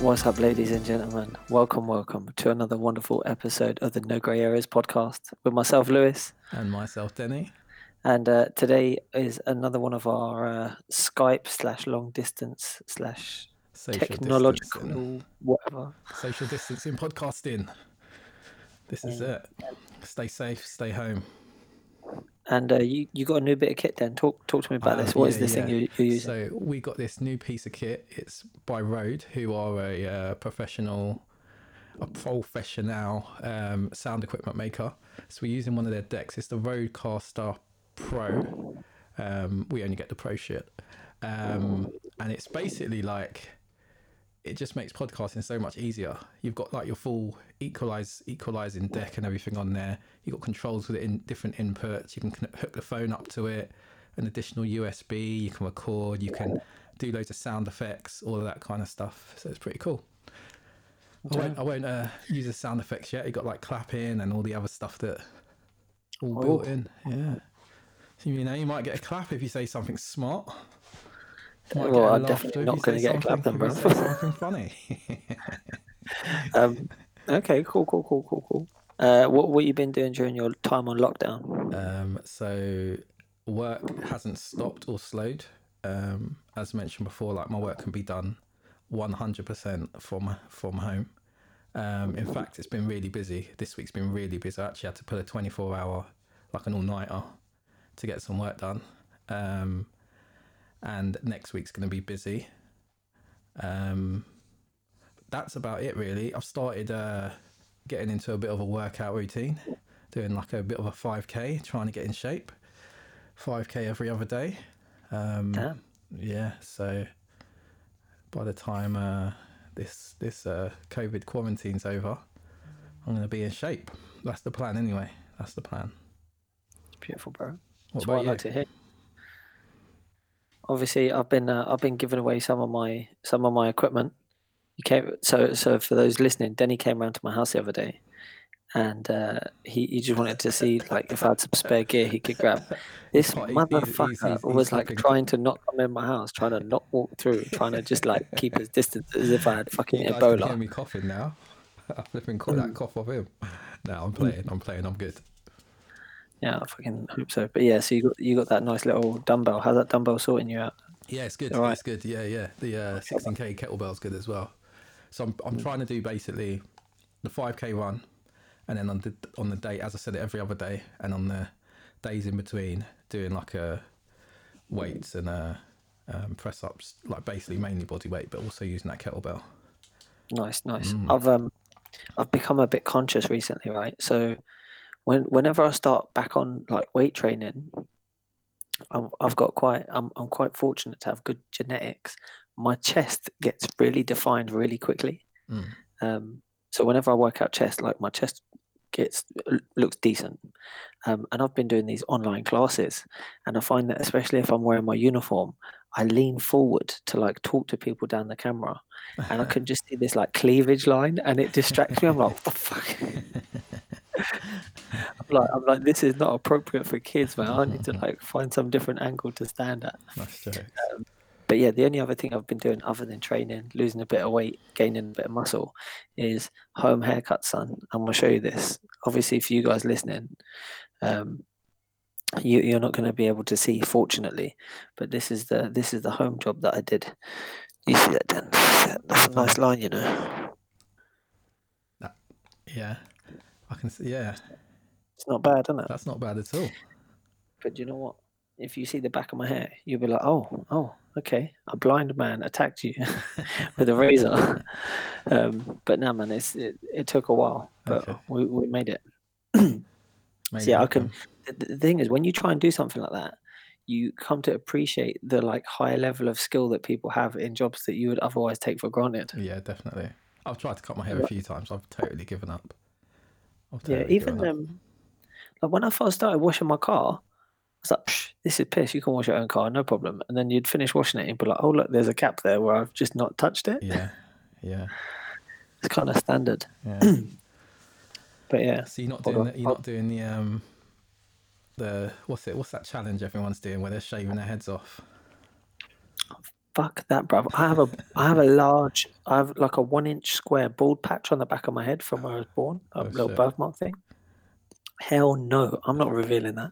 What's up, ladies and gentlemen? Welcome to another wonderful episode of the No Grey Areas podcast with myself, Lewis. And myself, Denny. And today is another one of our Skype slash long distance slash technological distancing. Whatever. Social distancing podcasting. This is it. Stay safe, stay home. And you got a new bit of kit then. Talk to me about this. What is this thing you're using? So we got this new piece of kit. It's by Rode, who are a professional sound equipment maker. So we're using one of their decks. It's the Rodecaster Pro. We only get the Pro shit. And it's basically like, it just makes podcasting so much easier. You've got like your full equalizing deck and everything on there. You've got controls with it in different inputs. You can hook the phone up to it, an additional USB. You can record, you can do loads of sound effects, all of that kind of stuff. So it's pretty cool. I won't use the sound effects yet. You got like clapping and all the other stuff that all built in. Yeah. So, you know, you might get a clap if you say something smart. Well, I'm definitely not going to get clapped on, bro. Something funny. Okay, cool. What you been doing during your time on lockdown? So work hasn't stopped or slowed. As mentioned before, like my work can be done 100% from home. In fact, it's been really busy. This week's been really busy. I actually had to put a 24-hour, like an all-nighter, to get some work done. And next week's going to be busy. That's about it, really. I've started getting into a bit of a workout routine, doing like a bit of a 5K, trying to get in shape. 5K every other day. Damn. Yeah, so by the time this COVID quarantine's over, I'm going to be in shape. That's the plan anyway. Beautiful, bro. That's what I like to hear. Obviously, I've been giving away some of my equipment. So for those listening, Denny came round to my house the other day, and he just wanted to see like if I had some spare gear he could grab. This motherfucker was like trying to not come in my house, trying to not walk through, trying to just like keep his distance as if I had fucking Ebola. You guys can hear me coughing now. I've been calling that cough off him. No, I'm playing. I'm good. Yeah, I fucking hope so. But yeah, so you got that nice little dumbbell. How's that dumbbell sorting you out? Yeah, it's good. Right. It's good. Yeah. The 16K kettlebell's good as well. So I'm trying to do basically the 5K run, and then on the day, as I said, every other day, and on the days in between, doing like a weights and press ups, like basically mainly body weight, but also using that kettlebell. Nice. I've become a bit conscious recently, right? So whenever I start back on like weight training, I'm quite fortunate to have good genetics. My chest gets really defined really quickly. So whenever I work out chest, like my chest looks decent. And I've been doing these online classes, and I find that especially if I'm wearing my uniform, I lean forward to like talk to people down the camera, and I can just see this like cleavage line, and it distracts me. I'm like, what the fuck? I'm like, this is not appropriate for kids, man. I need to like find some different angle to stand at. Nice joke. But yeah, the only other thing I've been doing other than training, losing a bit of weight, gaining a bit of muscle, is home haircuts, son. I'm gonna show you this. Obviously, for you guys listening, you're not gonna be able to see, fortunately. But this is the home job that I did. You see that, Dan? That's a nice line, you know. Yeah. I can see, yeah. It's not bad, isn't it? That's not bad at all. But do you know what? If you see the back of my hair, you'll be like, oh, okay. A blind man attacked you with a razor. But no, man, it took a while, but okay. we made it. So, I can. The thing is, when you try and do something like that, you come to appreciate the like high level of skill that people have in jobs that you would otherwise take for granted. Yeah, definitely. I've tried to cut my hair a few times. I've totally given up. Like when I first started washing my car, I was like, this is piss, you can wash your own car, no problem. And then you'd finish washing it and be like, oh look, there's a cap there where I've just not touched it. Yeah. It's kind of standard. Yeah. But yeah. So you're not doing the what's that challenge everyone's doing where they're shaving their heads off? Fuck that, brother. I have like a 1-inch square bald patch on the back of my head from where I was born. A little birthmark thing. Hell no, I'm not revealing that.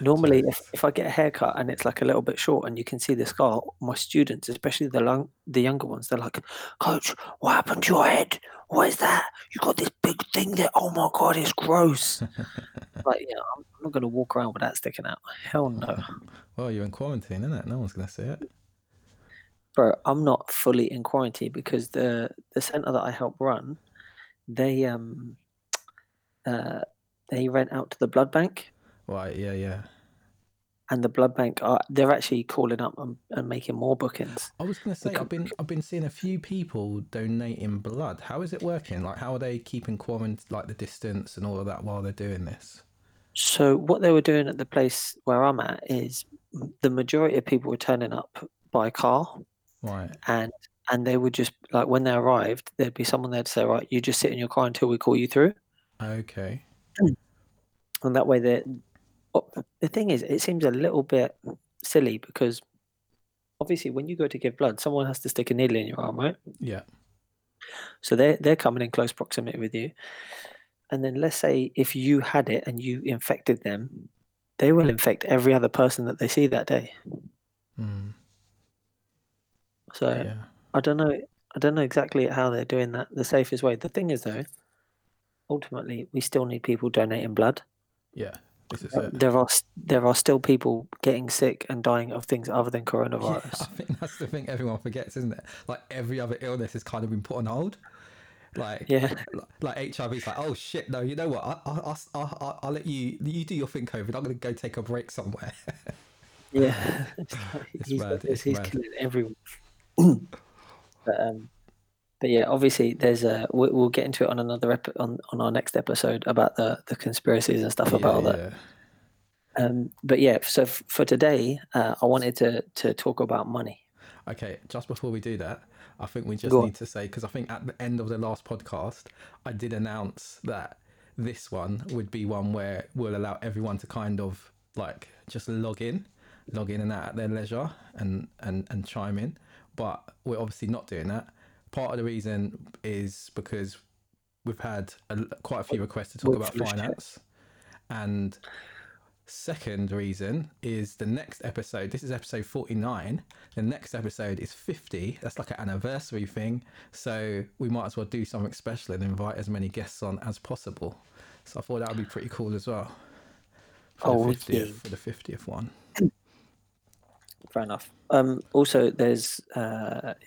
Normally, if I get a haircut and it's like a little bit short and you can see the scar, my students, especially the younger ones, they're like, "Coach, what happened to your head? What is that? You got this big thing there. Oh my God, it's gross." Like, yeah, I'm not going to walk around with that sticking out. Hell no. Well, you're in quarantine, isn't it? No one's going to see it. Bro, I'm not fully in quarantine because the centre that I help run, they rent out to the blood bank. Right, yeah. And the blood bank they're actually calling up and making more bookings. I was going to say, I've been seeing a few people donating blood. How is it working? Like, how are they keeping quarantine, like the distance and all of that while they're doing this? So what they were doing at the place where I'm at is the majority of people were turning up by car. Right. And they would just, like, when they arrived, there'd be someone there to say, right, you just sit in your car until we call you through. Okay. And that way the thing is, it seems a little bit silly because obviously when you go to give blood, someone has to stick a needle in your arm, right? Yeah. So they're coming in close proximity with you. And then let's say if you had it and you infected them, they will infect every other person that they see that day. Mm. So yeah. I don't know exactly how they're doing that the safest way. The thing is, though, ultimately we still need people donating blood. Yeah. This is it. There are still people getting sick and dying of things other than coronavirus. Yeah, I think that's the thing everyone forgets, isn't it? Like every other illness has kind of been put on hold. Like, yeah, like HIV's like, oh shit, no, you know what? I'll let you do your thing, COVID. I'm gonna go take a break somewhere. Yeah, he's killing everyone. But yeah, obviously there's we'll get into it on another on our next episode about the conspiracies and stuff about that. But yeah, so for today, I wanted to talk about money. Okay, just before we do that, I think we just need to say, because I think at the end of the last podcast, I did announce that this one would be one where we'll allow everyone to kind of like just log in and out at their leisure and chime in. But we're obviously not doing that. Part of the reason is because we've had quite a few requests to talk about finance. And second reason is the next episode, this is episode 49. The next episode is 50. That's like an anniversary thing. So we might as well do something special and invite as many guests on as possible. So I thought that would be pretty cool as well. For the 50th one. Fair enough. Also, there's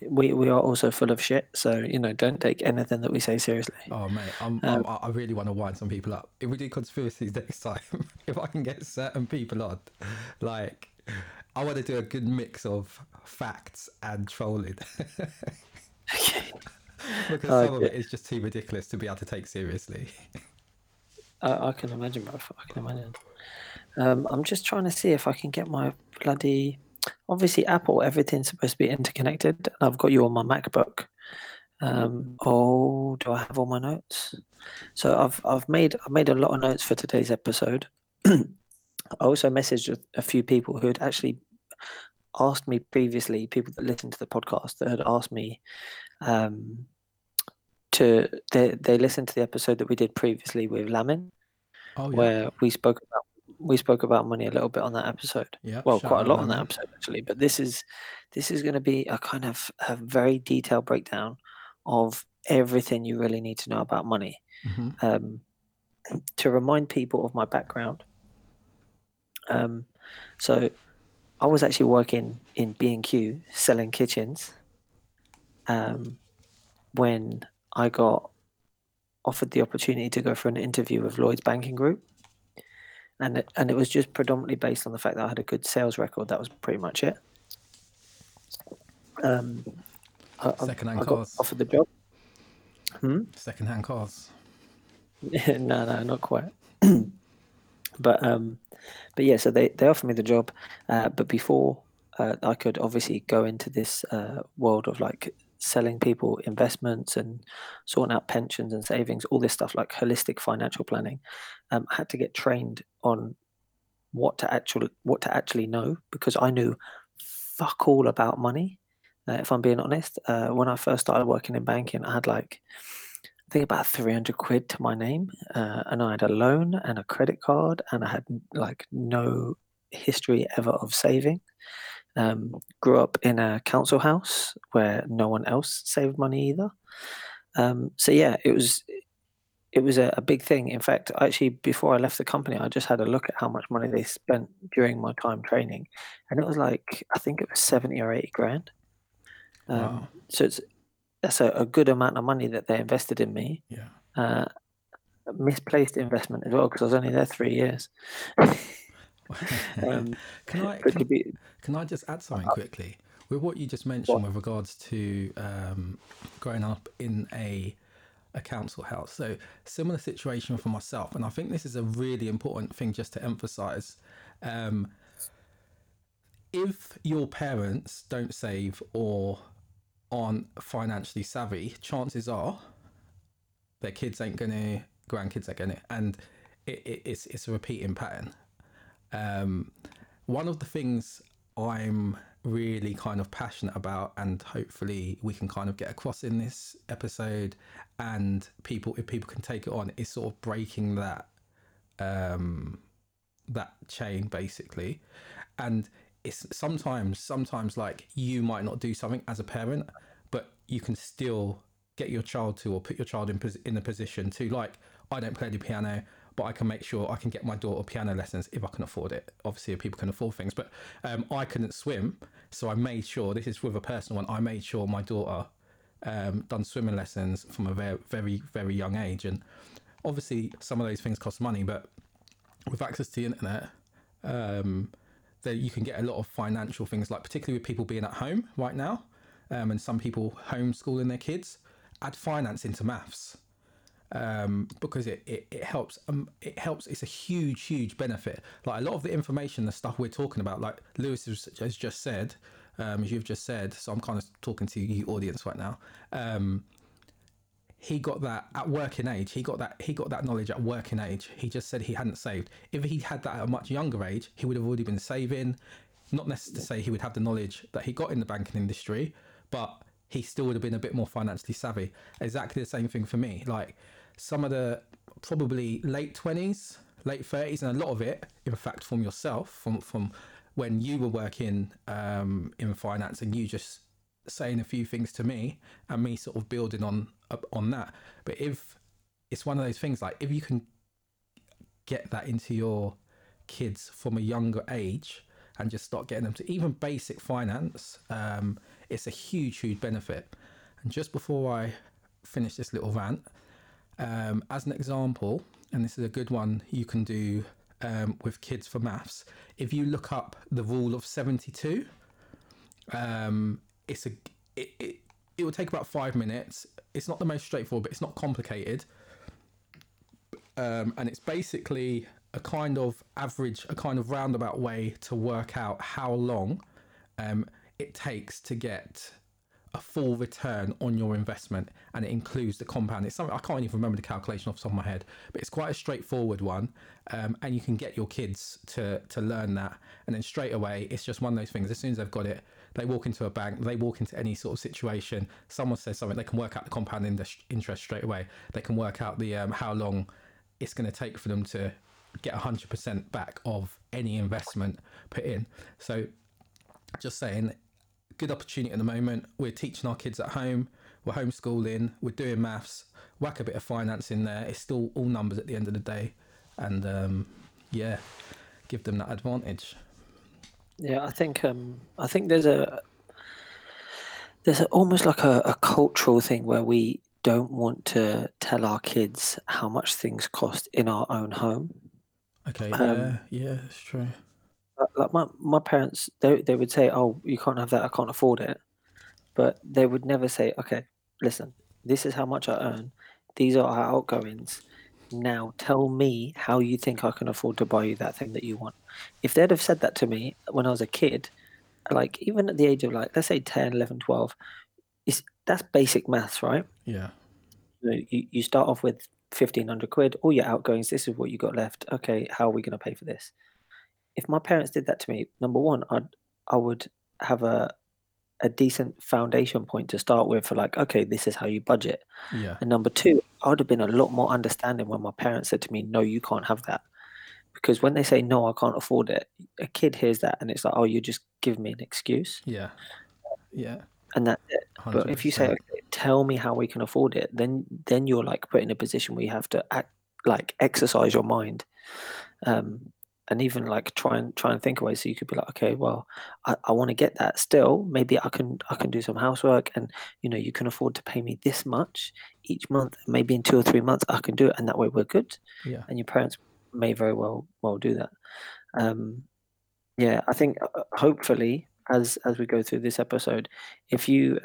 we are also full of shit, so don't take anything that we say seriously. Oh mate, I really want to wind some people up. If we do conspiracies next time, if I can get certain people on, like I want to do a good mix of facts and trolling. Because some of it is just too ridiculous to be able to take seriously. I can imagine, bro. I can imagine. I'm just trying to see if I can get my bloody. Obviously, Apple, everything's supposed to be interconnected. I've got you on my MacBook. Do I have all my notes? So I've made a lot of notes for today's episode. I also messaged a few people who had actually asked me previously, people that listened to the podcast that had asked me they listened to the episode that we did previously with Lamin, where we spoke about money a little bit on that episode. Yeah, well, quite a lot on that episode actually. But this is going to be a kind of a very detailed breakdown of everything you really need to know about money. Mm-hmm. To remind people of my background. So I was actually working in B&Q selling kitchens. When I got offered the opportunity to go for an interview with Lloyd's Banking Group. And it was just predominantly based on the fact that I had a good sales record. That was pretty much it. Second-hand cars. Got offered the job. Second-hand cars. no, not quite. But yeah, so they offered me the job. But before I could obviously go into this world of like selling people investments and sorting out pensions and savings, all this stuff like holistic financial planning. I had to get trained on what to actually know because I knew fuck all about money, if I'm being honest. When I first started working in banking, I had about 300 quid to my name, and I had a loan and a credit card, and I had no history ever of saving. Grew up in a council house where no one else saved money either. So yeah, it was a big thing. In fact, actually, before I left the company, I just had a look at how much money they spent during my time training, and it was I think it was 70 or 80 grand. Wow. So that's a good amount of money that they invested in me. Yeah. Misplaced investment as well, because I was only there 3 years. Can I just add something quickly with what you just mentioned with regards to growing up in a council house? So similar situation for myself, and I think this is a really important thing just to emphasize. If your parents don't save or aren't financially savvy, chances are their grandkids ain't gonna, and it's a repeating pattern. One of the things I'm really kind of passionate about, and hopefully we can kind of get across in this episode, and if people can take it on, is sort of breaking that chain basically. And it's sometimes you might not do something as a parent, but you can still get your child to, or put your child in a position to, I don't play the piano, but I can make sure I can get my daughter piano lessons if I can afford it. Obviously, if people can afford things, but I couldn't swim. So I made sure, this is with a personal one, I made sure my daughter done swimming lessons from a very, very, very young age. And obviously some of those things cost money, but with access to the internet, that you can get a lot of financial things, particularly with people being at home right now, and some people homeschooling their kids, add finance into maths. Because it helps. It's a huge benefit. A lot of the information, the stuff we're talking about, Lewis has just said, as you've just said, so I'm kind of talking to you audience right now. He got that at working age. He got that knowledge at working age. He just said he hadn't saved. If he had that at a much younger age, he would have already been saving. Not necessarily to say he would have the knowledge that he got in the banking industry, but he still would have been a bit more financially savvy. Exactly the same thing for me. Some of the probably late 20s, late 30s, and a lot of it, in fact, from yourself, from when you were working in finance, and you just saying a few things to me and me sort of building on that. But if it's one of those things, if you can get that into your kids from a younger age and just start getting them to even basic finance, it's a huge benefit. And just before I finish this little rant, as an example, and this is a good one you can do with kids for maths, if you look up the rule of 72, it will take about 5 minutes. It's not the most straightforward, but it's not complicated. And it's basically a kind of average, a kind of roundabout way to work out how long it takes to get a full return on your investment, and it includes the compound. It's something I can't even remember the calculation off the top of my head, but it's quite a straightforward one, and you can get your kids to learn that, and then straight away it's just one of those things. As soon as they've got it, they walk into a bank, they walk into any sort of situation, someone says something, they can work out the compound interest straight away. They can work out the how long it's going to take for them to get 100% back of any investment put in. So just saying, good opportunity at the moment. We're teaching our kids at home, we're homeschooling, we're doing maths, whack a bit of finance in there. It's still all numbers at the end of the day. And give them that advantage. Yeah, I think there's almost a cultural thing where we don't want to tell our kids how much things cost in our own home. Okay, yeah, that's true. My parents, they would say, "Oh, you can't have that. I can't afford it," but they would never say, "Okay, listen, this is how much I earn. These are our outgoings. Now tell me how you think I can afford to buy you that thing that you want." If they'd have said that to me when I was a kid, even at the age of let's say 10, 11, 12, that's basic maths, right? Yeah. You start off with 1,500 quid, all your outgoings, this is what you got left. Okay, how are we going to pay for this? If my parents did that to me, number one, I would have a decent foundation point to start with for like, okay, this is how you budget. Yeah. And number two, I would have been a lot more understanding when my parents said to me, no, you can't have that. Because when they say, no, I can't afford it, a kid hears that and it's like, oh, you just give me an excuse. Yeah. Yeah. And that's it. 100%. But if you say, okay, tell me how we can afford it, then you're like put in a position where you have to act, like exercise your mind. And even like try and think away. So you could be like, okay, well, I want to get that still. Maybe I can do some housework, and you know, you can afford to pay me this much each month. Maybe in 2 or 3 months I can do it, and that way we're good. Yeah. And your parents may very well do that. I think hopefully as we go through this episode, if you're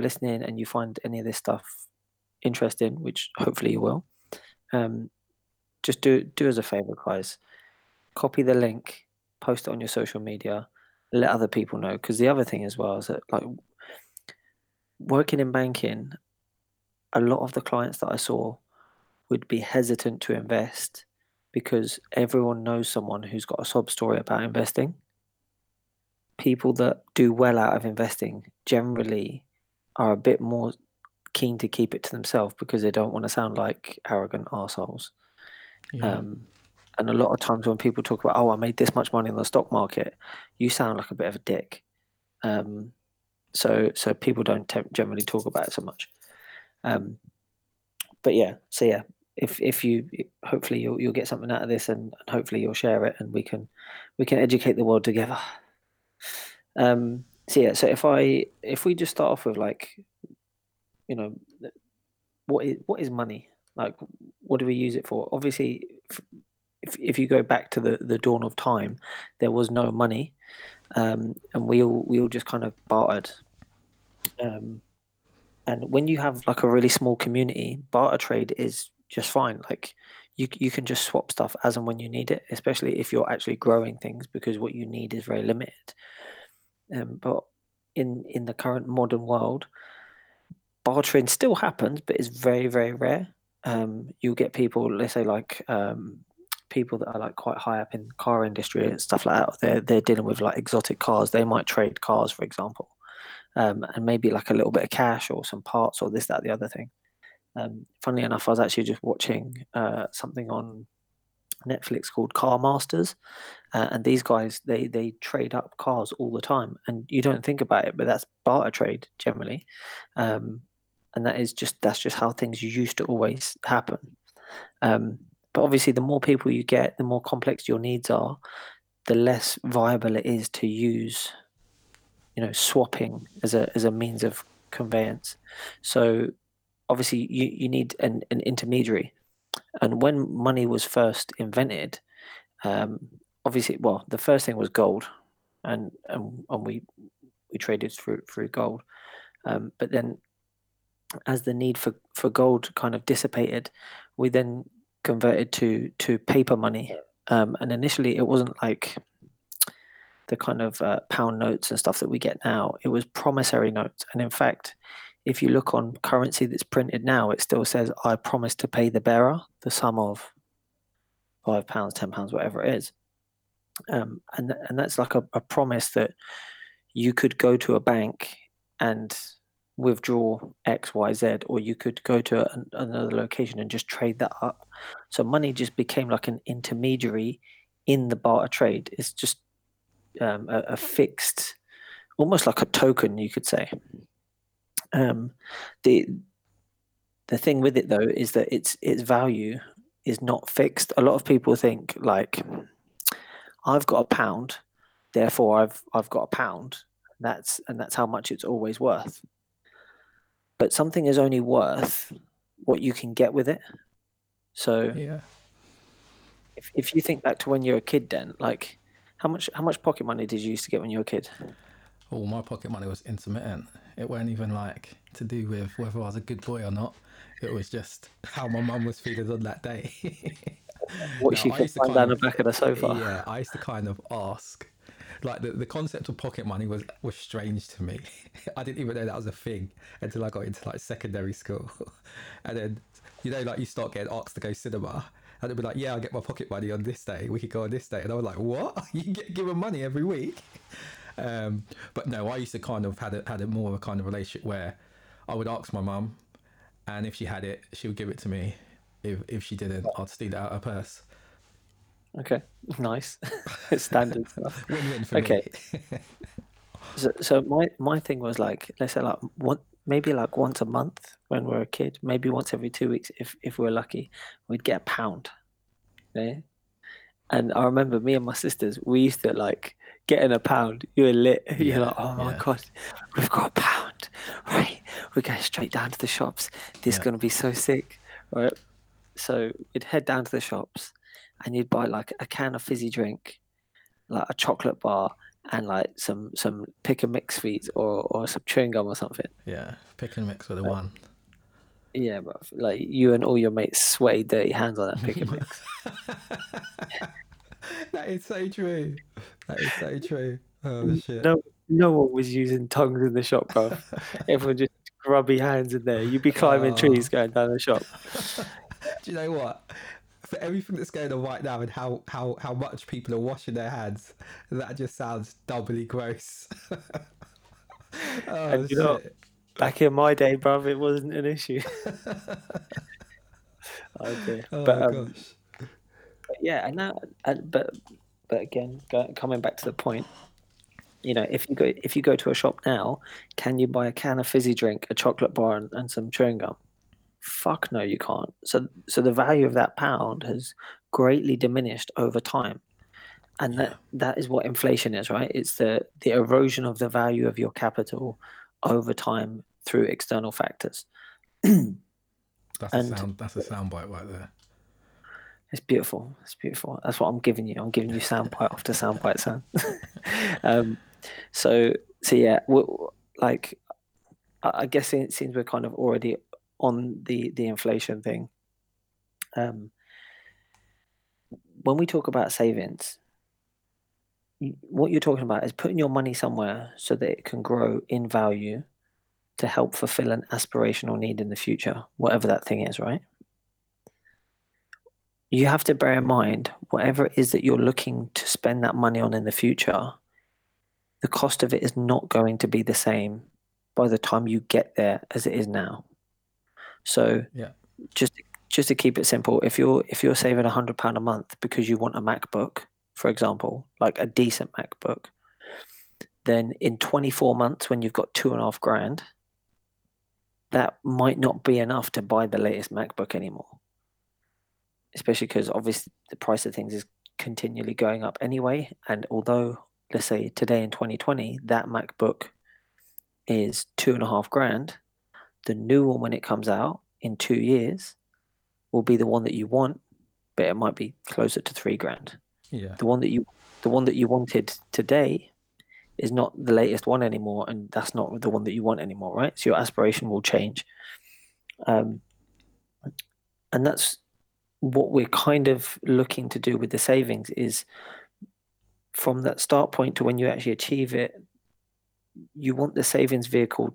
listening and you find any of this stuff interesting, which hopefully you will, just do us a favor, guys. Copy the link, post it on your social media, let other people know. Because the other thing as well is that, like, working in banking, a lot of the clients that I saw would be hesitant to invest because everyone knows someone who's got a sob story about investing. People that do well out of investing generally are a bit more keen to keep it to themselves because they don't want to sound like arrogant arseholes. Yeah. And a lot of times when people talk about, oh, I made this much money in the stock market, you sound like a bit of a dick. So people don't generally talk about it so much. If you hopefully you'll get something out of this, and hopefully you'll share it, and we can educate the world together. If we just start off with, like, you know, what is money? Like, what do we use it for? Obviously, if you go back to the dawn of time, there was no money, and we all just kind of bartered. And when you have like a really small community, barter trade is just fine. Like, you can just swap stuff as and when you need it, especially if you're actually growing things, because what you need is very limited. But in the current modern world, bartering still happens, but it's very, very rare. You'll get people, let's say, like, people that are like quite high up in the car industry and stuff like that. They're dealing with like exotic cars. They might trade cars, for example, and maybe like a little bit of cash or some parts or this, that, the other thing. Funnily enough, I was actually just watching something on Netflix called Car Masters, and these guys they trade up cars all the time, and you don't think about it, but that's barter trade generally, and that's just how things used to always happen. But obviously, the more people you get, the more complex your needs are, the less viable it is to use, you know, swapping as a means of conveyance. So obviously, you need an intermediary. And when money was first invented, the first thing was gold, and we traded through gold. But then, as the need for gold kind of dissipated, we then converted to paper money. And initially, it wasn't like the kind of pound notes and stuff that we get now. It was promissory notes, and in fact, if you look on currency that's printed now, it still says, I promise to pay the bearer the sum of £5, £10, whatever it is. And that's like a promise that you could go to a bank and withdraw X, Y, Z, or you could go to another location and just trade that up. So money just became like an intermediary in the barter trade. It's just a fixed, almost like a token, you could say. The thing with it though is that its value is not fixed. A lot of people think like, I've got a pound, therefore I've got a pound. That's how much it's always worth. But something is only worth what you can get with it. So yeah. If you think back to when you were a kid, then like how much pocket money did you used to get when you were a kid? Oh, my pocket money was intermittent. It weren't even like to do with whether I was a good boy or not. It was just how my mum was feeling on that day. What she could find down the back of the sofa. Yeah, I used to kind of ask. Like the concept of pocket money was strange to me. I didn't even know that was a thing until I got into like secondary school. And then, you know, like you start getting asked to go cinema. And they'd be like, yeah, I'll get my pocket money on this day. We could go on this day. And I was like, what? You get given money every week? But no, I used to kind of had a more of a kind of relationship where I would ask my mum, and if she had it, she would give it to me. If she didn't, I'd steal it out of her purse. Okay, nice. It's standard stuff. Win-win for me. So my thing was like, let's say like once a month when we were a kid, maybe once every 2 weeks if we were lucky, we'd get £1. Yeah. And I remember me and my sisters, we used to like getting £1. You were lit. You're like, oh my God, we've got £1. Right. We're going straight down to the shops. This is going to be so sick. Right. So we'd head down to the shops and you'd buy like a can of fizzy drink, like a chocolate bar, and like some pick and mix sweets or some chewing gum or something. Yeah, pick and mix with a one. Yeah, but like you and all your mates sway dirty hands on that pick and mix. That is so true. Oh shit. No one was using tongues in the shop, bro. Everyone just grubby hands in there. You'd be climbing trees going down the shop. Do you know what? For everything that's going on right now and how much people are washing their hands, that just sounds doubly gross. Oh, shit. Back in my day, bruv, it wasn't an issue. Okay. Oh, gosh. But yeah, and now, but again, coming back to the point, you know, if you go to a shop now, can you buy a can of fizzy drink, a chocolate bar, and some chewing gum? Fuck no, you can't. So the value of that £1 has greatly diminished over time, and that is what inflation is, right? It's the erosion of the value of your capital over time through external factors. That's a soundbite right there. It's beautiful. That's what I'm giving you. I'm giving you soundbite after soundbite, Sam. So yeah, like I guess it seems we're kind of already on the inflation thing. When we talk about savings, what you're talking about is putting your money somewhere so that it can grow in value to help fulfill an aspirational need in the future, whatever that thing is, right? You have to bear in mind, whatever it is that you're looking to spend that money on in the future, the cost of it is not going to be the same by the time you get there as it is now. So just to keep it simple, if you're saving £100 a month because you want a MacBook, for example, like a decent MacBook, then in 24 months when you've got £2,500, that might not be enough to buy the latest MacBook anymore. Especially because obviously the price of things is continually going up anyway. And although, let's say today in 2020, that MacBook is £2,500, the new one, when it comes out in 2 years, will be the one that you want, but it might be closer to £3,000. Yeah. The one that you wanted today is not the latest one anymore, and that's not the one that you want anymore, right? So your aspiration will change. And that's what we're kind of looking to do with the savings, is from that start point to when you actually achieve it, you want the savings vehicle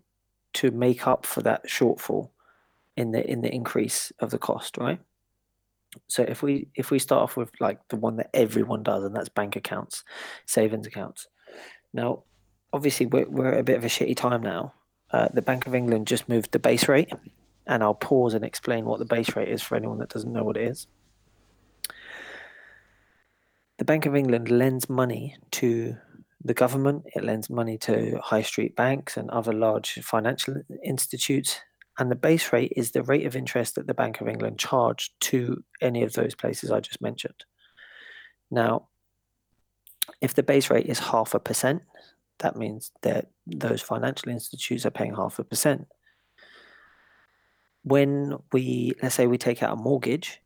to make up for that shortfall in the increase of the cost, right? So if we start off with like the one that everyone does, and that's bank accounts, savings accounts. Now, obviously we're at a bit of a shitty time now. The Bank of England just moved the base rate, and I'll pause and explain what the base rate is for anyone that doesn't know what it is. The Bank of England lends money to the government, it lends money to high street banks and other large financial institutes, and the base rate is the rate of interest that the Bank of England charged to any of those places I just mentioned. Now, if the base rate is 0.5%, that means that those financial institutes are paying 0.5%. When let's say we take out a mortgage,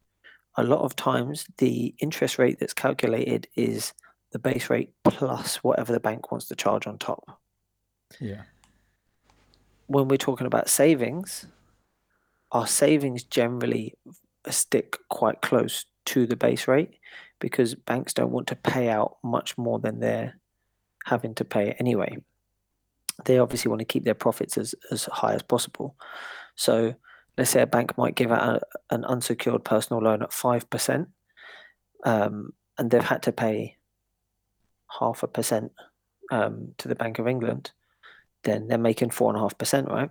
a lot of times the interest rate that's calculated is the base rate plus whatever the bank wants to charge on top. Yeah. When we're talking about savings, our savings generally stick quite close to the base rate because banks don't want to pay out much more than they're having to pay anyway. They obviously want to keep their profits as high as possible. So let's say a bank might give out an unsecured personal loan at 5%, and they've had to pay 0.5% to the Bank of England, then they're making 4.5%, right?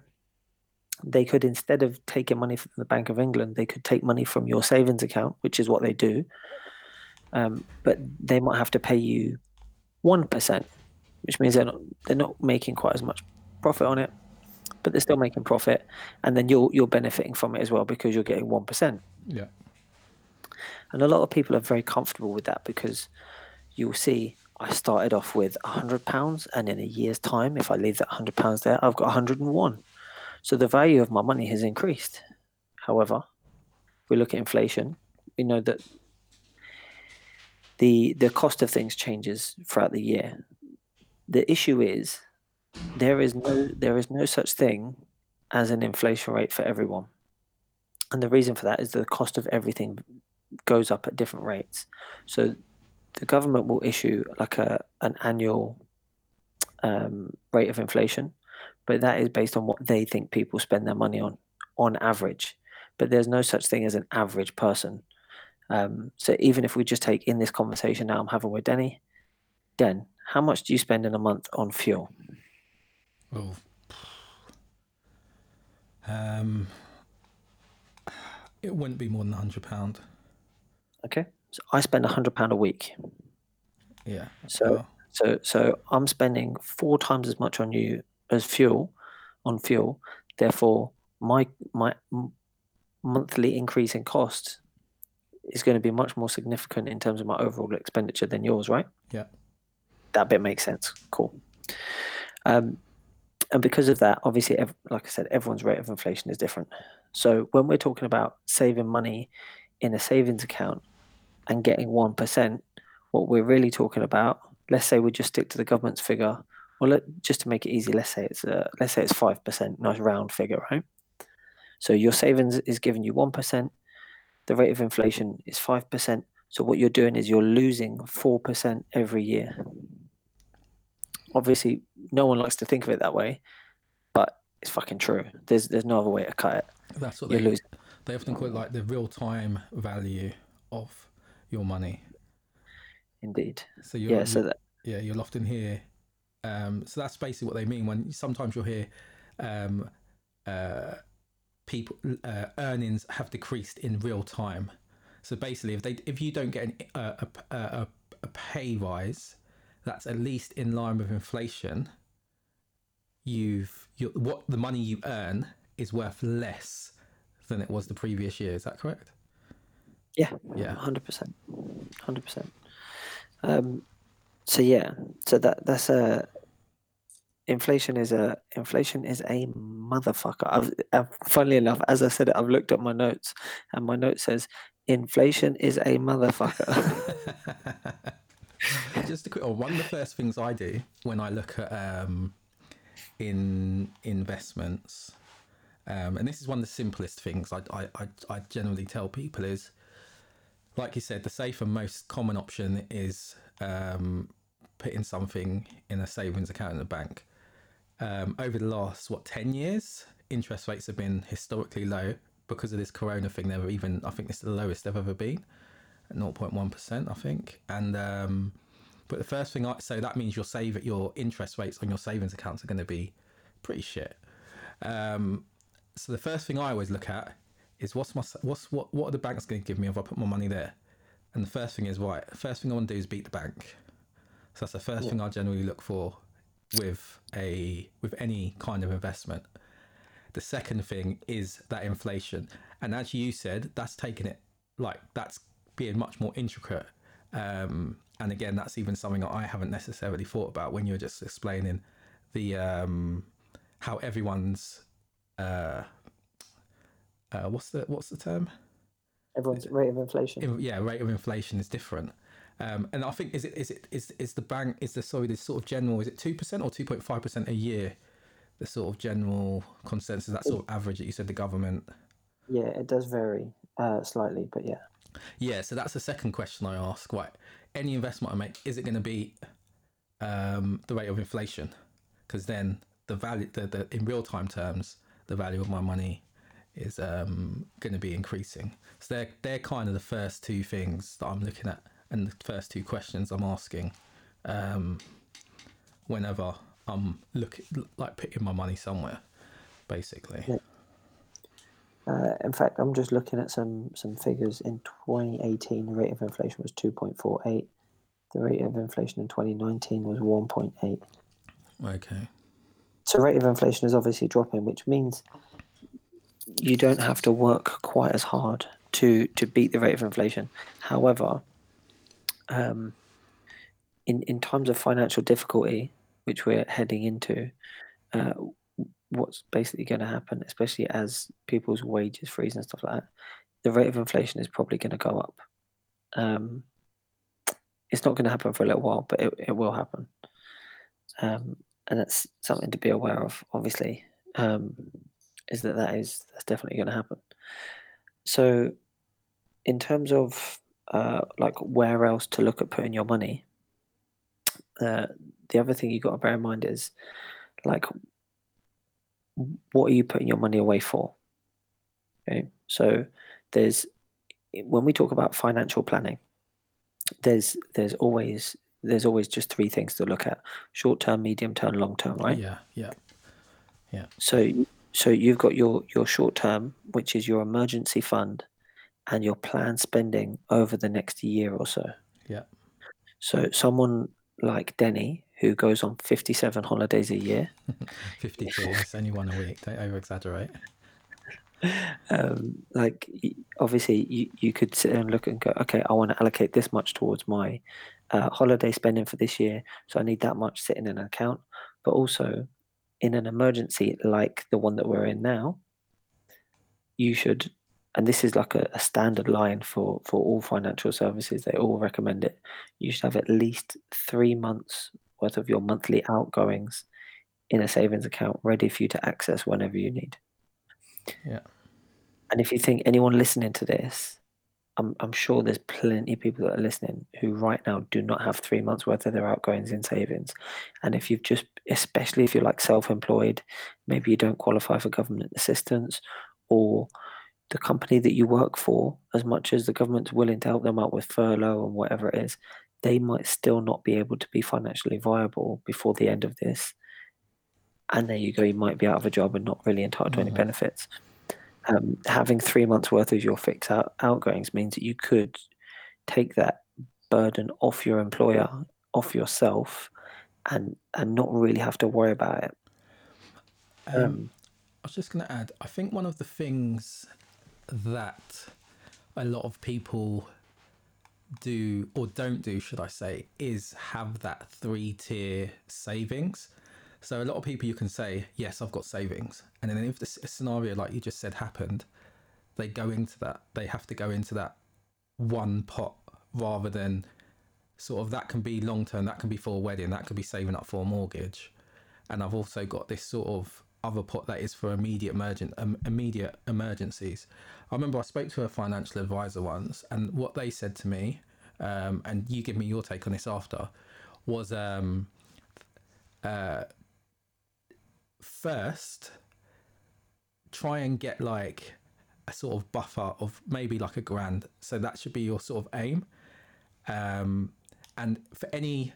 They could, instead of taking money from the Bank of England, they could take money from your savings account, which is what they do. But they might have to pay you 1%, which means they're not making quite as much profit on it, but they're still making profit, and then you're benefiting from it as well because you're getting 1%. Yeah. And a lot of people are very comfortable with that because you'll see I started off with £100, and in a year's time, if I leave that £100 there, I've got 101. So the value of my money has increased. However, if we look at inflation, we know that the cost of things changes throughout the year. The issue is there is no such thing as an inflation rate for everyone. And the reason for that is the cost of everything goes up at different rates. So the government will issue like an annual rate of inflation, but that is based on what they think people spend their money on average. But there's no such thing as an average person. So even if we just take in this conversation now I'm having with Denny, Den, how much do you spend in a month on fuel? Well, it wouldn't be more than £100. Okay. So I spend £100 a week. Yeah. So I'm spending 4 times as much on you as fuel, on fuel. Therefore, my monthly increase in cost is going to be much more significant in terms of my overall expenditure than yours, right? Yeah. That bit makes sense. Cool. And because of that, obviously, like I said, everyone's rate of inflation is different. So when we're talking about saving money in a savings account and getting 1%, what we're really talking about, let's say we just stick to the government's figure. Well, just to make it easy, let's say it's 5%, nice round figure, right? So your savings is giving you 1%. The rate of inflation is 5%. So what you're doing is you're losing 4% every year. Obviously, no one likes to think of it that way, but it's fucking true. There's no other way to cut it. That's what they often call it, like the real-time value of your money. Indeed. So you'll often hear. So that's basically what they mean when sometimes you'll hear people earnings have decreased in real time. So basically, if you don't get a pay rise that's at least in line with inflation, what the money you earn is worth less than it was the previous year. Is that correct? Yeah, 100%, 100%. So that's a inflation is a motherfucker. Funnily enough, as I said it, I've looked at my notes, and my note says inflation is a motherfucker. Just a quick one of the first things I do when I look at in investments, and this is one of the simplest things I generally tell people is, like you said, the safe and most common option is putting something in a savings account in a bank. Over the last 10 years, interest rates have been historically low. Because of this corona thing, they were even, I think this is the lowest they've ever been, at 0.1%, I think. And but the first thing so that means your interest rates on your savings accounts are going to be pretty shit. So the first thing I always look at is what are the banks going to give me if I put my money there? And the first thing is, right, first thing I want to do is beat the bank. So that's the first thing I generally look for with any kind of investment. The second thing is that inflation, and as you said, that's taking it, like, that's being much more intricate. And again, that's even something I haven't necessarily thought about when you're just explaining the how everyone's what's the term? Everyone's rate of inflation. Yeah, rate of inflation is different. And I think is it 2% or 2.5% a year? The sort of general consensus, that sort of average that you said the government. Yeah, it does vary slightly, but yeah. Yeah, so that's the second question I ask. Right, any investment I make, is it going to be the rate of inflation? Because then the value, the in real time terms, the value of my money is going to be increasing. So they're kind of the first two things that I'm looking at, and the first two questions I'm asking whenever I'm putting my money somewhere, basically. Yeah. In fact, I'm just looking at some figures. In 2018, the rate of inflation was 2.48. The rate of inflation in 2019 was 1.8. Okay. So rate of inflation is obviously dropping, which means you don't have to work quite as hard to beat the rate of inflation. However, in times of financial difficulty, which we're heading into, what's basically going to happen, especially as people's wages freeze and stuff like that, the rate of inflation is probably going to go up. It's not going to happen for a little while, but it will happen. And that's something to be aware of, obviously, is that's definitely going to happen. So in terms of where else to look at putting your money, the other thing you've got to bear in mind is what are you putting your money away for? Okay, so when we talk about financial planning, there's always just three things to look at: short term, medium term, long term, right? Yeah. So you've got your short term, which is your emergency fund, and your planned spending over the next year or so. Yeah. So someone like Denny, who goes on 57 holidays a year. 54, that's only one a week. Don't over-exaggerate. Obviously, you could sit there and look and go, okay, I want to allocate this much towards my holiday spending for this year, so I need that much sitting in an account. But also, in an emergency like the one that we're in now, you should, and this is like a standard line for all financial services, they all recommend it, you should have at least 3 months worth of your monthly outgoings in a savings account ready for you to access whenever you need. Yeah. And if you think anyone listening to this, I'm sure there's plenty of people that are listening who right now do not have 3 months worth of their outgoings in savings. And if you've just, especially if you're like self-employed, maybe you don't qualify for government assistance, or the company that you work for, as much as the government's willing to help them out with furlough and whatever it is, they might still not be able to be financially viable before the end of this. And there you go, you might be out of a job and not really entitled to any benefits. Having 3 months worth of your fixed outgoings means that you could take that burden off your employer, off yourself, and not really have to worry about it. I was just going to add, I think one of the things that a lot of people do or don't do, should I say, is have that 3-tier savings. So a lot of people, you can say, yes, I've got savings, and then if this scenario like you just said happened, they have to go into that one pot, rather than sort of, that can be long term, that can be for a wedding, that could be saving up for a mortgage, and I've also got this sort of other pot that is for immediate emergencies. I remember I spoke to a financial advisor once, and what they said to me, and you give me your take on this after, was first try and get like a sort of buffer of maybe like £1,000, so that should be your sort of aim, and for any,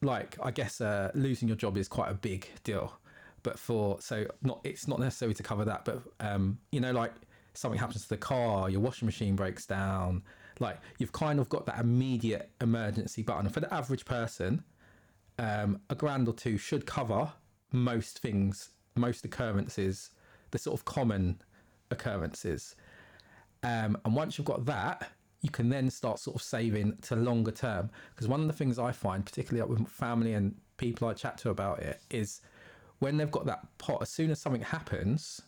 like, I guess losing your job is quite a big deal, but it's not necessary to cover that, but like something happens to the car, your washing machine breaks down, like you've kind of got that immediate emergency button. And for the average person, £1 or 2 should cover most things, most occurrences, the sort of common occurrences. And once you've got that, you can then start sort of saving to longer term. Because one of the things I find, particularly with family and people I chat to about it, is when they've got that pot, as soon as something happens,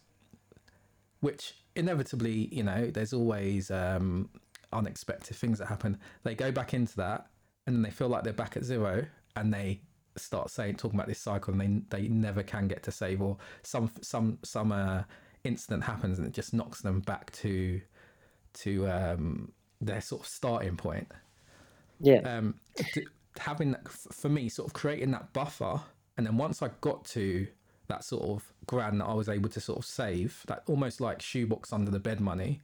which inevitably, there's always unexpected things that happen, they go back into that and then they feel like they're back at zero. And they start talking about this cycle, and they never can get to save, or some incident happens and it just knocks them back to their sort of starting point. Yeah. Having, for me, sort of creating that buffer, and then once I got to that sort of £1,000 that I was able to sort of save, that almost like shoebox under the bed money,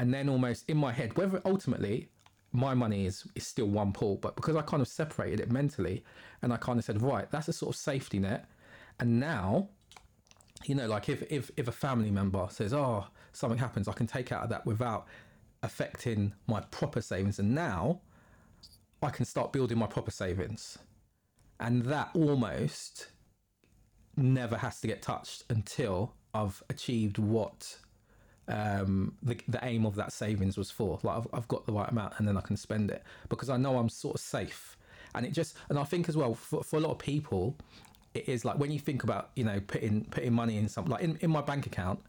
and then almost in my head, whether ultimately my money is still one pool, but because I kind of separated it mentally and I kind of said, right, that's a sort of safety net. And now, you know, like if a family member says, oh, something happens, I can take out of that without affecting my proper savings. And now I can start building my proper savings. And that almost never has to get touched until I've achieved what the aim of that savings was for. Like I've got the right amount and then I can spend it because I know I'm sort of safe. And it just, and I think as well for a lot of people, it is like when you think about, you know, putting money in something like in my bank account,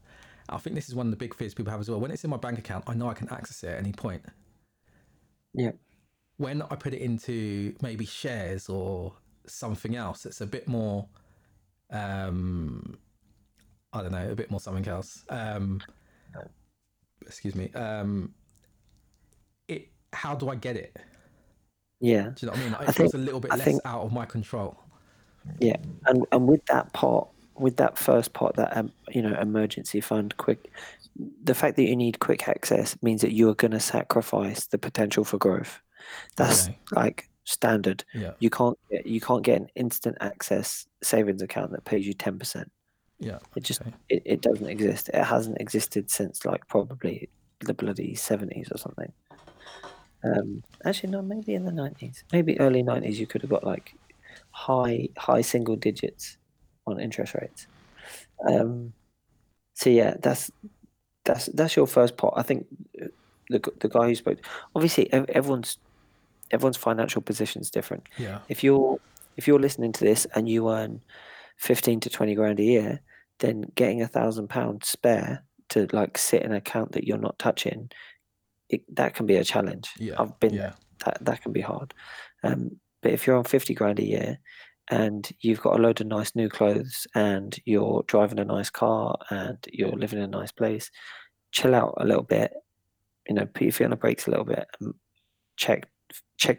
I think this is one of the big fears people have as well. When it's in my bank account, I know I can access it at any point. Yeah. When I put it into maybe shares or something else, it's a bit more, I don't know, a bit more something else. Excuse me. How do I get it? Yeah. Do you know what I mean? Like, it feels a little bit less out of my control. Yeah. And with that part, with that first part, that, you know, emergency fund, the fact that you need quick access means that you are going to sacrifice the potential for growth. That's like standard. Yeah. You can't get an instant access savings account that pays you 10%. Yeah. It just, it doesn't exist. It hasn't existed since like probably the bloody 70s or something. Actually, no, maybe in the 90s, maybe early 90s, you could have got like high single digits on interest rates. So yeah, that's your first part. I think the guy who spoke, obviously everyone's financial position is different. Yeah. If you're listening to this and you earn 15 to 20 grand a year, then getting £1,000 spare to like sit in an account that you're not touching, that can be a challenge. Yeah. I've been that can be hard. But if you're on 50 grand a year and you've got a load of nice new clothes and you're driving a nice car and you're living in a nice place, chill out a little bit, you know, put your feet on the brakes a little bit, and check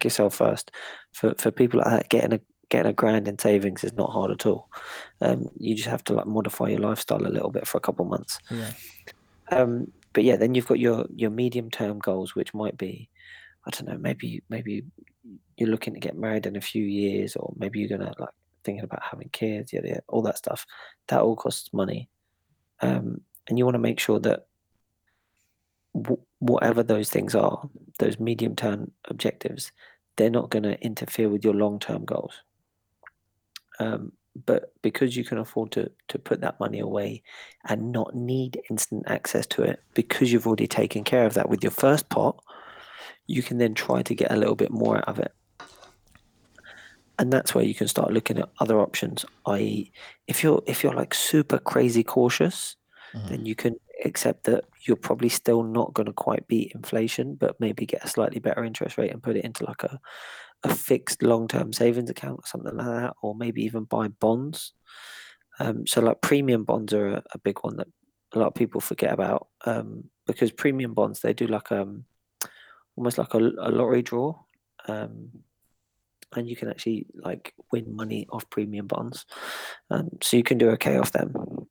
yourself first. For people like that, getting a grand in savings is not hard at all. You just have to like modify your lifestyle a little bit for a couple of months. Yeah. But yeah, then you've got your medium term goals, which might be, I don't know, maybe you're looking to get married in a few years, or maybe you're gonna like thinking about having kids, all that stuff. That all costs money, and you want to make sure that whatever those things are, those medium term objectives, they're not going to interfere with your long term goals. But because you can afford to put that money away and not need instant access to it, because you've already taken care of that with your first pot, you can then try to get a little bit more out of it. And that's where you can start looking at other options, i.e. if you're like super crazy cautious, then you can accept that you're probably still not going to quite beat inflation, but maybe get a slightly better interest rate and put it into like a fixed long-term savings account or something like that, or maybe even buy bonds. So like premium bonds are a big one that a lot of people forget about, because premium bonds, they do like almost like a lottery draw, and you can actually like win money off premium bonds. So you can do okay off them.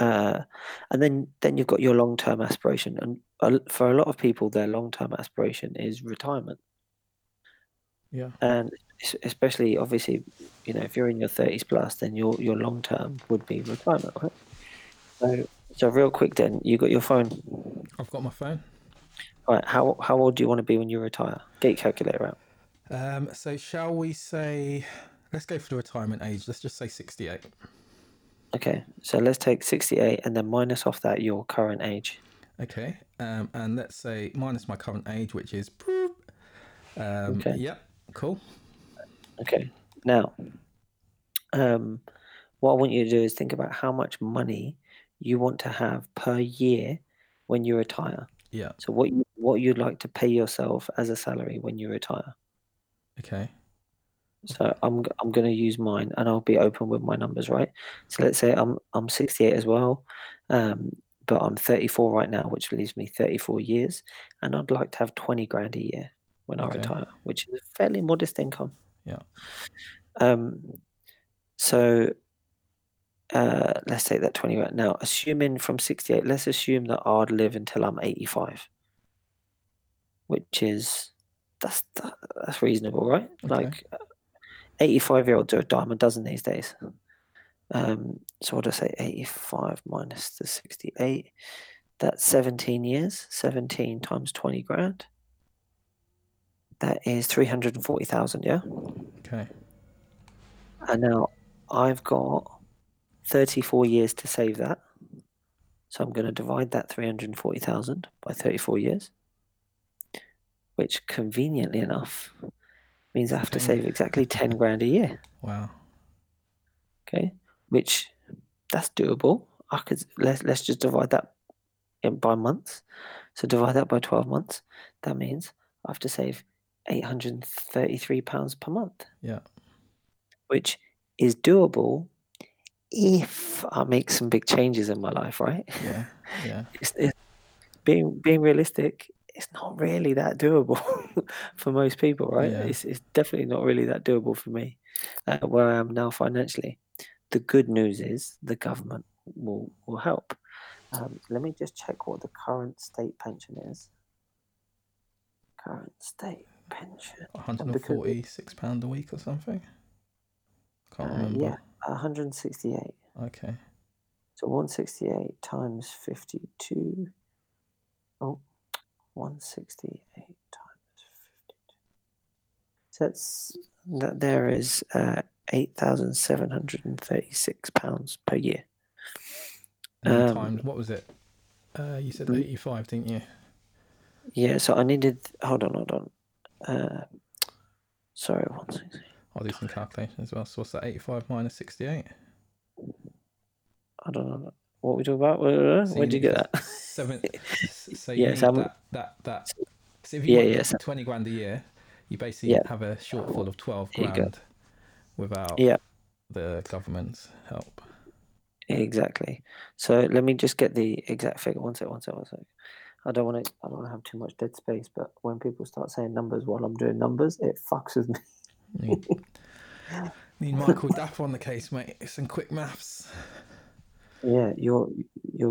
And then you've got your long-term aspiration. And for a lot of people, their long-term aspiration is retirement. Yeah. And especially, obviously, you know, if you're in your 30s plus, then your long-term would be retirement, right? So real quick then, you got your phone? I've got my phone. All right, how old do you want to be when you retire? Get your calculator out. So shall we say, let's go for the retirement age. Let's just say 68. Okay, so let's take 68 and then minus off that your current age. Okay, and let's say minus my current age, which is... okay. Yeah, cool. Okay, now, what I want you to do is think about how much money you want to have per year when you retire. Yeah. So what you'd like to pay yourself as a salary when you retire. Okay. So I'm going to use mine, and I'll be open with my numbers, right? So let's say I'm 68 as well, but I'm 34 right now, which leaves me 34 years, and I'd like to have 20 grand a year when I retire, which is a fairly modest income. Yeah. So let's take that 20 grand. Now, assuming from 68, let's assume that I'd live until I'm 85, which is that's reasonable, right? Okay. Like 85-year-olds do a dime a dozen these days. So I'll just say 85 minus the 68. That's 17 years. 17 times 20 grand. That is 340,000, yeah? Okay. And now I've got 34 years to save that. So I'm going to divide that 340,000 by 34 years, which conveniently enough means I have to save exactly 10 grand a year. Wow. Okay. Which, that's doable. I could, let's just divide that by months. So divide that by 12 months. That means I have to save £833 per month. Yeah. Which is doable if I make some big changes in my life, right? Yeah. Yeah. It's, being realistic, it's not really that doable for most people, right? Yeah. It's definitely not really that doable for me where I am now financially. The good news is the government will help. Let me just check what the current state pension is. Current state pension. £146 a week or something? Can't remember. Yeah, 168. Okay. So 168 times 52. Oh, 168 times 52. So that there is £8,736 per year. And times, what was it? You said 85, didn't you? Yeah, so I needed... Hold on. Sorry, 168. I'll do some calculation as well. So what's that, 85 minus 68? I don't know. What we talk about? Where did you get that? So you need that. So if you want 20 grand a year, you basically have a shortfall of 12 grand without the government's help. Exactly. So let me just get the exact figure. One sec. I don't want to have too much dead space, but when people start saying numbers while I'm doing numbers, it fucks with me. Need Michael Daff on the case, mate. Some quick maths. Yeah, you're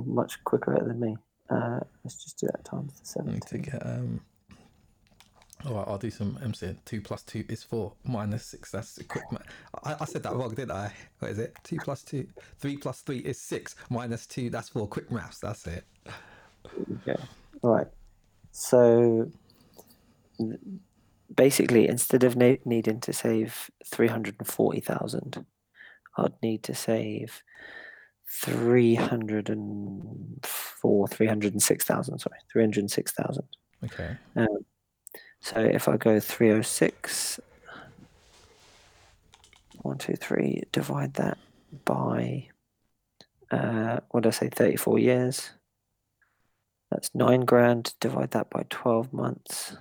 much quicker at it than me. Let's just do that times the 17. I need to get all right, I'll do some MC. 2 + 2 is 4. -6. That's a quick math. I said that wrong, didn't I? What is it? 2 + 2. 3 + 3 is 6. -2. That's 4. Quick maths. That's it. Okay. All right. So basically, instead of needing to save 340,000, I'd need to save 306,000. Sorry, 306,000. Okay. So if I go 306, 123, divide that by, what did I say, 34 years. That's 9 grand, divide that by 12 months.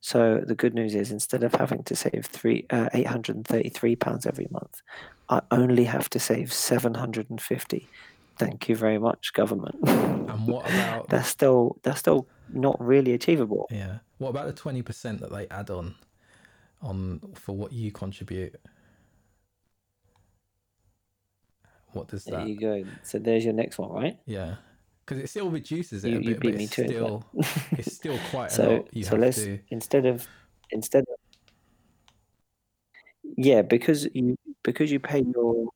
So the good news is instead of having to save £833 every month, I only have to save £750. Thank you very much, government. And what about... that's still not really achievable. Yeah. What about the 20% that they add on for what you contribute? What does that... There you go. So there's your next one, right? Yeah. Because it still reduces it a bit, but it's still, it's still quite a lot you have to... Instead of... Yeah, because you pay your...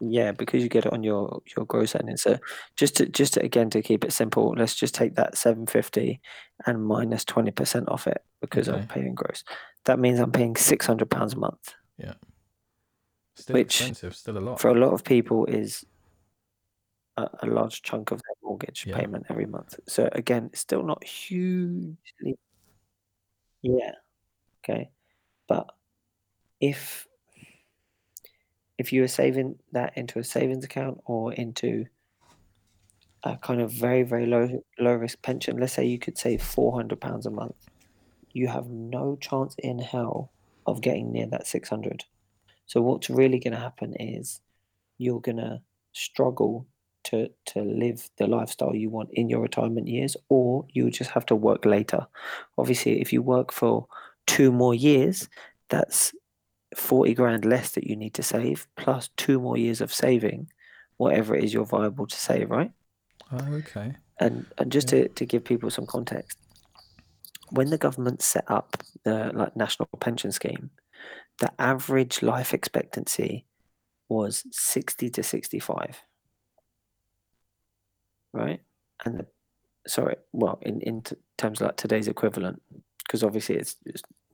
Yeah, because you get it on your gross earnings. So just to, again, to keep it simple, let's just take that 750 and minus 20% off it because I'm paying gross. That means I'm paying £600 a month. Yeah. Still expensive, still a lot. For a lot of people is a large chunk of their mortgage payment every month. So again, it's still not hugely... Yeah. Okay. But if you were saving that into a savings account or into a kind of very, very low risk pension, let's say you could save £400 a month, you have no chance in hell of getting near that 600. So what's really going to happen is you're going to struggle to live the lifestyle you want in your retirement years, or you just have to work later. Obviously, if you work for 2 more years, that's 40 grand less that you need to save, plus 2 more years of saving, whatever it is you're viable to save, right? Oh, okay. And just to give people some context, when the government set up the like national pension scheme, the average life expectancy was 60 to 65, right? And in terms of like today's equivalent, because obviously it's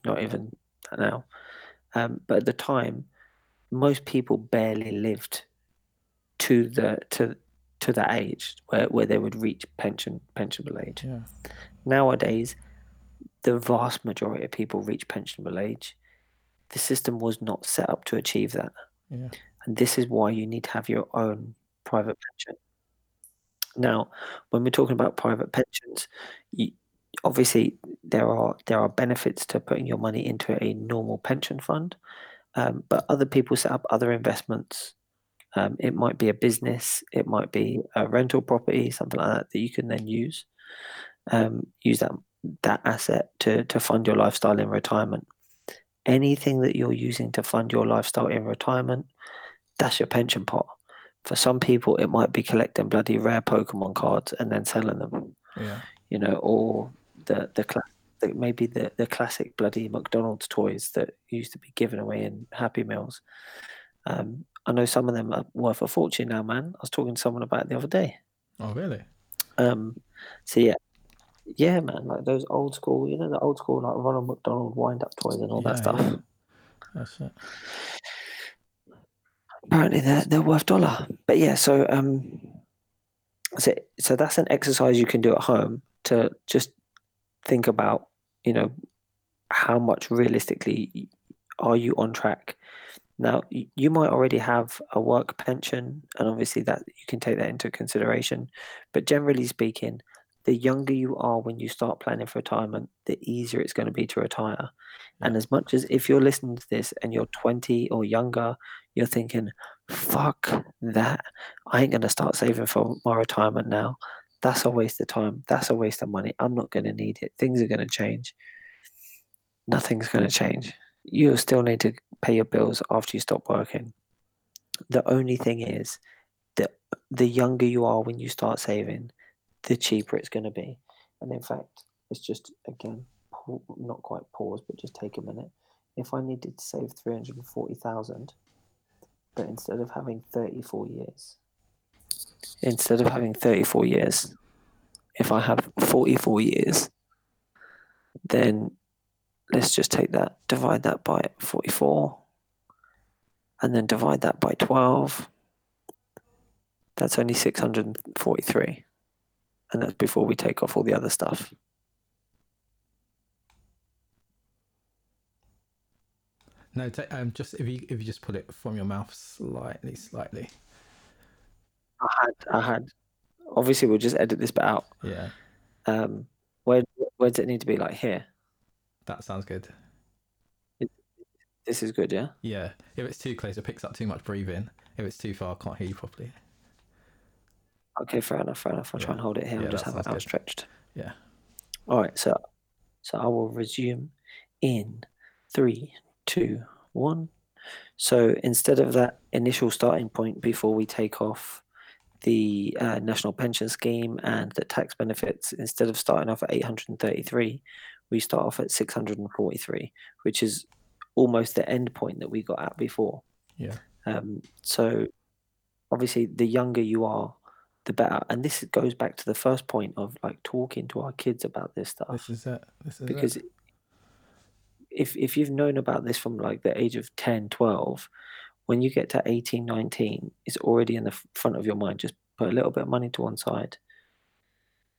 not even now. But at the time, most people barely lived to that age where they would reach pensionable age. Yeah. Nowadays, the vast majority of people reach pensionable age. The system was not set up to achieve that. Yeah. And this is why you need to have your own private pension. Now, when we're talking about private pensions, obviously there are benefits to putting your money into a normal pension fund, but other people set up other investments. It might be a business, it might be a rental property, something like that you can then use that asset to fund your lifestyle in retirement. Anything that you're using to fund your lifestyle in retirement, that's your pension pot. For some people, it might be collecting bloody rare Pokemon cards and then selling them. Yeah. You know, or the classic bloody McDonald's toys that used to be given away in Happy Meals. I know some of them are worth a fortune now, man. I was talking to someone about it the other day. Oh, really? So yeah, man. Like those old school, the old school like Ronald McDonald wind-up toys and all that stuff. Yeah. That's it. Apparently they're worth $1. But yeah, so that's an exercise you can do at home to just think about, how much realistically are you on track. Now, you might already have a work pension, and obviously that you can take that into consideration. But generally speaking, the younger you are when you start planning for retirement, the easier it's going to be to retire. And as much as if you're listening to this and you're 20 or younger, you're thinking, fuck that, I ain't going to start saving for my retirement now. That's a waste of time. That's a waste of money. I'm not going to need it. Things are going to change. Nothing's going to change. You'll still need to pay your bills after you stop working. The only thing is that the younger you are when you start saving, the cheaper it's going to be. And in fact, it's just, again, not quite pause, but just take a minute. If I needed to save 340,000, but instead of having 34 years, if I have 44 years, then let's just take that, divide that by 44, and then divide that by 12. That's only 643. And that's before we take off all the other stuff. No, just if you just put it from your mouth slightly. I had. Obviously, we'll just edit this bit out. Yeah. Where does it need to be? Like here. That sounds good. This is good, yeah. Yeah. If it's too close, it picks up too much breathing. If it's too far, I can't hear you properly. Okay, fair enough. I'll try and hold it here. I'll just have it outstretched. Good. Yeah. All right. So I will resume in 3, 2, 1. So instead of that initial starting point before we take off the National Pension Scheme and the tax benefits, instead of starting off at 833, we start off at 643, which is almost the end point that we got at before. Yeah. So obviously, the younger you are, the better. And this goes back to the first point of like talking to our kids about this stuff. This is because if you've known about this from like the age of 10, 12, when you get to 18, 19, it's already in the front of your mind. Just put a little bit of money to one side.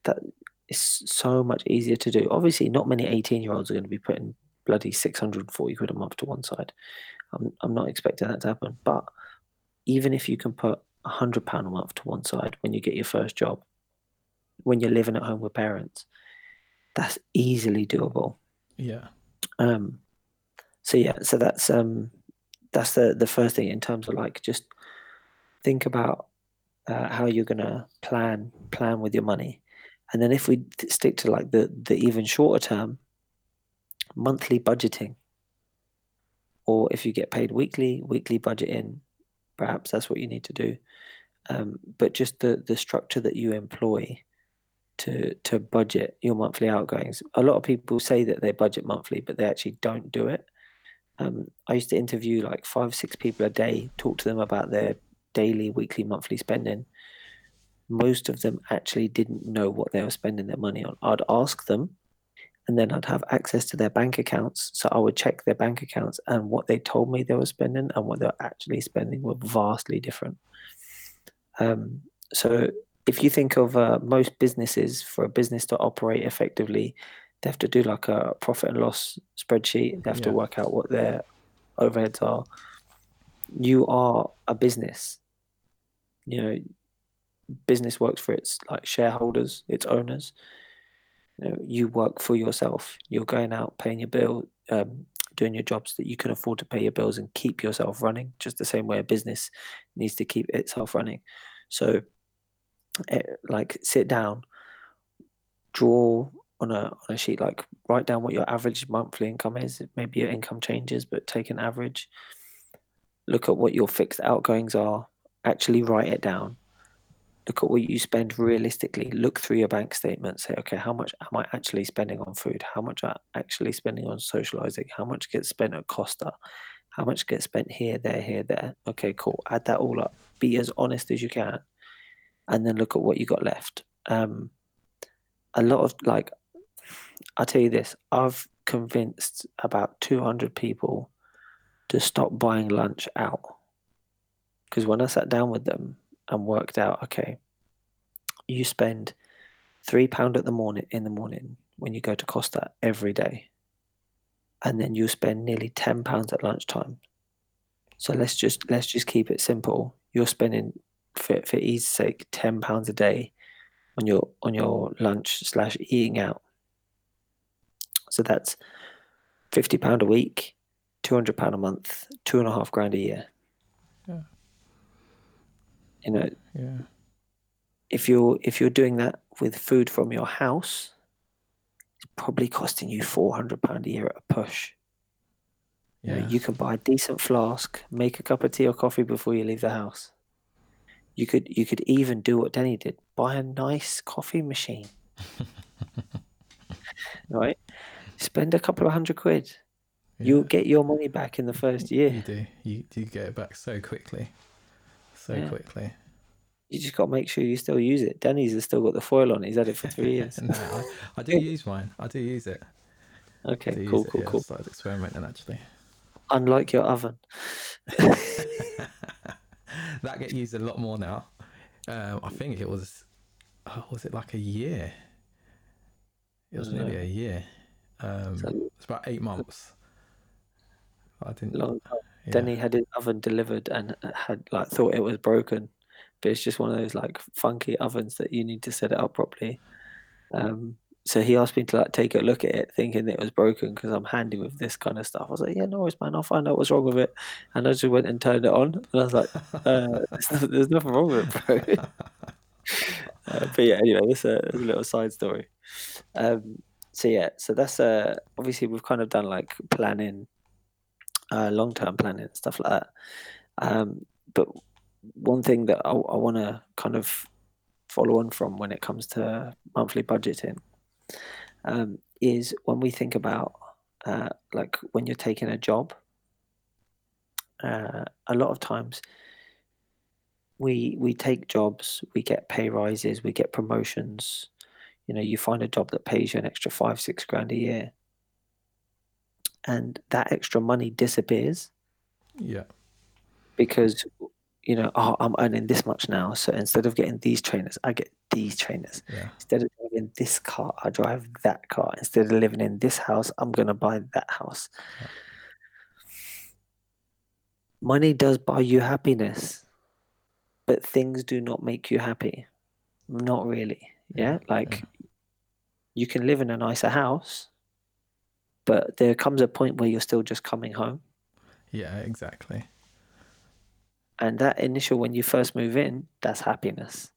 That is so much easier to do. Obviously, not many 18-year-olds are going to be putting bloody 640 quid a month to one side. I'm not expecting that to happen. But even if you can put £100 a month to one side when you get your first job, when you're living at home with parents, that's easily doable. Yeah. So that's the first thing in terms of like just think about how you're gonna plan with your money. And then if we stick to like the even shorter term, monthly budgeting, or if you get paid weekly budgeting, perhaps that's what you need to do. But just the structure that you employ to budget your monthly outgoings. A lot of people say that they budget monthly, but they actually don't do it. I used to interview like 5-6 people a day, talk to them about their daily, weekly, monthly spending. Most of them actually didn't know what they were spending their money on. I'd ask them, and then I'd have access to their bank accounts. So I would check their bank accounts, and what they told me they were spending and what they were actually spending were vastly different. So if you think of most businesses, for a business to operate effectively, they have to do like a profit and loss spreadsheet. They have to work out what their overheads are. You are a business. You know, business works for its like shareholders, its owners. You know, you work for yourself. You're going out, paying your bill, doing your jobs that you can afford to pay your bills and keep yourself running, just the same way a business needs to keep itself running. So like sit down, draw on a sheet, like write down what your average monthly income is. Maybe your income changes, but take an average. Look at what your fixed outgoings are. Actually write it down. Look at what you spend realistically. Look through your bank statement. Say, okay, how much am I actually spending on food? How much am I actually spending on socializing? How much gets spent at Costa? How much gets spent here, there, here, there? Okay, cool. Add that all up. Be as honest as you can, and then look at what you got left. A lot of like, I'll tell you this, I've convinced about 200 people to stop buying lunch out. Because when I sat down with them and worked out, okay, you spend £3 in the morning when you go to Costa every day, and then you spend nearly £10 at lunchtime. So let's just keep it simple. You're spending, for ease's sake, £10 a day on your lunch / eating out. So that's £50 a week, £200 a month, £2,500 a year. Yeah. You know, yeah. If you're doing that with food from your house, it's probably costing you £400 a year at a push. Yeah. You know, you can buy a decent flask, make a cup of tea or coffee before you leave the house. You could even do what Denny did, buy a nice coffee machine, right? Spend a couple of £100. Yeah. You'll get your money back in the first year. You do. You get it back so quickly. So quickly. You just got to make sure you still use it. Danny's has still got the foil on. He's had it for 3 years. No, I do use mine. I do use it. Okay, cool. I started experimenting, actually. Unlike your oven. That gets used a lot more now. I think it was it like a year? It was nearly a year. It's about 8 months. I didn't. Long time. Yeah. Denny had his oven delivered and had like thought it was broken, but it's just one of those like funky ovens that you need to set it up properly. So he asked me to like take a look at it, thinking it was broken because I'm handy with this kind of stuff. I was like, yeah, no worries, man, I'll find out what's wrong with it. And I just went and turned it on, and I was like, there's nothing wrong with it, bro. But yeah, anyway, it's a little side story. So that's obviously we've kind of done like planning. Long-term planning and stuff like that, but one thing that I want to kind of follow on from when it comes to monthly budgeting is when we think about like when you're taking a job, a lot of times we take jobs, we get pay rises, we get promotions. You know, you find a job that pays you an extra £5,000-6,000 a year, and that extra money disappears. Yeah. Because, you know, I'm earning this much now, so instead of getting these trainers, I get these trainers. Yeah. Instead of driving this car, I drive that car. Instead of living in this house, I'm going to buy that house. Yeah. Money does buy you happiness, but things do not make you happy. Not really. Yeah. You can live in a nicer house, but there comes a point where you're still just coming home. Yeah, exactly. And that initial, when you first move in, that's happiness.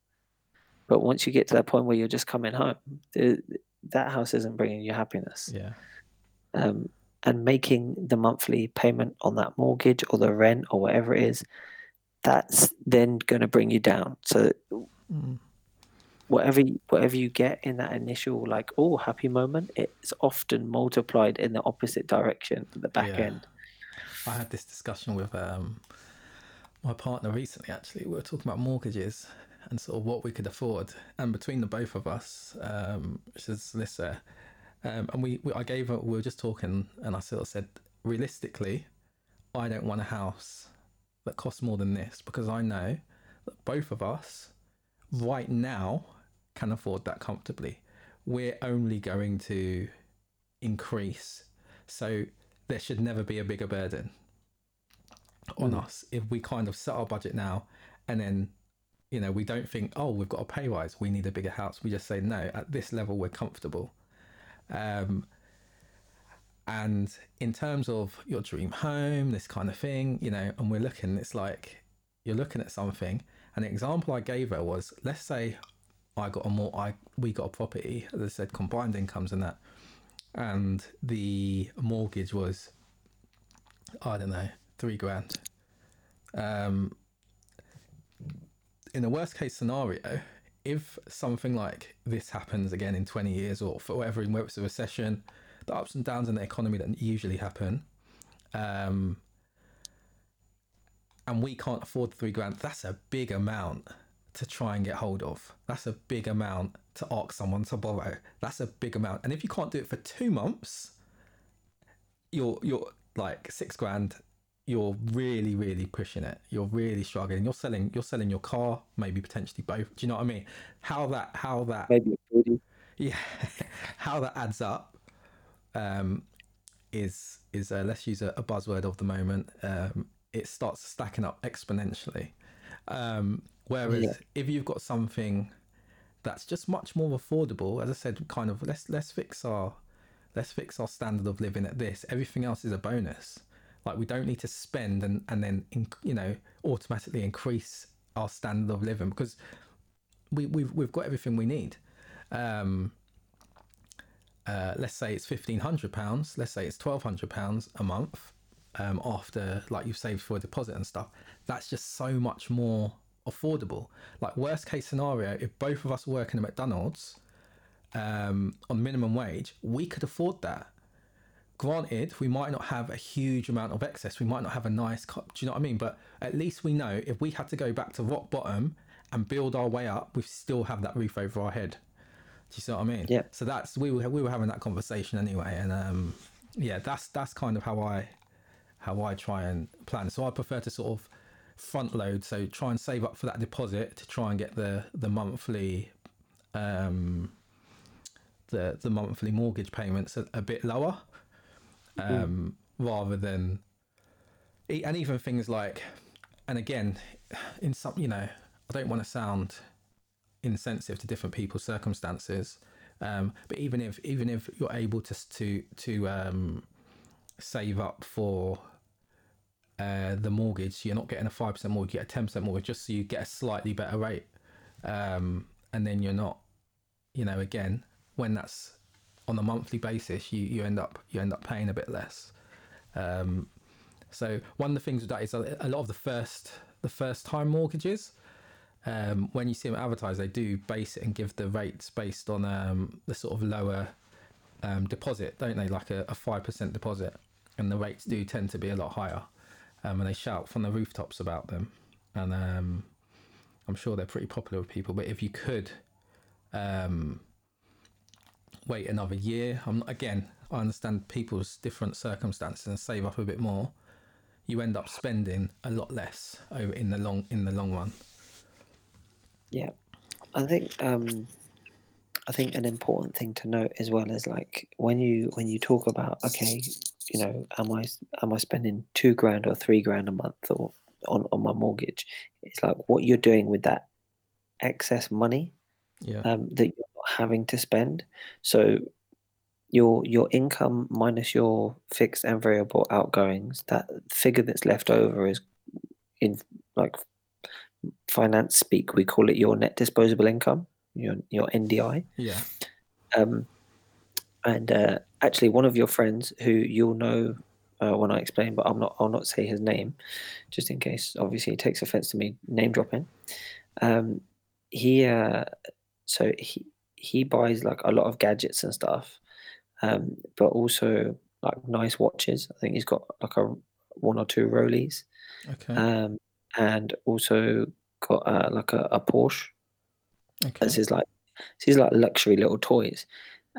But once you get to that point where you're just coming home, that house isn't bringing you happiness. Yeah. And making the monthly payment on that mortgage or the rent or whatever it is, that's then going to bring you down. So whatever you get in that initial like happy moment, it's often multiplied in the opposite direction at the back end. I had this discussion with my partner recently. Actually, we were talking about mortgages and sort of what we could afford, and between the both of us, she says, listen, and I gave her, we were just talking, and I sort of said, realistically, I don't want a house that costs more than this, because I know that both of us right now can afford that comfortably. We're only going to increase, so there should never be a bigger burden on us if we kind of set our budget now, and then, you know, we don't think, oh, we've got a pay rise, we need a bigger house. We just say, no, at this level we're comfortable. And in terms of your dream home, this kind of thing, you know, and we're looking, it's like you're looking at something. An example I gave her was, let's say we got a property, as I said, combined incomes and that, and the mortgage was, I don't know, $3,000. In the worst case scenario, if something like this happens again in 20 years or forever, whether it's a recession, the ups and downs in the economy that usually happen, and we can't afford $3,000, that's a big amount to try and get hold of. That's a big amount to ask someone to borrow. That's a big amount. And if you can't do it for 2 months, you're like $6,000. You're really, really pushing it. You're really struggling. You're selling your car, maybe potentially both. Do you know what I mean? How that maybe. Yeah, how that adds up is let's use a buzzword of the moment. It starts stacking up exponentially. Whereas if you've got something that's just much more affordable, as I said, kind of let's fix our standard of living at this. Everything else is a bonus. Like, we don't need to spend and then automatically increase our standard of living, because we've got everything we need. Let's say it's £1,500. Let's say it's £1,200 a month after, like, you've saved for a deposit and stuff. That's just so much more affordable. Like, worst case scenario, if both of us were working at McDonald's on minimum wage, we could afford that. Granted, we might not have a huge amount of excess. We might not have a nice cup. Do you know what I mean? But at least we know if we had to go back to rock bottom and build our way up, we still have that roof over our head. Do you see what I mean? Yeah. So that's, we were having that conversation anyway, and that's kind of how I try and plan. So I prefer to sort of front load. So try and save up for that deposit to try and get the monthly the monthly mortgage payments a bit lower. Rather than, and even things like, and again, in some, you know, I don't want to sound insensitive to different people's circumstances, but even if you're able to save up for the mortgage, you're not getting a 5% mortgage, you get a 10% mortgage, just so you get a slightly better rate, and then you're not, you know, again, when that's on a monthly basis, you end up paying a bit less. So one of the things with that is a lot of the first time mortgages, when you see them advertised, they do base it and give the rates based on the sort of lower deposit, don't they? Like a 5% deposit, and the rates do tend to be a lot higher, and they shout from the rooftops about them, and I'm sure they're pretty popular with people. But if you could wait another year, I understand people's different circumstances, and save up a bit more, you end up spending a lot less over in the long run. Yeah, I think an important thing to note as well is, like, when you talk about, okay, you know, am I spending $2,000 or $3,000 a month or on my mortgage, it's like what you're doing with that excess money that you're having to spend. So your income minus your fixed and variable outgoings, that figure that's left over is, in like finance speak, we call it your net disposable income, your NDI. And actually, one of your friends who you'll know when I explain, but I'll not say his name, just in case obviously he takes offense to me name dropping, he So he buys like a lot of gadgets and stuff, but also like nice watches. I think he's got like a one or two Rolex, okay, and also got like a Porsche. Okay. This is like luxury little toys.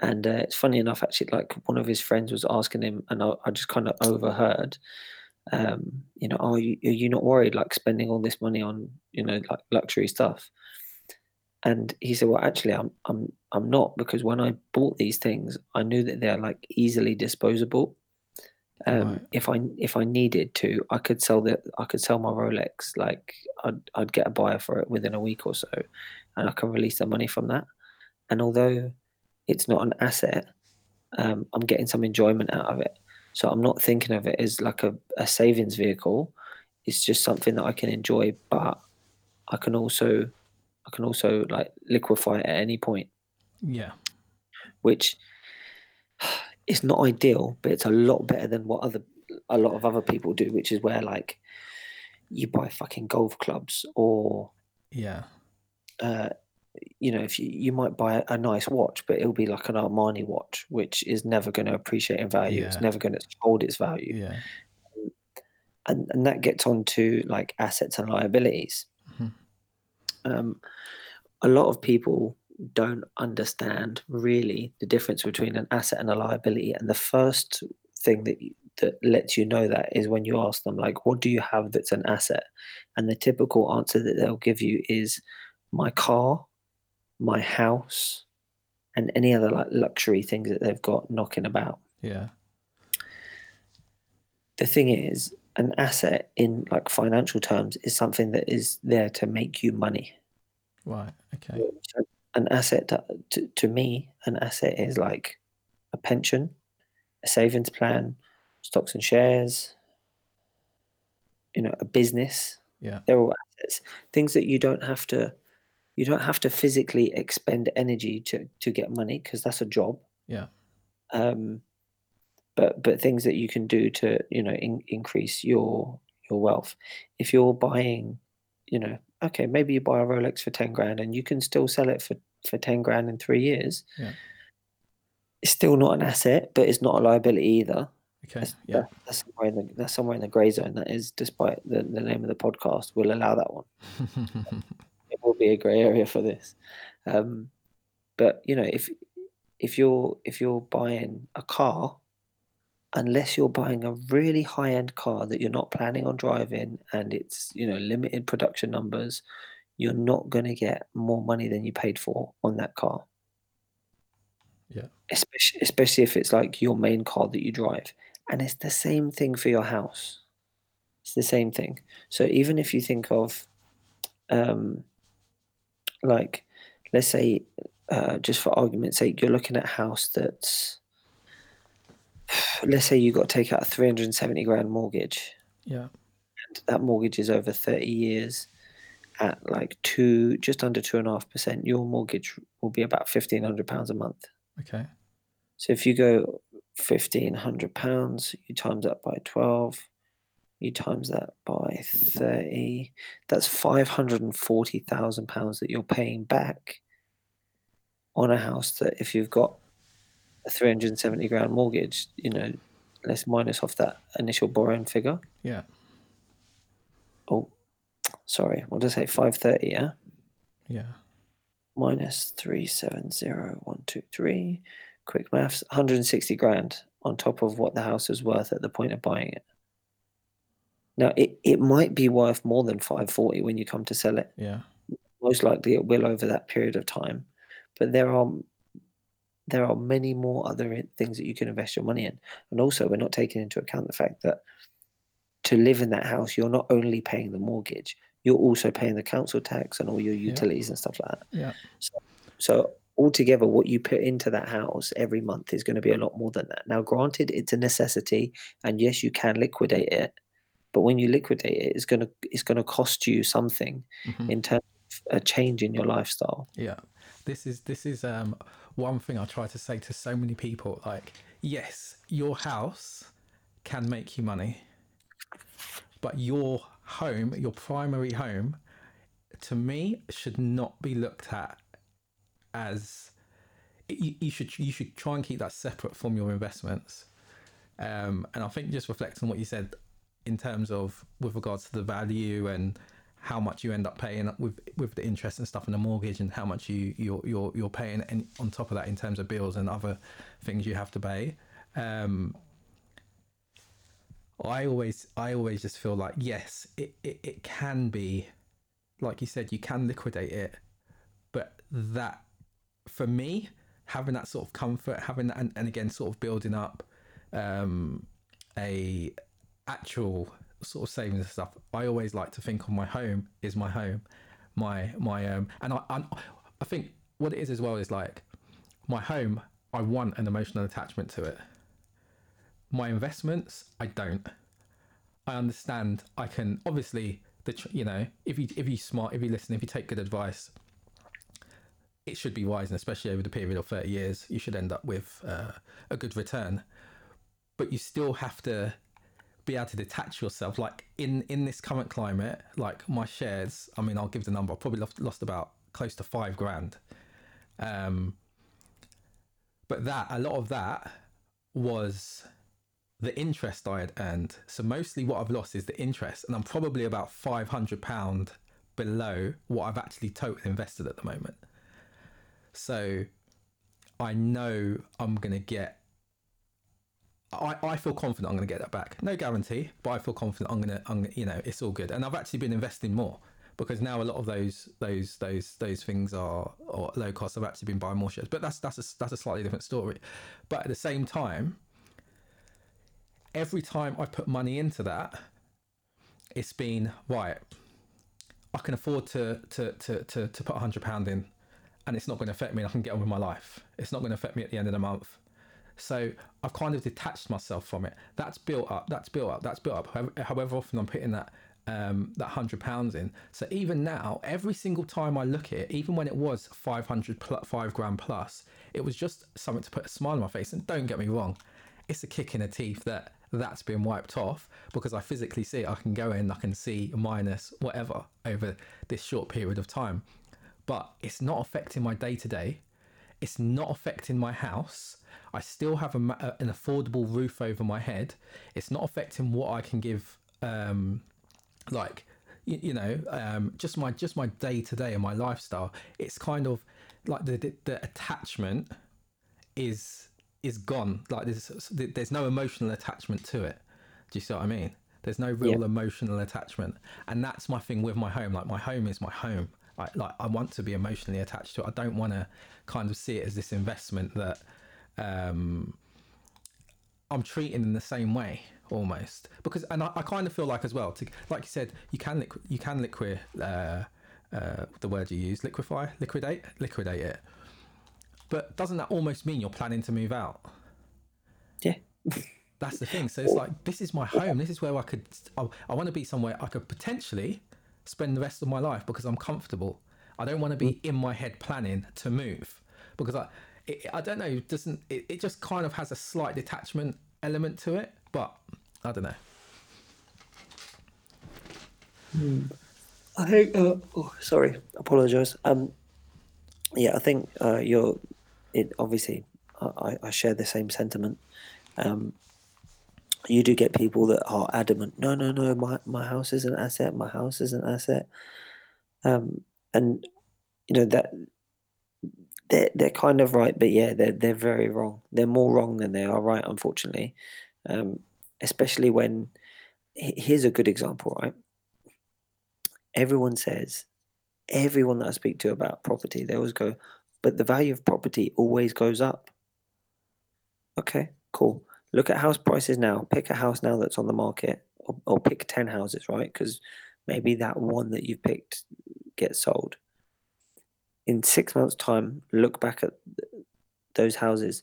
And it's funny enough, actually, like one of his friends was asking him, and I just kind of overheard, oh, are you not worried, like spending all this money on, like luxury stuff? And he said, well, actually, I'm not, because when I bought these things, I knew that they're like easily disposable. Right. If I needed to, I could sell my Rolex. Like I'd get a buyer for it within a week or so, and I can release the money from that. And although it's not an asset, I'm getting some enjoyment out of it. So I'm not thinking of it as like a savings vehicle. It's just something that I can enjoy, but I can also like liquefy it at any point. Yeah. Which is not ideal, but it's a lot better than what a lot of other people do, which is where like you buy fucking golf clubs or yeah. If you might buy a nice watch, but it'll be like an Armani watch, which is never going to appreciate in value. Yeah. It's never going to hold its value. Yeah. And that gets on to like assets and liabilities. Mm-hmm. A lot of people don't understand really the difference between an asset and a liability. And the first thing that lets you know that is when you ask them, like, what do you have that's an asset? And the typical answer that they'll give you is my car, my house, and any other like luxury things that they've got knocking about. Yeah. The thing is, an asset in like financial terms is something that is there to make you money. Right. Okay. So an asset to me, an asset is like a pension, a savings plan, stocks and shares, a business. Yeah. They're all assets. Things that you don't have to physically expend energy to get money, because that's a job. Yeah. But things that you can do to, increase your wealth. If you're buying, okay, maybe you buy a Rolex for 10 grand and you can still sell it for 10 grand in 3 years. Yeah. It's still not an asset, but it's not a liability either. Okay. That's somewhere in the gray zone. That is, despite the name of the podcast, we'll allow that one. It will be a grey area for this, but if you're buying a car, unless you're buying a really high end car that you're not planning on driving and it's limited production numbers, you're not going to get more money than you paid for on that car. Yeah, especially if it's like your main car that you drive, and it's the same thing for your house. It's the same thing. So even if you think of like, let's say, just for argument's sake, you're looking at a house that's, let's say you got to take out a 370 grand mortgage. Yeah. And that mortgage is over 30 years at like just under 2.5%. Your mortgage will be about £1,500 a month. Okay. So if you go £1,500, you times that by 12, you times that by 30, that's £540,000 that you're paying back on a house that, if you've got a 370 grand mortgage, let's minus off that initial borrowing figure. Yeah. Oh, sorry. What did I say? 530, yeah? Yeah. Minus 370,123. Quick maths, 160 grand on top of what the house is worth at the point of buying it. Now, it might be worth more than 540 when you come to sell it. Yeah. Most likely it will over that period of time. But there are many more other things that you can invest your money in. And also, we're not taking into account the fact that to live in that house, you're not only paying the mortgage, you're also paying the council tax and all your utilities and stuff like that. Yeah. So altogether, what you put into that house every month is going to be a lot more than that. Now, granted, it's a necessity, and yes, you can liquidate it. But when you liquidate it, it's gonna cost you something, mm-hmm, in terms of a change in your lifestyle. Yeah, this is one thing I try to say to so many people. Like, yes, your house can make you money, but your home, your primary home, to me, should not be looked at as you should try and keep that separate from your investments. And I think just reflect on what you said in terms of with regards to the value and how much you end up paying with the interest and stuff in the mortgage, and how much you're paying, and on top of that in terms of bills and other things you have to pay. I always just feel like, yes, it can be, like you said, you can liquidate it, but that for me, having that sort of comfort, having that, and again sort of building up a actual sort of savings and stuff. I always like to think of my home is my home, and I think what it is as well is like my home. I want an emotional attachment to it. My investments, I don't. I understand. I can obviously if you're smart, if you listen, if you take good advice, it should be wise, and especially over the period of 30 years, you should end up with a good return. But you still have to be able to detach yourself, like in this current climate, like my shares, I mean, I'll give the number, I probably lost about close to $5,000, but that, a lot of that was the interest I had earned. So mostly what I've lost is the interest, and I'm probably about £500 below what I've actually total invested at the moment. So I know I'm gonna get, I feel confident I'm going to get that back. No guarantee, but I feel confident I'm gonna it's all good. And I've actually been investing more because now a lot of those things are low cost. I've actually been buying more shares, but that's a slightly different story. But at the same time, every time I put money into that, it's been right. I can afford to put £100 in, and it's not going to affect me. And I can get on with my life. It's not going to affect me at the end of the month. So I've kind of detached myself from it. That's built up. However often I'm putting that that £100 in. So even now, every single time I look at it, even when it was £5,000 plus, it was just something to put a smile on my face. And don't get me wrong, it's a kick in the teeth that's been wiped off, because I physically see it. I can go in, I can see minus whatever over this short period of time. But it's not affecting my day-to-day. It's not affecting my house. I still have an affordable roof over my head. It's not affecting what I can give, just my day to day and my lifestyle. It's kind of like the attachment is gone. Like there's no emotional attachment to it. Do you see what I mean? There's no real emotional attachment, and that's my thing with my home. Like my home is my home. I want to be emotionally attached to it. I don't want to kind of see it as this investment that I'm treating in the same way almost, because, and I kind of feel like as well, like you said, you can liquid, the word you use, liquidate it. But doesn't that almost mean you're planning to move out? Yeah. That's the thing. So it's like, this is my home. This is where I want to be somewhere I could potentially spend the rest of my life because I'm comfortable. I don't want to be in my head planning to move, because I don't know, it just kind of has a slight detachment element to it, but I don't know. I think, apologize. I think obviously I share the same sentiment. You do get people that are adamant, no, my house is an asset, and that they're kind of right, but yeah, they're very wrong. They're more wrong than they are right, unfortunately. Especially when, here's a good example, right? Everyone that I speak to about property, they always go, but the value of property always goes up. Okay, cool. Look at house prices now. Pick a house now that's on the market, or pick 10 houses, right? Because maybe that one that you've picked gets sold. In 6 months' time, look back at those houses.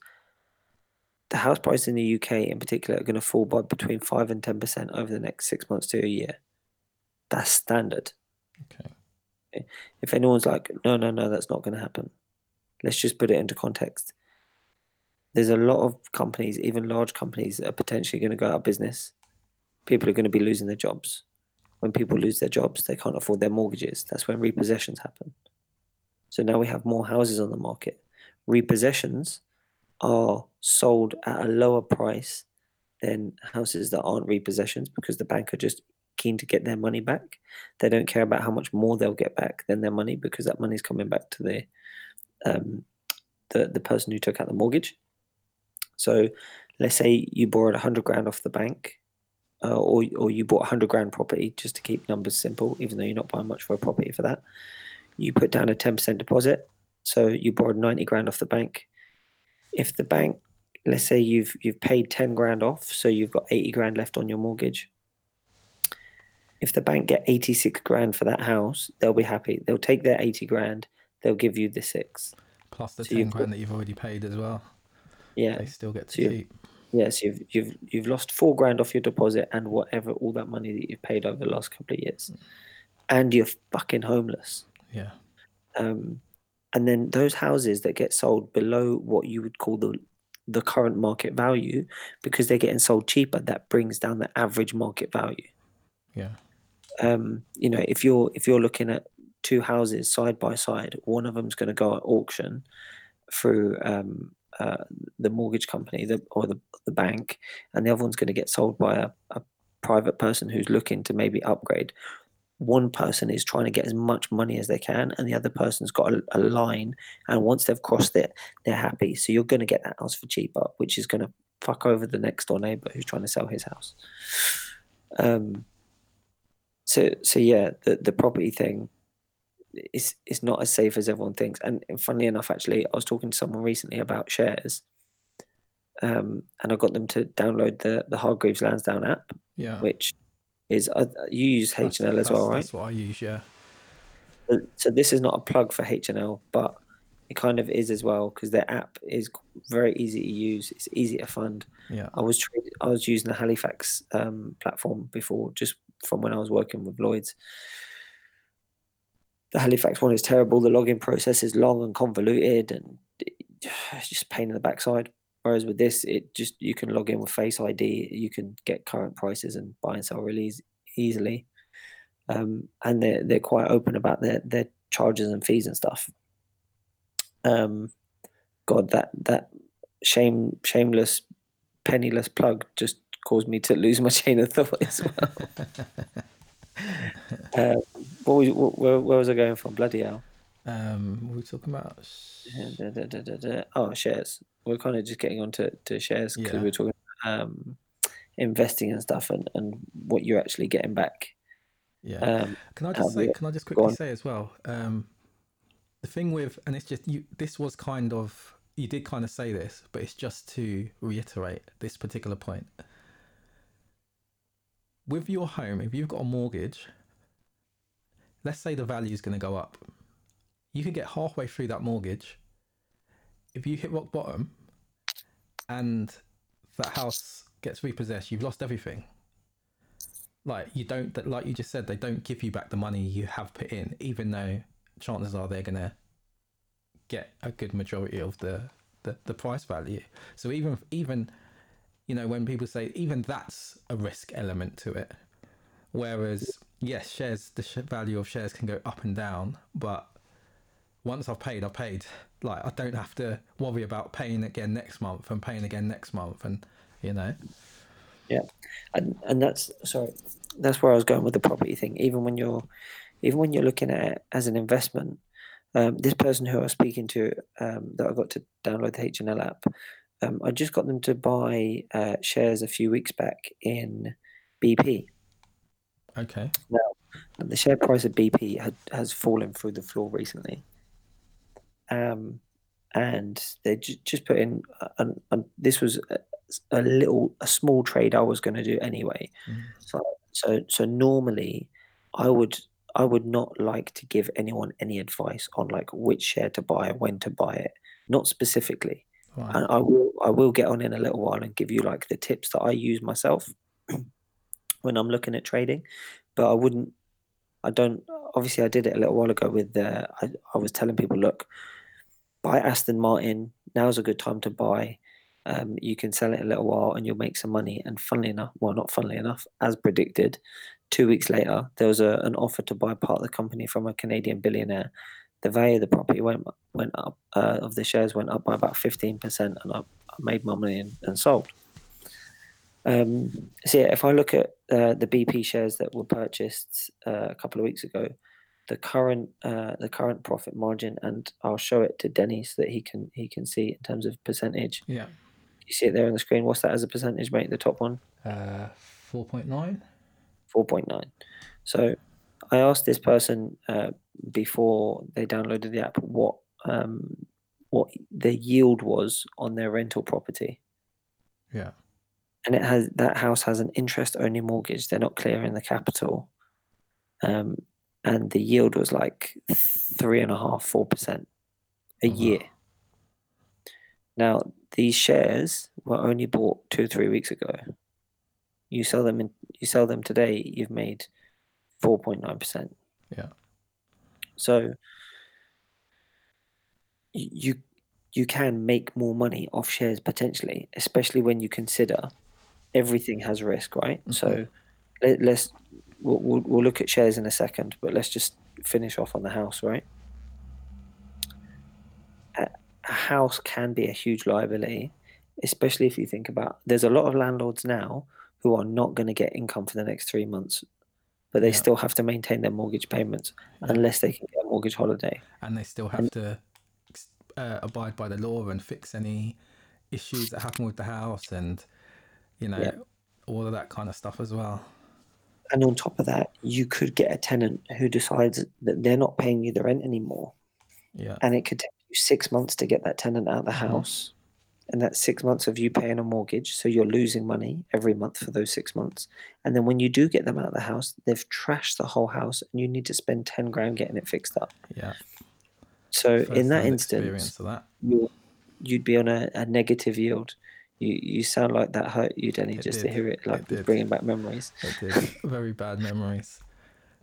The house prices in the UK in particular are going to fall by between 5 and 10% over the next 6 months to a year. That's standard. Okay. If anyone's like, no, that's not going to happen. Let's just put it into context. There's a lot of companies, even large companies, that are potentially going to go out of business. People are going to be losing their jobs. When people lose their jobs, they can't afford their mortgages. That's when repossessions happen. So now we have more houses on the market. Repossessions are sold at a lower price than houses that aren't repossessions because the bank are just keen to get their money back. They don't care about how much more they'll get back than their money because that money's coming back to the person who took out the mortgage. So let's say you borrowed 100 grand off the bank or you bought 100 grand property, just to keep numbers simple, even though you're not buying much for a property for that. You put down a 10% deposit, so you borrowed 90 grand off the bank. If the bank, let's say you've paid 10 grand off, so you've got 80 grand left on your mortgage. If the bank get 86 grand for that house, they'll be happy. They'll take their 80 grand, they'll give you the 6. Plus the 10 grand that you've already paid as well. Yeah. They still get to keep. Yes, yeah, so you've lost 4 grand off your deposit and whatever, all that money that you've paid over the last couple of years. And you're fucking homeless. Yeah. And then those houses that get sold below what you would call the current market value, because they're getting sold cheaper, that brings down the average market value. Yeah. You know, if you're looking at two houses side by side, one of them's going to go at auction through the mortgage company or the bank, and the other one's going to get sold by a private person who's looking to maybe upgrade. One person is trying to get as much money as they can, and the other person's got a line, and once they've crossed it, they're happy. So you're going to get that house for cheaper, which is going to fuck over the next door neighbor who's trying to sell his house. So yeah, the property thing is not as safe as everyone thinks. And funnily enough, actually, I was talking to someone recently about shares, and I got them to download the Hargreaves Lansdowne app, yeah, which is you use H&L as well, right? That's what I use, yeah. So this is not a plug for H&L, but it kind of is as well because their app is very easy to use. It's easy to fund. Yeah, I was using the Halifax platform before, just from when I was working with Lloyd's. The Halifax one is terrible. The login process is long and convoluted, and it's just a pain in the backside. Whereas with this, you can log in with Face ID. You can get current prices and buy and sell really easily. And they're quite open about their charges and fees and stuff. God, that shameless, penniless plug just caused me to lose my chain of thought as well. Where was I going from? Bloody hell. What were we talking about? Oh, shares. We're kind of just getting on to shares because we're talking about investing and stuff and what you're actually getting back. Yeah. Can I just quickly say as well, the thing with, and it's just, you did kind of say this, but it's just to reiterate this particular point. With your home, if you've got a mortgage, let's say the value is going to go up. You can get halfway through that mortgage. If you hit rock bottom and that house gets repossessed, you've lost everything. Like you just said, they don't give you back the money you have put in, even though chances are they're going to get a good majority of the price value. So even you know, when people say even that's a risk element to it, whereas yes, shares, the value of shares can go up and down, but once I've paid, like I don't have to worry about paying again next month, and you know. Yeah, and that's where I was going with the property thing. Even when you're looking at it as an investment, this person who I was speaking to, that I got to download the H&L app, I just got them to buy shares a few weeks back in BP. Okay. Now, the share price of BP has fallen through the floor recently. And they just put in, this was a small trade I was going to do anyway. Mm. So normally I would not like to give anyone any advice on like which share to buy, when to buy it, not specifically. Right. And I will get on in a little while and give you like the tips that I use myself when I'm looking at trading, but obviously I did it a little while ago with I was telling people, look, buy Aston Martin. Now's a good time to buy. You can sell it a little while and you'll make some money. And not funnily enough, as predicted, 2 weeks later, there was an offer to buy part of the company from a Canadian billionaire the value of the property went up, of the shares went up by about 15%, and I made my money and sold. So yeah, if I look at the BP shares that were purchased a couple of weeks ago, the current profit margin, and I'll show it to Denny so that he can see in terms of percentage. Yeah. You see it there on the screen. What's that as a percentage, mate? The top one. 4.9. 4.9. So I asked this person before they downloaded the app what their yield was on their rental property. Yeah. And it has, that house has an interest-only mortgage. They're not clearing the capital, and the yield was like 3.5-4% a year. Now these shares were only bought 2-3 weeks ago. You sell them today, you've made 4.9%. Yeah. So you can make more money off shares potentially, especially when you consider everything has risk, right? Mm-hmm. So we'll look at shares in a second, but let's just finish off on the house, right? A house can be a huge liability, especially if you think about, there's a lot of landlords now who are not going to get income for the next 3 months, but they still have to maintain their mortgage payments unless they can get a mortgage holiday. And they still have to abide by the law and fix any issues that happen with the house and, all of that kind of stuff as well. And on top of that, you could get a tenant who decides that they're not paying you the rent anymore. Yeah. And it could take you 6 months to get that tenant out of the house. And that's 6 months of you paying a mortgage. So you're losing money every month for those 6 months. And then when you do get them out of the house, they've trashed the whole house and you need to spend 10 grand getting it fixed up. Yeah. So in that instance, you'd be on a negative yield. You sound like that hurt you, Denny, to hear it, like it bringing back memories. It did. Very bad memories.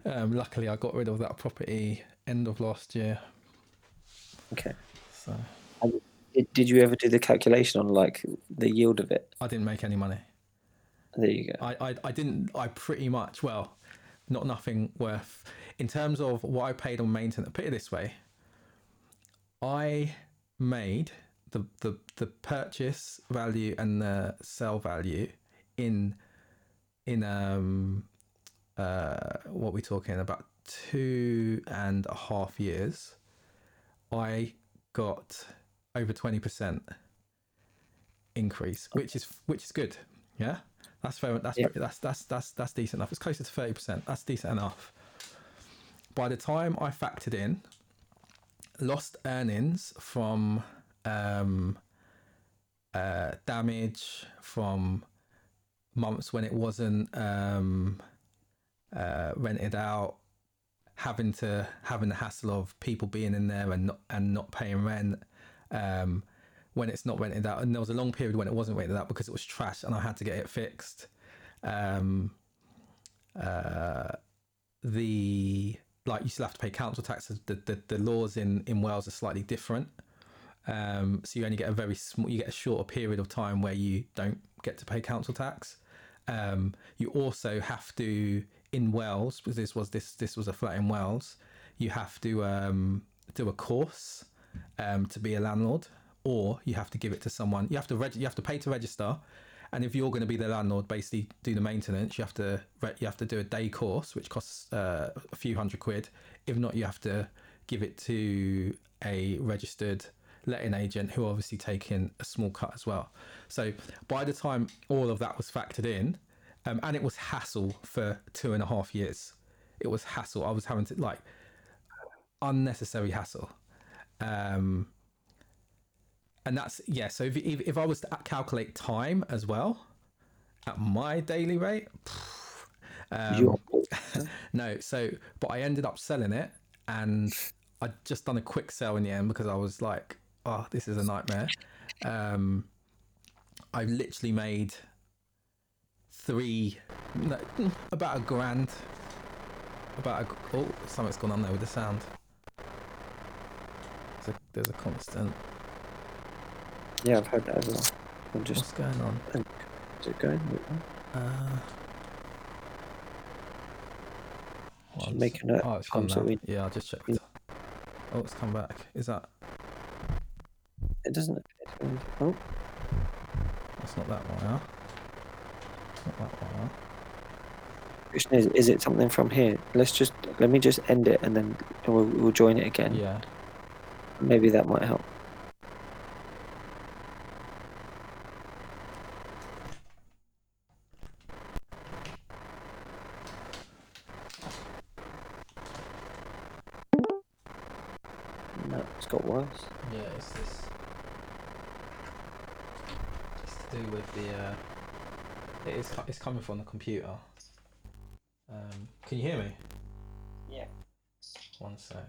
Luckily, I got rid of that property end of last year. Okay. So, did you ever do the calculation on like the yield of it? I didn't make any money. There you go. I didn't. I pretty much not nothing worth in terms of what I paid on maintenance. Put it this way, I made the purchase value and the sell value in what we're talking about 2.5 years. I got over 20% increase, which is good. Yeah, that's fair. That's decent enough. It's closer to 30%. That's decent enough. By the time I factored in lost earnings from damage, from months when it wasn't rented out, having the hassle of people being in there and not paying rent when it's not rented out, and there was a long period when it wasn't rented out because it was trash and I had to get it fixed. You still have to pay council taxes. The laws in Wales are slightly different. So you only get a shorter period of time where you don't get to pay council tax. You also have to, in Wales, because this was a flat in Wales, you have to do a course to be a landlord, or you have to give it to someone. You have to pay to register, and if you're going to be the landlord, basically do the maintenance. You have to do a day course, which costs a few £100. If not, you have to give it to a registered letting agent, who obviously take in a small cut as well. So by the time all of that was factored in, and it was hassle for 2.5 years. It was hassle. I was having to unnecessary hassle. And that's, yeah. So if I was to calculate time as well at my daily rate, no. So, but I ended up selling it, and I'd just done a quick sell in the end because I was like, oh, this is a nightmare. I literally made about £1,000. Something's gone on there with the sound. There's a constant. Yeah, I've heard that as well. What's going on? Is it going? Just making it. Oh, it's gone now. Yeah, I'll just check. Oh, it's come back. Is that? It doesn't appear to be. Oh. That's not that wire. Not that wire. Question is it something from here? Let me just end it and then we'll join it again. Yeah. Maybe that might help. No, it's got worse. Yeah, it's this. It's to do with the. It's coming from the computer. Can you hear me? Yeah. One sec.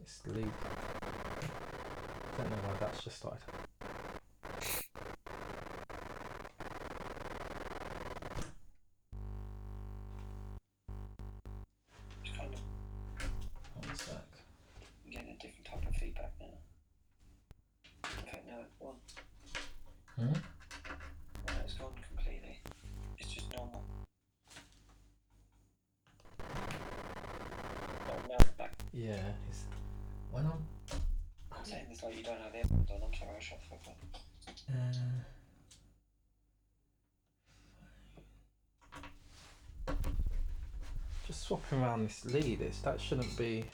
It's looping. I don't know why that's just started. One sec. I'm getting a different type of feedback now. I think now it's gone. Hmm? No, it's gone completely. It's just normal. Oh, now it's back. Yeah, it's... When I'm saying this like you don't have the earphones on, I'm sorry, I shut the fuck up. Just swapping around this lead, that shouldn't be...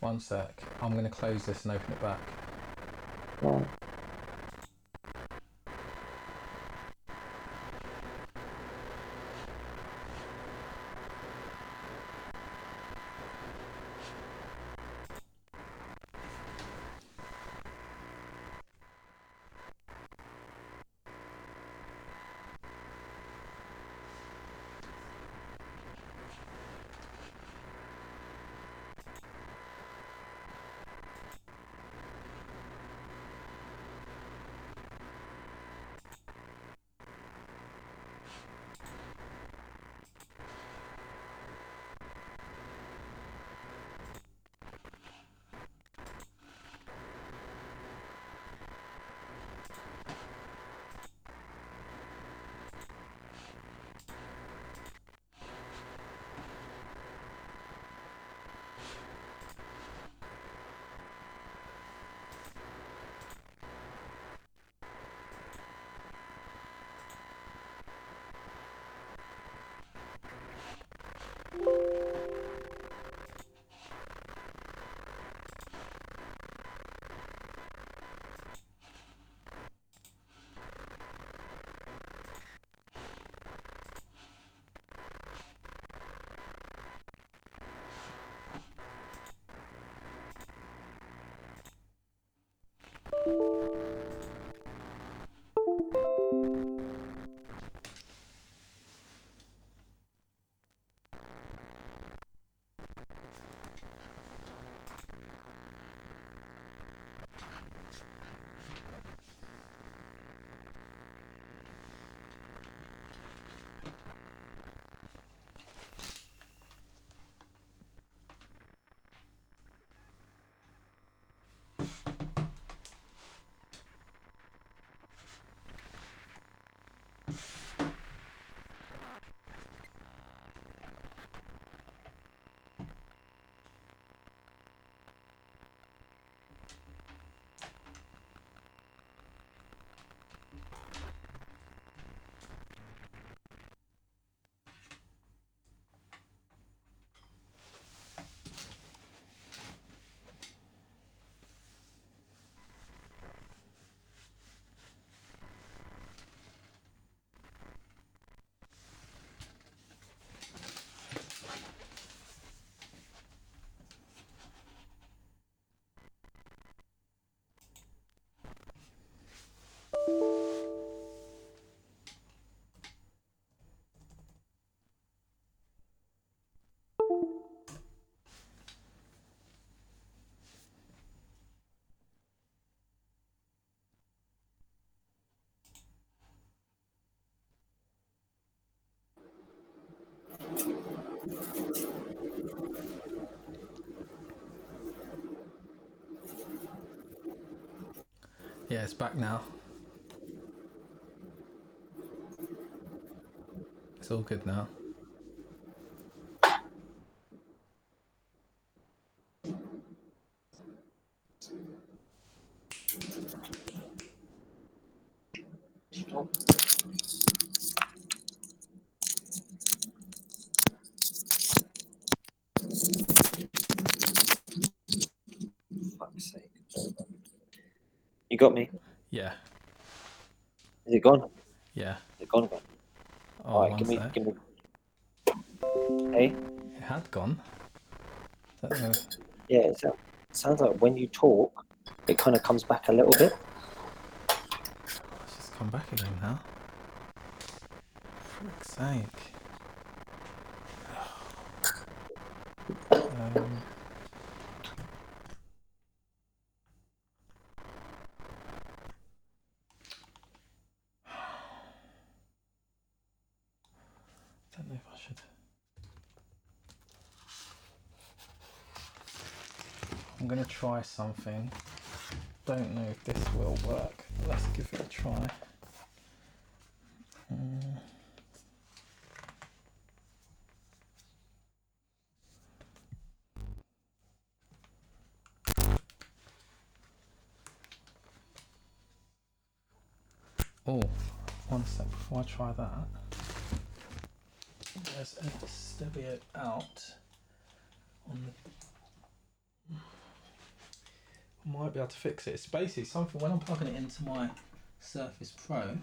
One sec. I'm going to close this and open it back. Wow. Yeah, it's back now. It's all good now. You got me? Yeah. Is it gone? Yeah. Is it gone again? Oh, right, give me. Hey? It had gone. I don't know. Yeah, it sounds like when you talk, it kind of comes back a little bit. It's just come back again now. For fuck's sake. I'm going to try something. Don't know if this will work. Let's give it a try. Oh, one sec before I try that. There's a stereo out on the... might be able to fix it. It's basically something when I'm plugging it into my Surface Pro,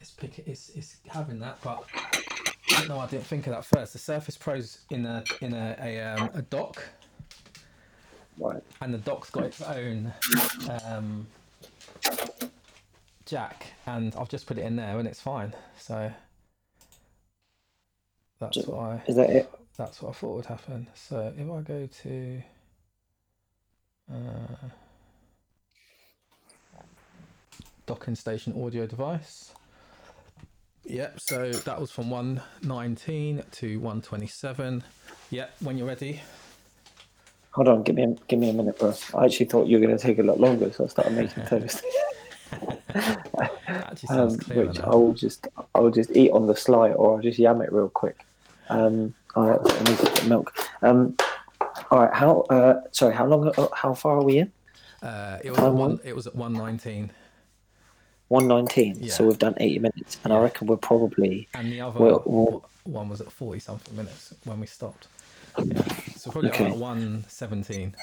it's having that, but no, I didn't think of that first. The Surface Pro's in a dock, right? And the dock's got its own jack, and I've just put it in there, and it's fine. So that's why. Is that it? That's what I thought would happen. So if I go to docking station audio device. Yep, so that was from 119 to 127. Yep, when you're ready. Hold on, give me a minute, bro. I actually thought you were going to take a lot longer, so I started making toast. Which I'll just eat on the sly, or I'll just yam it real quick. All right, I need to get milk. All right. How long? How far are we in? It was at 119. 119. Yeah. So we've done 80 minutes, and yeah. I reckon we're probably. And the other one was at 40-something minutes when we stopped. Yeah. So probably at 117.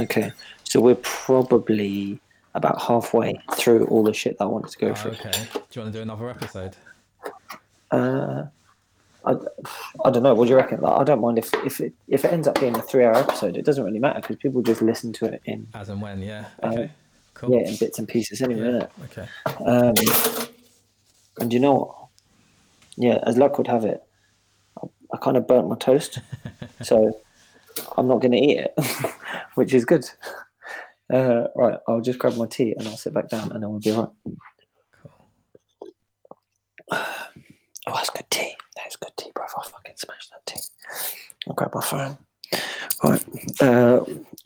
Okay. So we're probably about halfway through all the shit that I wanted to go through. Okay. Do you want to do another episode? I don't know. What do you reckon? Like, I don't mind if it ends up being a 3-hour episode. It doesn't really matter because people just listen to it in as and when. Yeah. Okay. Cool. Yeah, in bits and pieces anyway. Yeah. Okay. And you know what? Yeah, as luck would have it, I kind of burnt my toast, so I'm not going to eat it, which is good. Right. I'll just grab my tea and I'll sit back down, and then we'll be all right. Cool. Oh, that's good tea. It's good tea, bro. I fucking smashed that tea. I'll grab my phone. Right.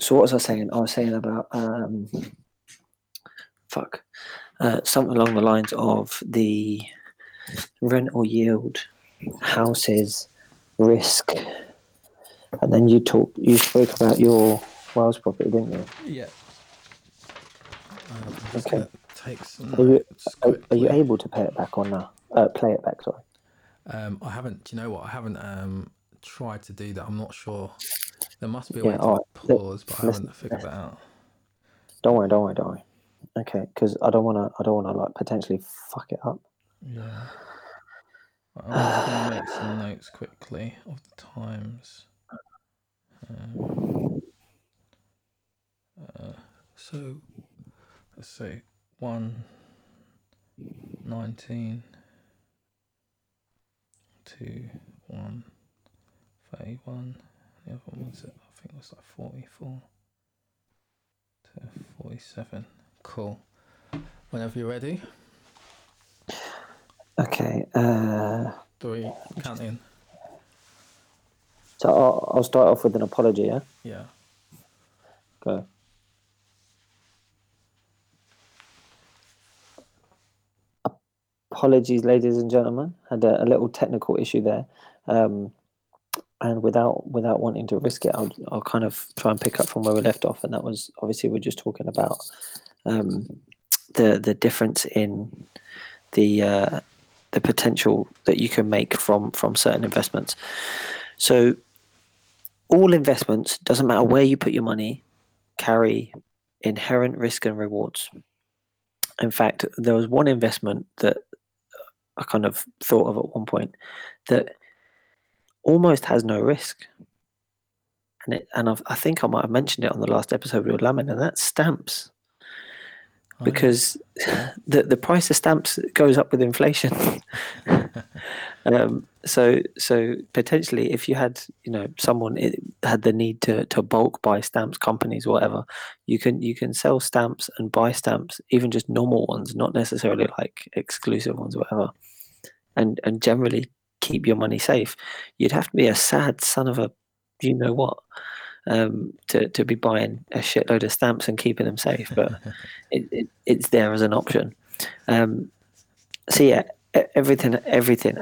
So what was I saying? I was saying about something along the lines of the rental yield, houses, risk, and then you spoke about your Wales property, didn't you? Yeah. Okay. Are you able to pay it back or not? Play it back, sorry. I haven't. Do you know what? I haven't tried to do that. I'm not sure. There must be a way to pause, but I haven't figured that out. Don't worry. Okay, because I don't want to like potentially fuck it up. Yeah. I'm just gonna make some notes quickly of the times. So let's see. 119. 2, 1, 31. The other one was, I think it was like 44 to 47. Cool. Whenever you're ready. Okay. Three, count in. So I'll start off with an apology, yeah? Yeah. Go. Apologies, ladies and gentlemen, had a little technical issue there. And without wanting to risk it, I'll kind of try and pick up from where we left off. And that was obviously we're just talking about the difference in the potential that you can make from certain investments. So all investments, doesn't matter where you put your money, carry inherent risk and rewards. In fact, there was one investment that I kind of thought of at one point that almost has no risk. And I think I might have mentioned it on the last episode with Lamin, and that's stamps. Oh, because yeah. the price of stamps goes up with inflation. So potentially if you had, someone had the need to bulk buy stamps, companies or whatever, you can sell stamps and buy stamps, even just normal ones, not necessarily like exclusive ones or whatever, and generally keep your money safe. You'd have to be a sad son of a to be buying a shitload of stamps and keeping them safe, but it's there as an option. Everything,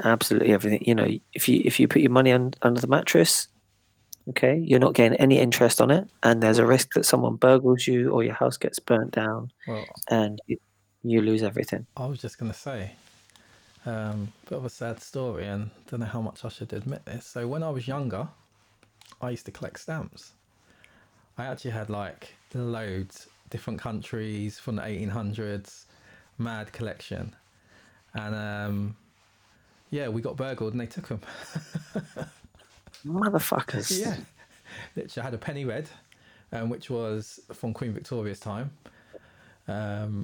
absolutely everything. If you put your money under the mattress, okay, you're not getting any interest on it, and there's a risk that someone burgles you or your house gets burnt down, and you lose everything. I was just going to say, bit of a sad story, and don't know how much I should admit this. So when I was younger, I used to collect stamps. I actually had like loads, different countries from the 1800s, mad collection. And we got burgled and they took them. Motherfuckers. Yeah. Literally, I had a Penny Red, which was from Queen Victoria's time. So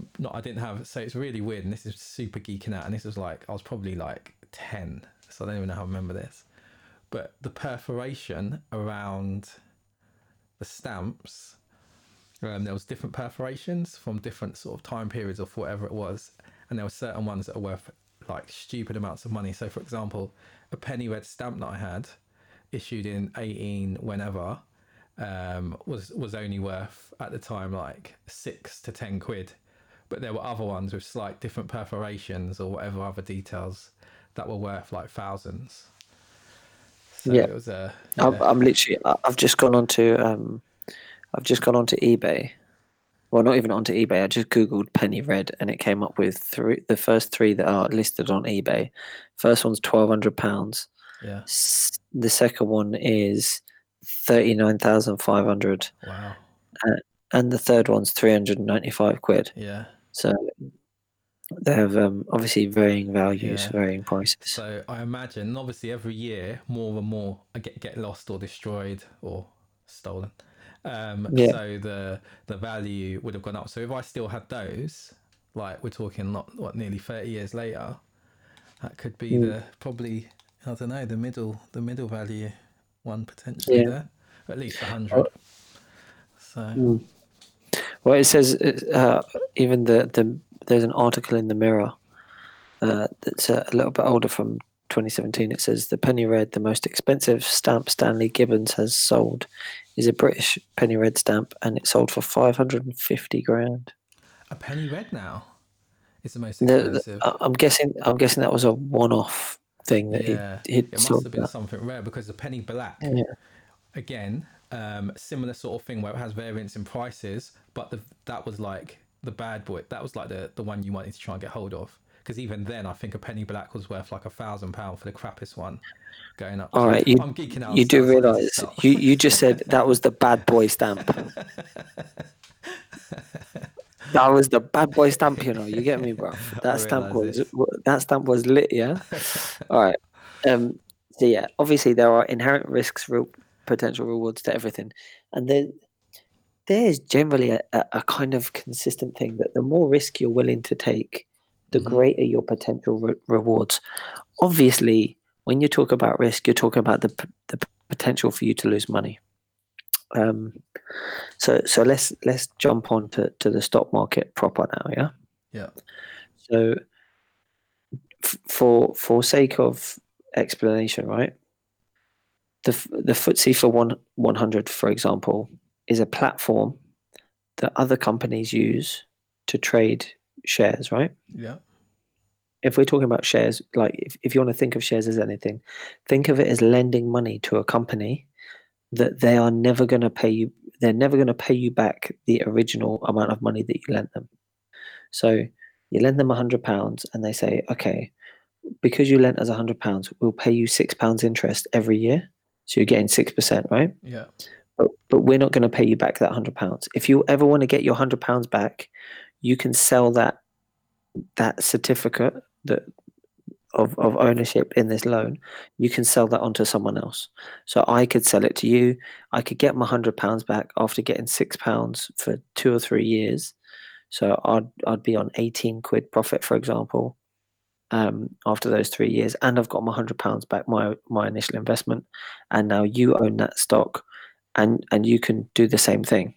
it's really weird, and this is super geeking out. And this was like, I was probably like 10, so I don't even know how I remember this. But the perforation around the stamps, there was different perforations from different sort of time periods of whatever it was. And there were certain ones that are worth like stupid amounts of money. So for example, a Penny Red stamp that I had issued in 18 whenever was only worth at the time like 6 to 10 quid. But there were other ones with slight different perforations or whatever other details that were worth like thousands. So yeah, it was I've just gone onto eBay. Well, not even onto eBay. I just googled Penny Red, and it came up with the first three that are listed on eBay. First one's £1,200. Yeah. The second one is 39,500. Wow. And the third one's 395 quid. Yeah. So they have obviously varying values, varying prices. So I imagine, obviously, every year more and more get lost or destroyed or stolen. So the value would have gone up. So if I still had those, like we're talking nearly 30 years later, that could be the middle value one potentially there, at least 100. So. Mm. Well, it says even the there's an article in the Mirror that's a little bit older, from 2017. It says the Penny Red, the most expensive stamp Stanley Gibbons has sold, is a British Penny Red stamp, and it sold for 550 grand. A Penny Red now is the most expensive. I'm guessing that was a one-off thing that it must sold have been that. Something rare, because the Penny Black, again, similar sort of thing where it has variance in prices, but that was like the bad boy. That was like the one you wanted to try and get hold of, because even then I think a Penny Black was worth like £1,000 for the crappiest one going up. All right, I'm geeking out. You do realise you just said that was the bad boy stamp. That was the bad boy stamp, you get me, bro? That stamp was lit, yeah. All right. Obviously there are inherent risks, real potential rewards to everything, and there's generally a kind of consistent thing that the more risk you're willing to take, the greater your potential rewards. Obviously, when you talk about risk, you're talking about the potential for you to lose money. So let's jump on to the stock market proper now, yeah? Yeah. So for sake of explanation, right? The FTSE 100, for example, is a platform that other companies use to trade shares, right? Yeah. if we're talking about shares, like if you want to think of shares as anything, think of it as lending money to a company that they are never going to pay you. They're never going to pay you back the original amount of money that you lent them. So you lend them £100 and they say, okay, because you lent us £100, we'll pay you £6 interest every year. So you're getting 6%, right? Yeah. But we're not going to pay you back that £100. If you ever want to get your £100 back, you can sell that certificate that of ownership in this loan. You can sell that onto someone else. So I could sell it to you. I could get my £100 back after getting £6 for 2 or 3 years. So I'd be on 18 quid profit, for example, after those 3 years, and I've got my £100 back, my initial investment, and now you own that stock, and you can do the same thing.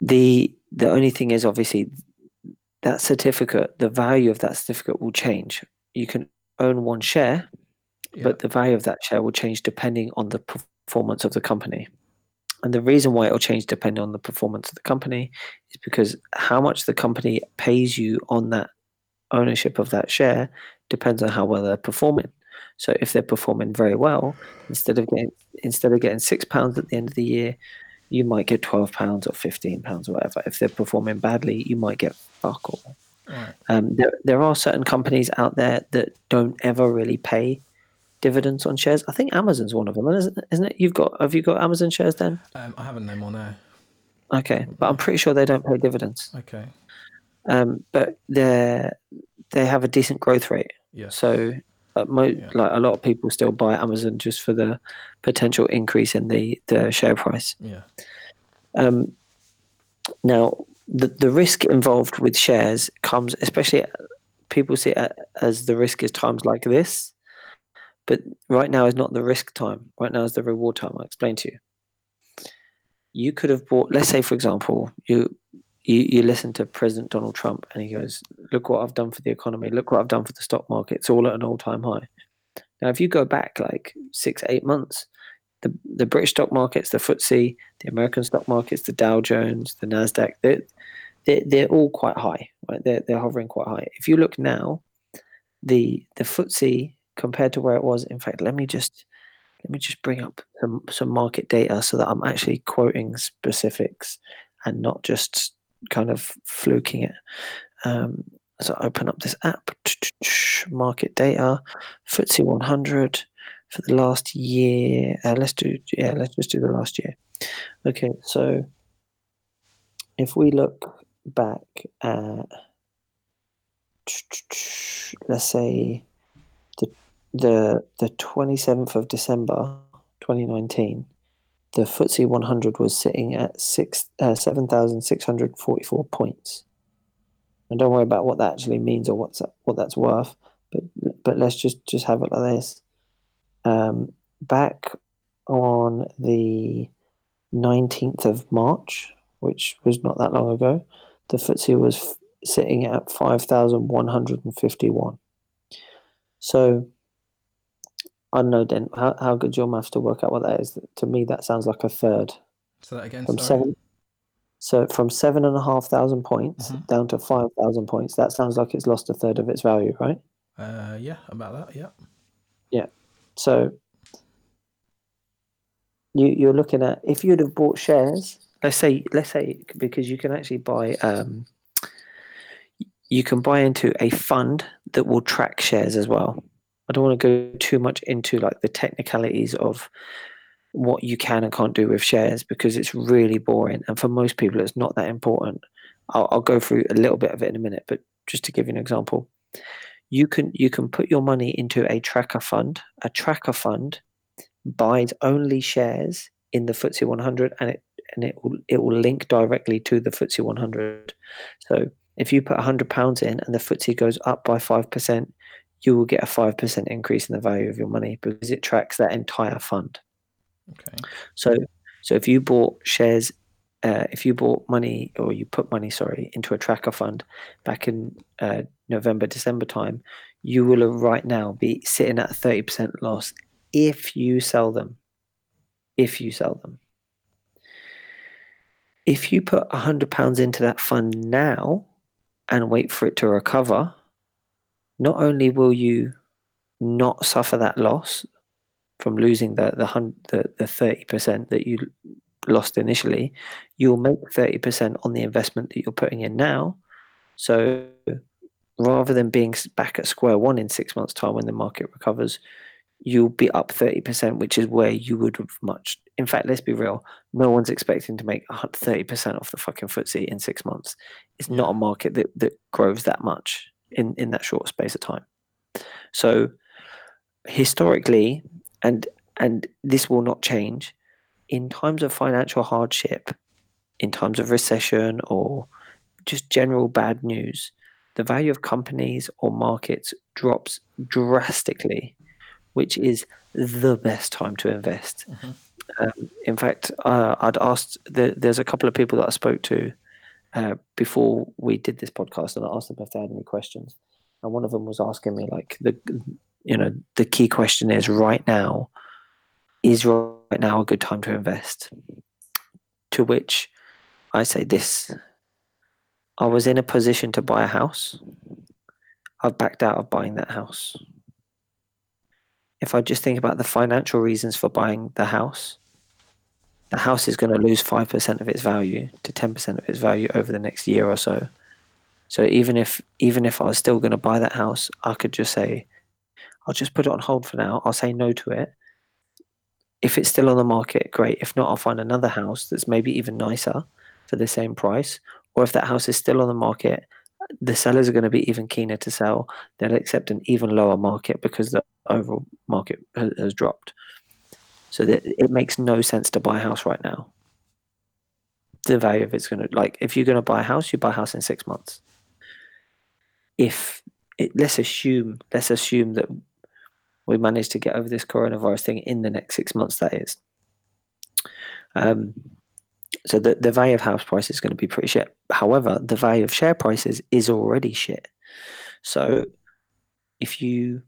The only thing is, obviously, that certificate, the value of that certificate will change. You can own one share, yeah, but the value of that share will change depending on the performance of the company. And the reason why it will change depending on the performance of the company is because how much the company pays you on that ownership of that share depends on how well they're performing. So if they're performing very well, instead of getting £6 at the end of the year, you might get £12 or £15 or whatever. If they're performing badly, you might get fuck all. Right. There are certain companies out there that don't ever really pay dividends on shares. I think Amazon's one of them, isn't it? Have you got Amazon shares then? I haven't no more now. Okay, but I'm pretty sure they don't pay dividends. Okay. But they have a decent growth rate. Yeah. So. Like a lot of people still buy Amazon just for the potential increase in the share price. Yeah. Now, the risk involved with shares comes, especially people see it as the risk is times like this, but right now is not the risk time. Right now is the reward time. I'll explain to you. You could have bought, let's say, for example, you listen to President Donald Trump and he goes, look what I've done for the economy. Look what I've done for the stock market. It's all at an all-time high. Now, if you go back like 6-8 months, the British stock markets, the FTSE, the American stock markets, the Dow Jones, the NASDAQ, they're all quite high, right? They're hovering quite high. If you look now, the FTSE compared to where it was, in fact, let me just bring up some market data so that I'm actually quoting specifics and not just kind of fluking it. So I open up this app, market data, FTSE 100 for the last year. Let's just do the last year. Okay, so if we look back at, let's say the 27th of December 2019, the FTSE 100 was sitting at 7,644 points. And don't worry about what that actually means or what that's worth, but let's just have it like this. Back on the 19th of March, which was not that long ago, the FTSE was sitting at 5,151. So I don't know, Dan, how good your maths to work out what that is. To me, that sounds like a third. So that again, from 7,500 points down to 5,000 points, that sounds like it's lost a third of its value, right? Yeah, about that, yeah. Yeah. So you're looking at, if you'd have bought shares, let's say because you can actually buy, you can buy into a fund that will track shares as well. I don't want to go too much into like the technicalities of what you can and can't do with shares because it's really boring. And for most people, it's not that important. I'll go through a little bit of it in a minute, but just to give you an example, you can put your money into a tracker fund. A tracker fund buys only shares in the FTSE 100 and it will link directly to the FTSE 100. So if you put £100 in and the FTSE goes up by 5%, you will get a 5% increase in the value of your money because it tracks that entire fund. Okay. So if you bought shares, you put money into a tracker fund back in November, December time, you will right now be sitting at a 30% loss if you sell them. If you put £100 into that fund now and wait for it to recover, not only will you not suffer that loss from losing the 30% that you lost initially, you'll make 30% on the investment that you're putting in now. So rather than being back at square one in 6 months' time when the market recovers, you'll be up 30%, which is where you would have much. In fact, let's be real, no one's expecting to make 30% off the fucking FTSE in 6 months. It's not a market that grows that much in that short space of time. So historically, and this will not change, in times of financial hardship, in times of recession or just general bad news, the value of companies or markets drops drastically, which is the best time to invest. Mm-hmm. In fact, I'd asked, there's a couple of people that I spoke to before we did this podcast, and I asked them if they had any questions. And one of them was asking me, like, the key question is right now a good time to invest? To which I say this: I was in a position to buy a house. I've backed out of buying that house. If I just think about the financial reasons for buying the house is going to lose 5% of its value to 10% of its value over the next year or so. So even if I was still going to buy that house, I could just say, I'll just put it on hold for now. I'll say no to it. If it's still on the market, great. If not, I'll find another house that's maybe even nicer for the same price. Or if that house is still on the market, the sellers are going to be even keener to sell. They'll accept an even lower market because the overall market has dropped. So that it makes no sense to buy a house right now. The value of it's going to, like, if you're going to buy a house, you buy a house in 6 months. If it, let's assume that we manage to get over this coronavirus thing in the next 6 months, that is. So the value of house price is going to be pretty shit. However, the value of share prices is already shit. So if you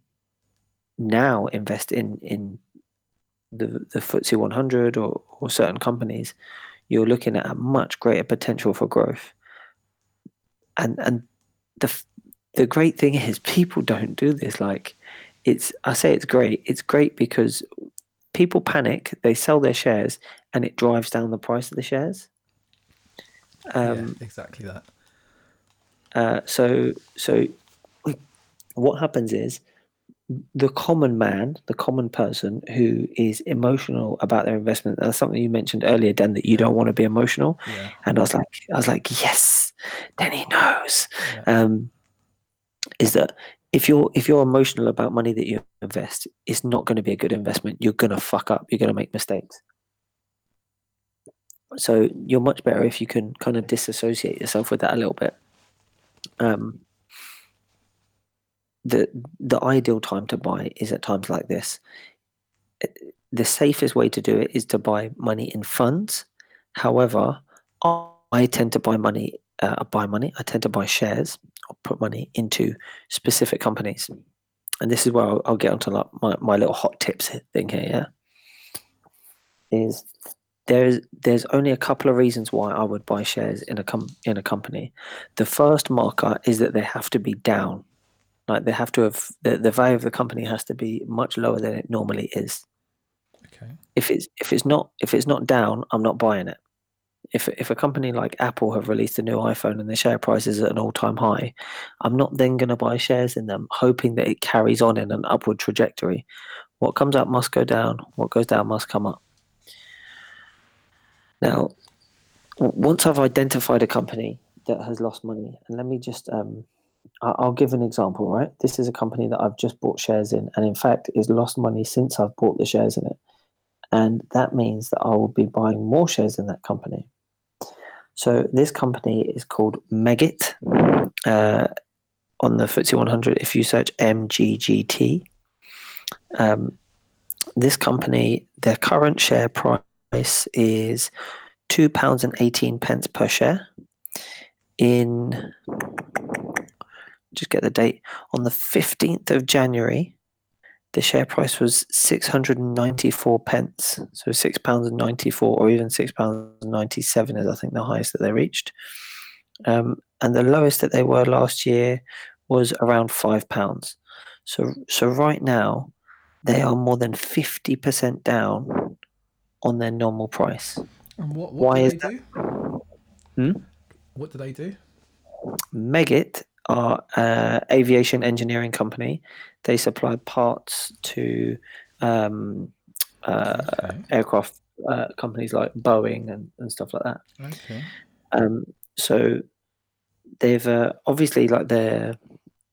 now invest in the FTSE 100 or certain companies, you're looking at a much greater potential for growth. And the great thing is people don't do this. Like, it's great because people panic, they sell their shares, and it drives down the price of the shares. Yeah, exactly that. So what happens is the common person who is emotional about their investment, that's something you mentioned earlier, Dan, that you don't want to be emotional. Yeah. And I was like, yes, then he knows. Yeah. Is that if you're emotional about money that you invest, it's not going to be a good investment. You're going to fuck up. You're going to make mistakes. So you're much better if you can kind of disassociate yourself with that a little bit. The ideal time to buy is at times like this. The safest way to do it is to buy money in funds. However, I tend to I tend to buy shares or put money into specific companies. And this is where I'll get onto, like, my little hot tips thing here, yeah? Is... There's only a couple of reasons why I would buy shares in a company. The first marker is that they have to be down, like they have to have the value of the company has to be much lower than it normally is. Okay. If it's not down, I'm not buying it. If a company like Apple have released a new iPhone and the share price is at an all-time high, I'm not then going to buy shares in them, hoping that it carries on in an upward trajectory. What comes up must go down. What goes down must come up. Now, once I've identified a company that has lost money, and let me just, I'll give an example, right? This is a company that I've just bought shares in, and in fact, it's lost money since I've bought the shares in it. And that means that I will be buying more shares in that company. So this company is called Meggitt on the FTSE 100, if you search MGGT. This company, their current share price is £2.18 per share. In, just get the date, on the 15th of January, the share price was 694 pence, so £6.94 or even £6.97 is I think the highest that they reached. and the lowest that they were last year was around £5. So right now, they are more than 50% down on their normal price. And what do they do? What do they do? Meggitt are an aviation engineering company. They supply parts to aircraft companies like Boeing and stuff like that. Okay. So they've obviously, like, the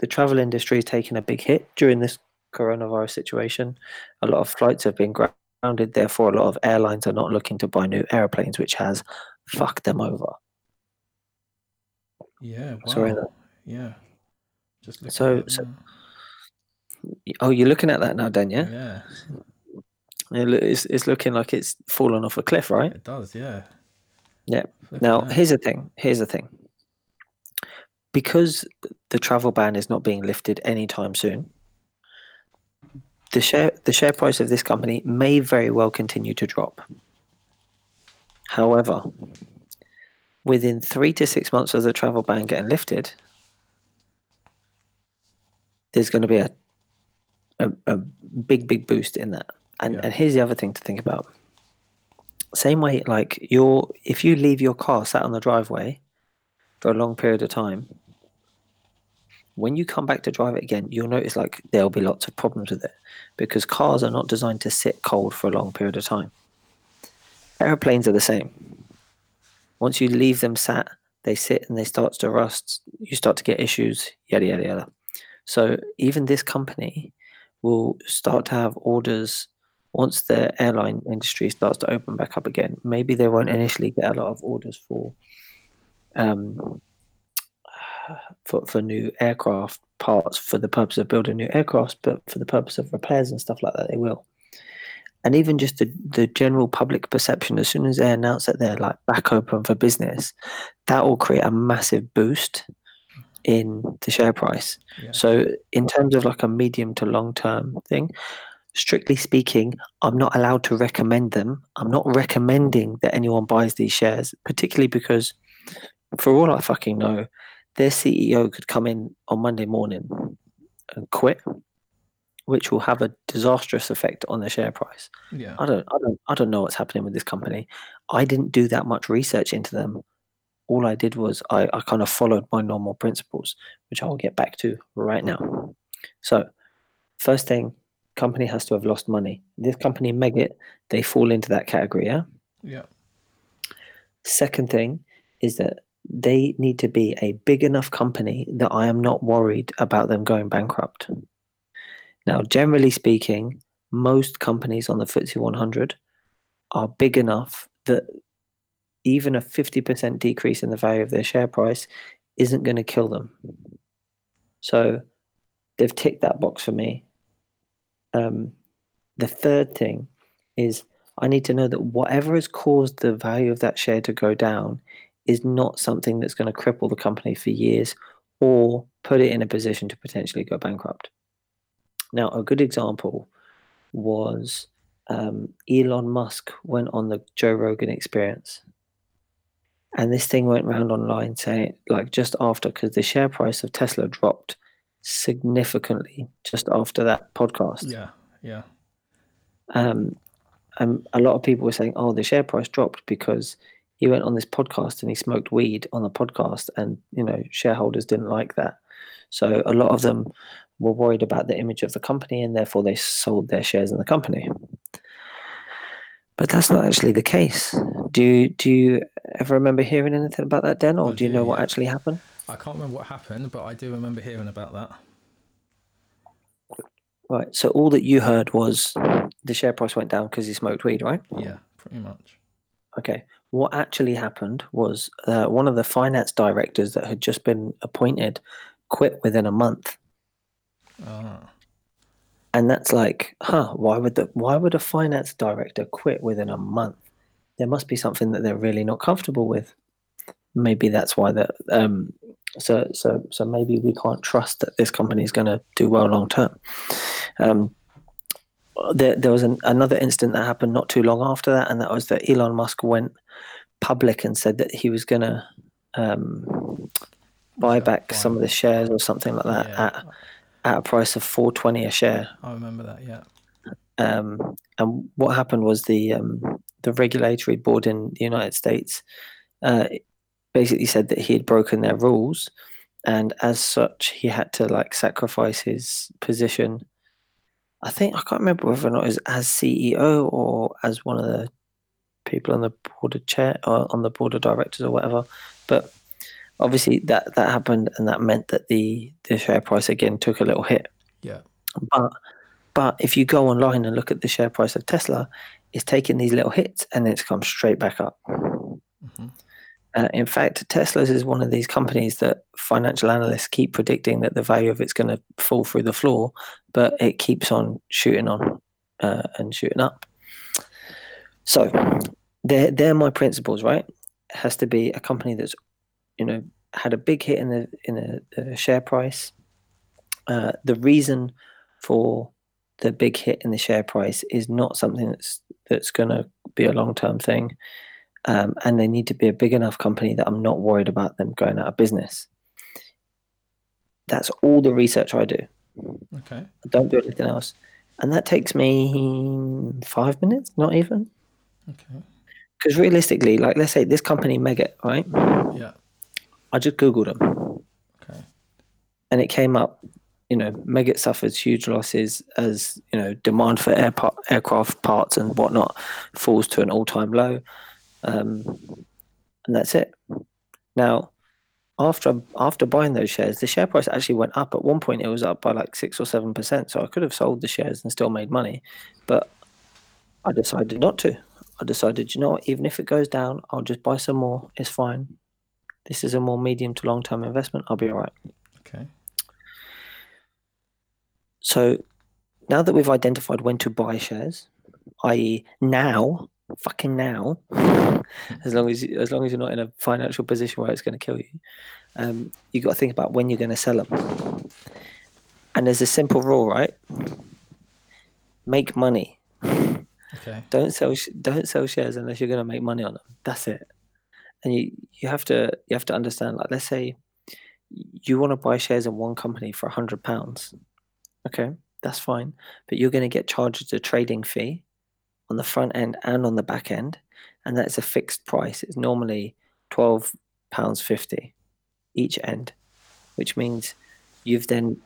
travel industry has taken a big hit during this coronavirus situation. A lot of flights have been grounded. Therefore, a lot of airlines are not looking to buy new airplanes, which has fucked them over. Yeah. Wow. Sorry. Yeah. Just looking oh, you're looking at that now, Dan? Yeah. Yeah. It's looking like it's fallen off a cliff, right? It does, yeah. Yeah. Now, here's the thing. Because the travel ban is not being lifted anytime soon, the share price of this company may very well continue to drop. However, within 3 to 6 months of the travel ban getting lifted, there's going to be a big, big boost in that. And here's the other thing to think about. Same way, like, if you leave your car sat on the driveway for a long period of time, when you come back to drive it again, you'll notice, like, there'll be lots of problems with it because cars are not designed to sit cold for a long period of time. Airplanes are the same. Once you leave them sat, they sit and they start to rust. You start to get issues, yada, yada, yada. So even this company will start to have orders. Once the airline industry starts to open back up again, maybe they won't initially get a lot of orders for new aircraft parts for the purpose of building new aircrafts, but for the purpose of repairs and stuff like that, they will. And even just the general public perception, as soon as they announce that they're, like, back open for business, that will create a massive boost in the share price. Yeah. So in terms of, like, a medium to long term thing, strictly speaking, I'm not allowed to recommend them. I'm not recommending that anyone buys these shares, particularly because, for all I fucking know, their CEO could come in on Monday morning and quit, which will have a disastrous effect on the share price. Yeah. I don't know what's happening with this company. I didn't do that much research into them. All I did was I kind of followed my normal principles, which I'll get back to right now. So, first thing, company has to have lost money. This company, Meggitt, they fall into that category, yeah? Yeah. Second thing is that they need to be a big enough company that I am not worried about them going bankrupt. Now, generally speaking, most companies on the FTSE 100 are big enough that even a 50% decrease in the value of their share price isn't going to kill them. So they've ticked that box for me. The third thing is I need to know that whatever has caused the value of that share to go down is not something that's going to cripple the company for years or put it in a position to potentially go bankrupt. Now, a good example was Elon Musk went on the Joe Rogan Experience. And this thing went round online saying, like, just after, because the share price of Tesla dropped significantly just after that podcast. Yeah, yeah. And a lot of people were saying, oh, the share price dropped because he went on this podcast and he smoked weed on the podcast, and, you know, shareholders didn't like that. So a lot of them were worried about the image of the company, and therefore they sold their shares in the company. But that's not actually the case. Do you ever remember hearing anything about that, Dan, or do you know what actually happened? I can't remember what happened, but I do remember hearing about that. Right, so all that you heard was the share price went down because he smoked weed, right? Yeah, pretty much. Okay, what actually happened was one of the finance directors that had just been appointed quit within a month. Ah. And that's like, why would a finance director quit within a month? There must be something that they're really not comfortable with. Maybe that's why that. So maybe we can't trust that this company is going to do well long term. There was another incident that happened not too long after that, and that was that Elon Musk went public and said that he was going to buy back some of the shares or something like that at a price of $4.20 a share. I remember that, yeah. And what happened was the regulatory board in the United States basically said that he had broken their rules, and as such, he had to like sacrifice his position. I think I can't remember whether or not it was as CEO or as one of the people on the board of chair or on the board of directors or whatever. But obviously, that happened, and that meant that the share price again took a little hit. Yeah, but if you go online and look at the share price of Tesla, it's taken these little hits and it's come straight back up. Mm-hmm. In fact, Tesla's is one of these companies that financial analysts keep predicting that the value of it's going to fall through the floor, but it keeps on shooting and shooting up. So they're my principles, right? It has to be a company that's, you know, had a big hit in the share price. The reason for the big hit in the share price is not something that's going to be a long-term thing. And they need to be a big enough company that I'm not worried about them going out of business. That's all the research I do. Okay. I don't do anything else. And that takes me 5 minutes, not even. Okay. Because realistically, like let's say this company Megget, right? Yeah. I just Googled them. Okay. And it came up, you know, Megget suffers huge losses as, you know, demand for aircraft parts and whatnot falls to an all-time low. And that's it. Now, after buying those shares, the share price actually went up. At one point, it was up by like 6 or 7%. So I could have sold the shares and still made money. But I decided not to. I decided, you know what, even if it goes down, I'll just buy some more. It's fine. This is a more medium to long-term investment. I'll be all right. Okay. So now that we've identified when to buy shares, i.e. now, fucking now, as long as you're not in a financial position where it's going to kill you, you got to think about when you're going to sell them. And there's a simple rule, right? Make money. Okay. Don't sell shares unless you're going to make money on them. That's it. And you have to understand. Like, let's say you want to buy shares in one company for £100. Okay, that's fine. But you're going to get charged a trading fee on the front end and on the back end, and that's a fixed price. It's normally £12.50 each end, which means you've then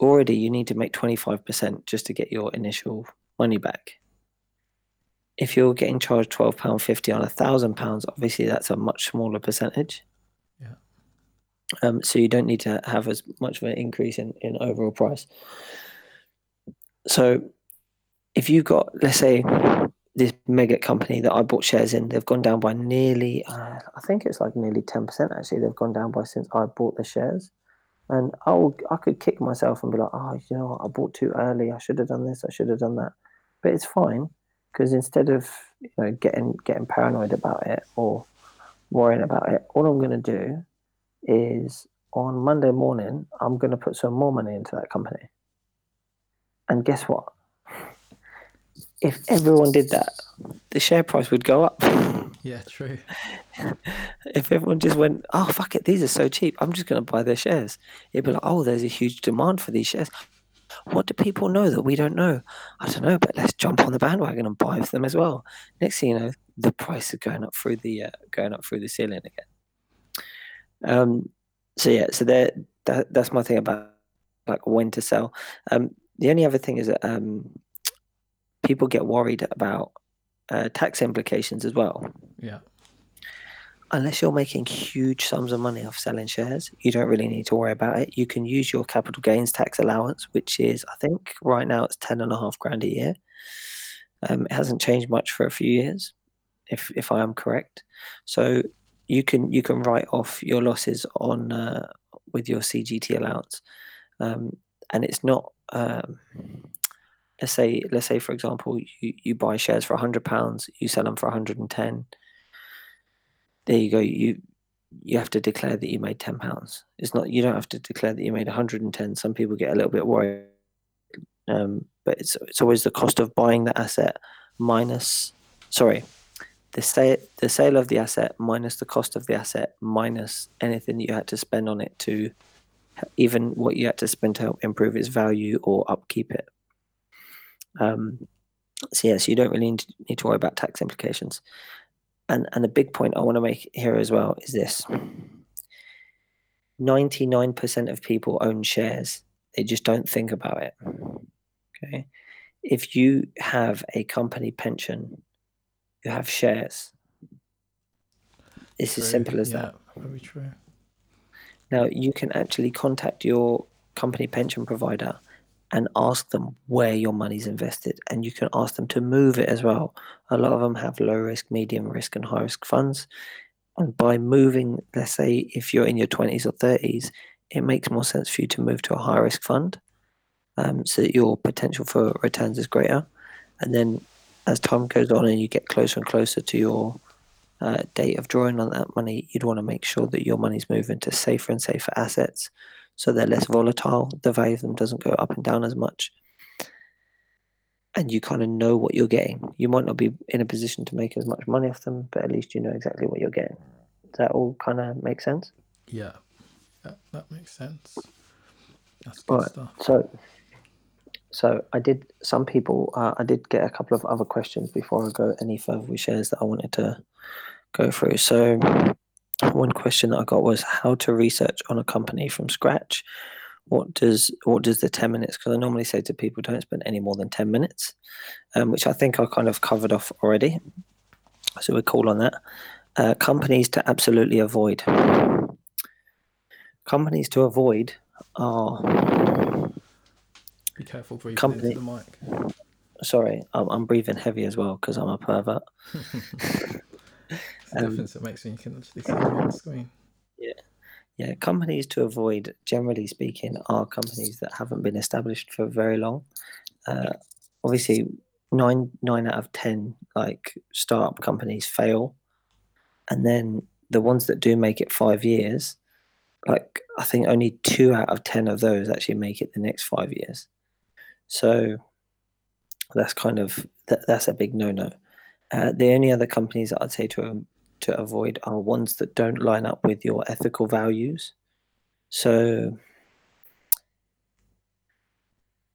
already you need to make 25% just to get your initial money back. If you're getting charged £12.50 on £1,000, obviously that's a much smaller percentage. Yeah. So you don't need to have as much of an increase in overall price. So if you've got, let's say, this mega company that I bought shares in, they've gone down by nearly, I think it's like nearly 10% actually, they've gone down by since I bought the shares. And I could kick myself and be like, oh, you know what? I bought too early. I should have done this. I should have done that. But it's fine, because instead of, you know, getting paranoid about it or worrying about it, all I'm going to do is on Monday morning, I'm going to put some more money into that company. And guess what? If everyone did that, the share price would go up. Yeah, true. If everyone just went, oh, fuck it, these are so cheap, I'm just going to buy their shares. It'd be like, oh, there's a huge demand for these shares. What do people know that we don't know? I don't know, but let's jump on the bandwagon and buy them as well. Next thing you know, the price is going up through the ceiling again. So that's my thing about like when to sell. The only other thing is that people get worried about tax implications as well. Yeah. Unless you're making huge sums of money off selling shares, you don't really need to worry about it. You can use your capital gains tax allowance, which is, I think right now it's 10.5 grand a year. It hasn't changed much for a few years, if I am correct. So you can write off your losses on with your CGT allowance, and it's not. Let's say, for example, you buy shares for £100, you sell them for £110. There you go. You have to declare that you made £10. It's not, you don't have to declare that you made £110. Some people get a little bit worried, but it's always the cost of buying the asset minus. Sorry, the sale of the asset minus the cost of the asset minus anything you had to spend on it, to even what you had to spend to help improve its value or upkeep it. So yes, you don't really need to worry about tax implications. And the big point I want to make here as well is this. 99% of people own shares. They just don't think about it. Okay. If you have a company pension, you have shares. It's true. As simple as that. Very true. Now, you can actually contact your company pension provider and ask them where your money's invested, and you can ask them to move it as well. A lot of them have low risk, medium risk, and high risk funds. And by moving, let's say if you're in your 20s or 30s, it makes more sense for you to move to a high risk fund, so that your potential for returns is greater. And then as time goes on and you get closer and closer to your date of drawing on that money, you'd want to make sure that your money's moving to safer and safer assets, so they're less volatile, the value of them doesn't go up and down as much, and you kind of know what you're getting. You might not be in a position to make as much money off them, but at least you know exactly what you're getting. Does that all kind of make sense? Yeah, that makes sense. That's good stuff. So I did, some people, I did get a couple of other questions before I go any further with shares that I wanted to go through. So one question that I got was how to research on a company from scratch. What does the 10 minutes, because I normally say to people don't spend any more than 10 minutes, which I think I kind of covered off already. So we're cool on that. Companies to absolutely avoid. Companies to avoid are... Be careful breathing into the mic. Sorry, I'm breathing heavy as well because I'm a pervert. The difference it makes when you can actually see it on the screen. Yeah. Companies to avoid, generally speaking, are companies that haven't been established for very long. Obviously, nine out of 10 like startup companies fail, and then the ones that do make it 5 years, like I think only 2 out of 10 of those actually make it the next 5 years. So that's kind of that's a big no-no. The only other companies that I'd say to avoid are ones that don't line up with your ethical values. So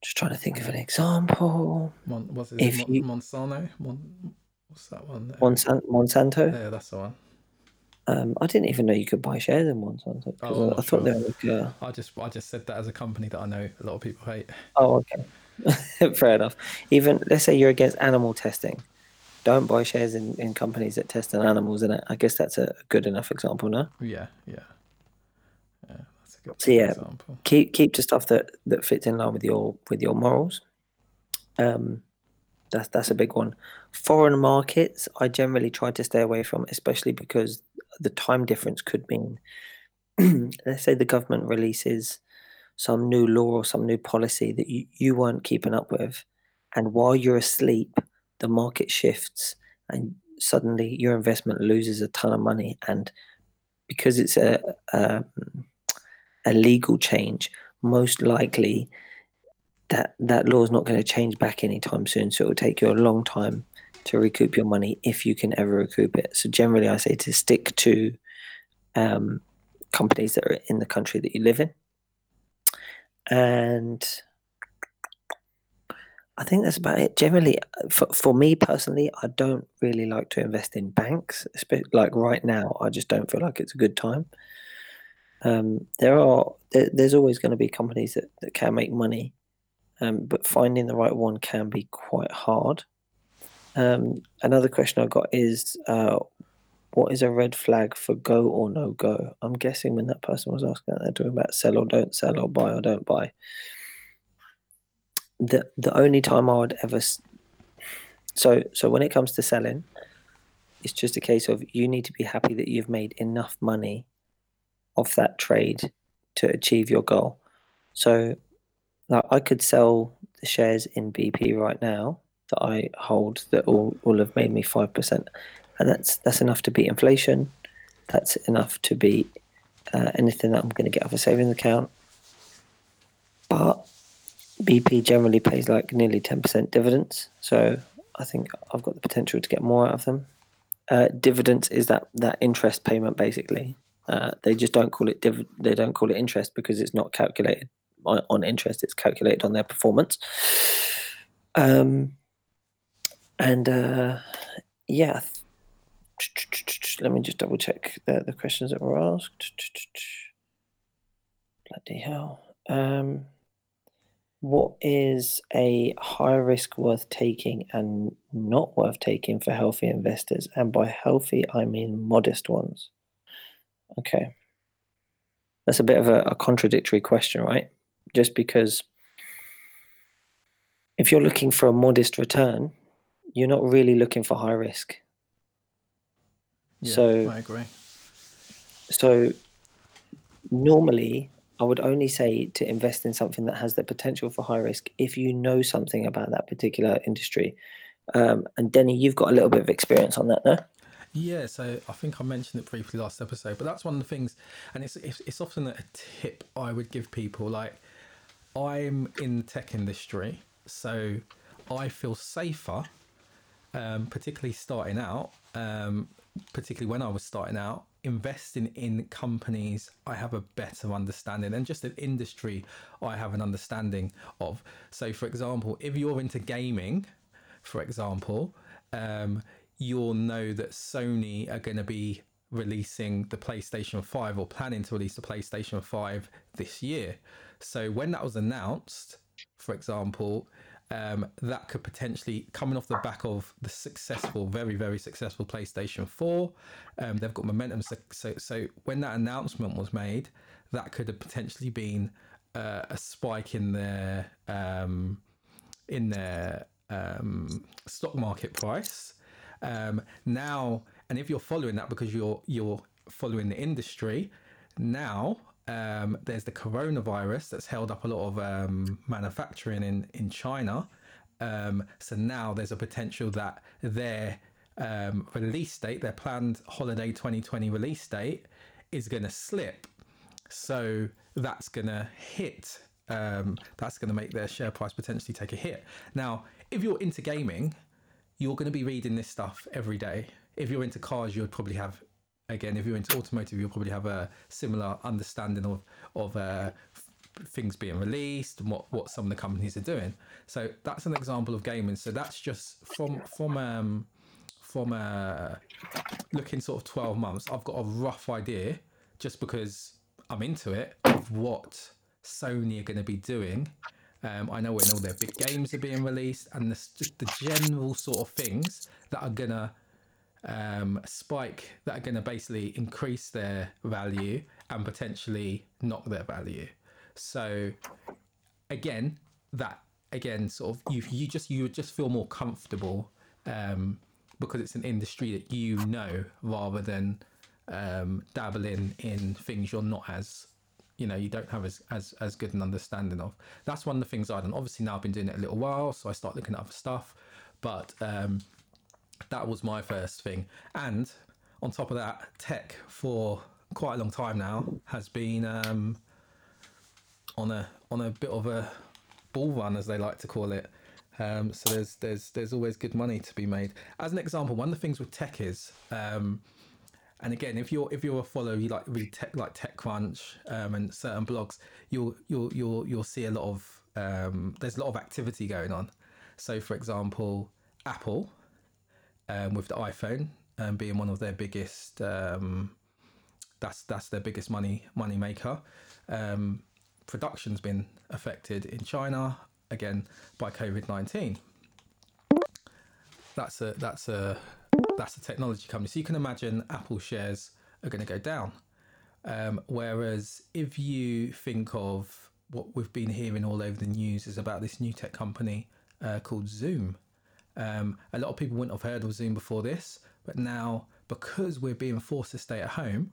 just trying to think of an example. What's that one? Monsanto? Yeah, that's the one. I didn't even know you could buy shares in Monsanto. Oh, I thought they were like, I just said that as a company that I know a lot of people hate. Oh, okay. Fair enough. Even, let's say you're against animal testing. Don't buy shares in companies that test on animals, and I guess that's a good enough example, no? Yeah, that's a good example. Keep to stuff that fits in line with your morals. That's a big one. Foreign markets, I generally try to stay away from, especially because the time difference could mean, let's say the government releases some new law or some new policy that you weren't keeping up with, and while you're asleep, the market shifts and suddenly your investment loses a ton of money. And because it's a legal change, most likely that law is not going to change back anytime soon. So it will take you a long time to recoup your money if you can ever recoup it. So generally I say to stick to companies that are in the country that you live in. And I think that's about it. Generally, for me personally, I don't really like to invest in banks. Like right now, I just don't feel like it's a good time. There's always going to be companies that can make money, but finding the right one can be quite hard. Another question I got is, what is a red flag for go or no go? I'm guessing when that person was asking that, they're talking about sell or don't sell or buy or don't buy. The only time I would ever, so when it comes to selling, it's just a case of you need to be happy that you've made enough money off that trade to achieve your goal. So like I could sell the shares in BP right now that I hold that all have made me 5%, and that's enough to beat inflation. That's enough to beat anything that I'm going to get off a savings account. But BP generally pays like nearly 10% dividends, so I think I've got the potential to get more out of them. Dividends is that interest payment, basically. They just don't call it they don't call it interest because it's not calculated on interest. It's calculated on their performance. Yeah. Let me just double check the questions that were asked. Bloody hell. What is a high risk worth taking and not worth taking for healthy investors? And by healthy, I mean modest ones. Okay. That's a bit of a contradictory question, right? Just because if you're looking for a modest return, you're not really looking for high risk. Yeah, so I agree. So normally, I would only say to invest in something that has the potential for high risk if you know something about that particular industry. And Denny, you've got a little bit of experience on that, no? Yeah, so I think I mentioned it briefly last episode, but that's one of the things, and it's often a tip I would give people. Like, I'm in the tech industry, so I feel safer, particularly starting out, particularly when I was starting out, investing in companies I have a better understanding, and just an industry I have an understanding of. So for example, if you're into gaming, for example, you'll know that Sony are going to be releasing the PlayStation 5 or planning to release the PlayStation 5 this year. So when that was announced, for example, that could potentially, coming off the back of the successful, very, very successful PlayStation 4, they've got momentum. So when that announcement was made, that could have potentially been a spike in their stock market price. Now, and if you're following that because you're following the industry now. There's the coronavirus that's held up a lot of manufacturing in China. So now there's a potential that their release date, their planned holiday 2020 release date, is going to slip. So that's going to hit. That's going to make their share price potentially take a hit. Now, if you're into gaming, you're going to be reading this stuff every day. If you're into cars, you'd probably have. Again, if you're into automotive, you'll probably have a similar understanding of things being released and what some of the companies are doing. So that's an example of gaming. So that's just from looking sort of 12 months. I've got a rough idea, just because I'm into it, of what Sony are going to be doing. I know when all their big games are being released and the general sort of things that are going to spike, that are going to basically increase their value and potentially knock their value. So again, you would just feel more comfortable because it's an industry that you know, rather than dabbling in things you're not as, you don't have as good an understanding of. That's one of the things I've done. Obviously now I've been doing it a little while, so I start looking at other stuff, but that was my first thing. And on top of that, tech for quite a long time now has been on a bit of a bull run, as they like to call it. So there's always good money to be made. As an example, one of the things with tech is, and again, if you're a follower, you like read tech, like TechCrunch and certain blogs, you'll see a lot of there's a lot of activity going on. So for example, Apple. With the iPhone being one of their biggest, that's their biggest money maker. Production's been affected in China again by COVID-19. That's a technology company. So you can imagine Apple shares are going to go down. Whereas if you think of what we've been hearing all over the news is about this new tech company called Zoom. A lot of people wouldn't have heard of Zoom before this, but now, because we're being forced to stay at home,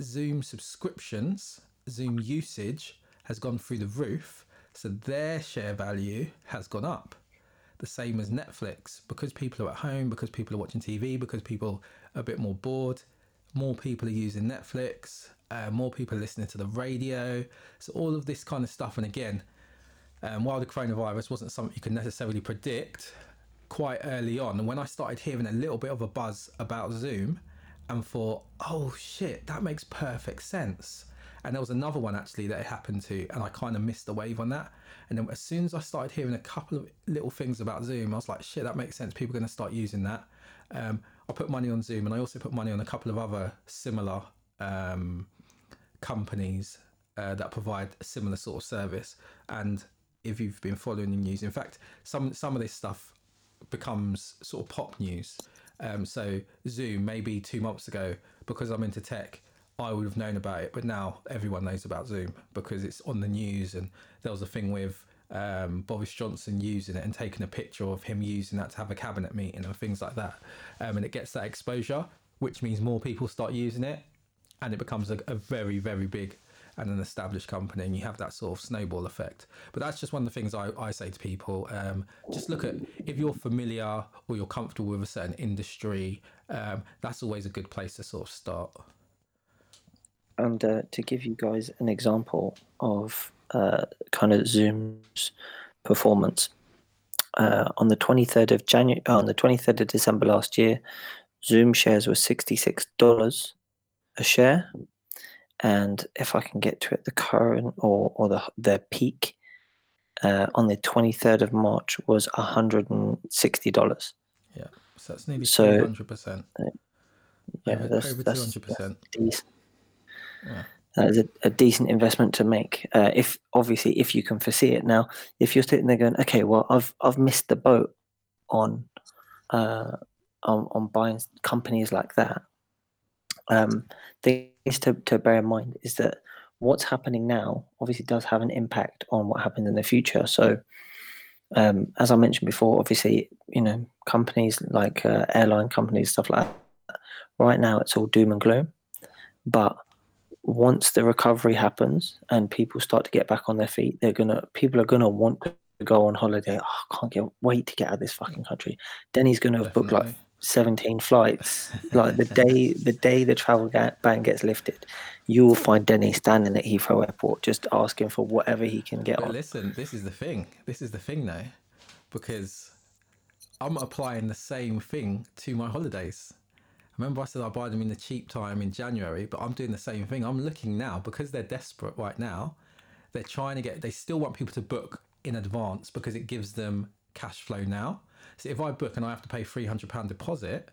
Zoom subscriptions, Zoom usage has gone through the roof. So their share value has gone up. The same as Netflix, because people are at home, because people are watching TV, because people are a bit more bored, more people are using Netflix, more people are listening to the radio. So all of this kind of stuff. And again, while the coronavirus wasn't something you could necessarily predict, quite early on, and when I started hearing a little bit of a buzz about Zoom and thought, oh shit, that makes perfect sense. And there was another one actually that it happened to, and I kind of missed the wave on that. And then as soon as I started hearing a couple of little things about Zoom, I was like, shit, that makes sense. People are going to start using that. I put money on Zoom, and I also put money on a couple of other similar companies that provide a similar sort of service. And if you've been following the news, in fact, some of this stuff becomes sort of pop news. So Zoom, maybe 2 months ago, because I'm into tech, I would have known about it, but now everyone knows about Zoom because it's on the news. And there was a thing with Boris Johnson using it and taking a picture of him using that to have a cabinet meeting and things like that. And it gets that exposure, which means more people start using it, and it becomes a very, very big and an established company, and you have that sort of snowball effect. But that's just one of the things I say to people. Just look at, if you're familiar or you're comfortable with a certain industry, that's always a good place to sort of start. And to give you guys an example of kind of Zoom's performance, on the 23rd of December last year, Zoom shares were $66 a share, and if I can get to it, the current or their peak on the 23rd of March was $160. Yeah, so that's nearly 200%. Yeah, that's over 200%. Yeah. That is a decent investment to make. If you can foresee it. Now, if you're sitting there going, okay, well, I've missed the boat on buying companies like that. Things to bear in mind is that what's happening now obviously does have an impact on what happens in the future. So, as I mentioned before, obviously, you know, companies like airline companies, stuff like that. Right now, it's all doom and gloom, but once the recovery happens and people start to get back on their feet, people are gonna want to go on holiday. Oh, I can't wait to get out of this fucking country. Then he's gonna have booked like 17 flights. Like the day the travel ban gets lifted, you will find Denny standing at Heathrow Airport just asking for whatever he can get on. Listen, this is the thing. Though, because I'm applying the same thing to my holidays. Remember I said I buy them in the cheap time in January, but I'm doing the same thing. I'm looking now because they're desperate right now. They're trying to get, they still want people to book in advance because it gives them cash flow now. So if I book and I have to pay £300 deposit,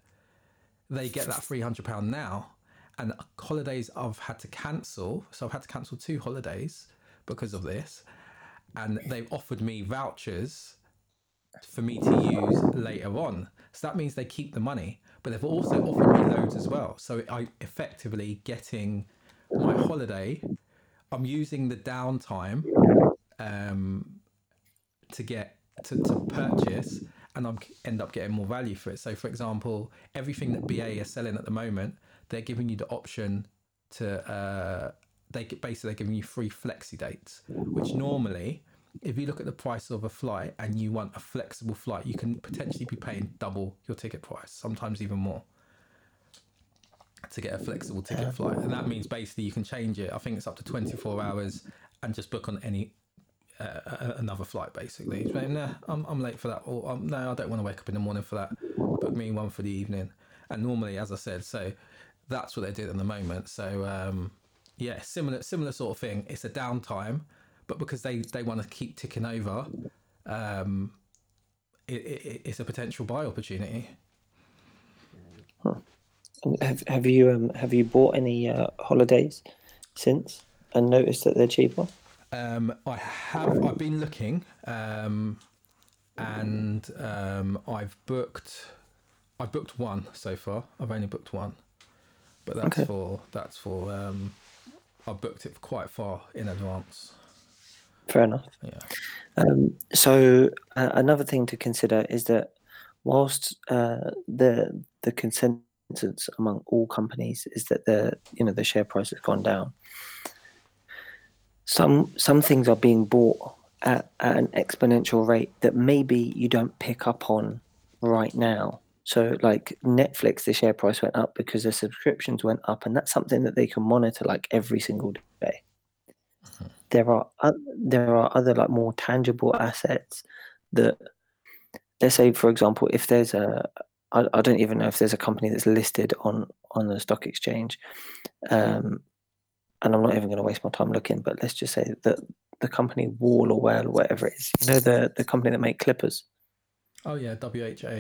they get that £300 now. And holidays I've had to cancel. So I've had to cancel 2 holidays because of this. And they've offered me vouchers for me to use later on. So that means they keep the money, but they've also offered me loads as well. So I'm effectively getting my holiday. I'm using the downtime to purchase, and I end up getting more value for it. So for example, everything that BA is selling at the moment, they're giving you the option to, they're giving you free flexi dates, which normally, if you look at the price of a flight and you want a flexible flight, you can potentially be paying double your ticket price, sometimes even more, to get a flexible ticket flight. And that means basically you can change it. I think it's up to 24 hours and just book on any another flight, basically. Like, nah, I'm late for that. Or no, I don't want to wake up in the morning for that. Book me one for the evening. And normally, as I said, so that's what they did at the moment. So yeah, similar sort of thing. It's a downtime, but because they want to keep ticking over, it's a potential buy opportunity. Huh. Have you bought any holidays since and noticed that they're cheaper? I have. I've been looking, and I've booked one so far. I've only booked one, but that's for. I booked it quite far in advance. Fair enough. Yeah. So another thing to consider is that whilst the consensus among all companies is that the share price has gone down, some things are being bought at an exponential rate that maybe you don't pick up on right now. So like Netflix, the share price went up because their subscriptions went up, and that's something that they can monitor like every single day. Mm-hmm. There are other like more tangible assets that let's say, for example, if there's a, I don't even know if there's a company that's listed on the stock exchange, and I'm not even going to waste my time looking, but let's just say that the company Wahl or Wahl, whatever it is, you know, the company that make clippers. Oh yeah, W-A-H-L.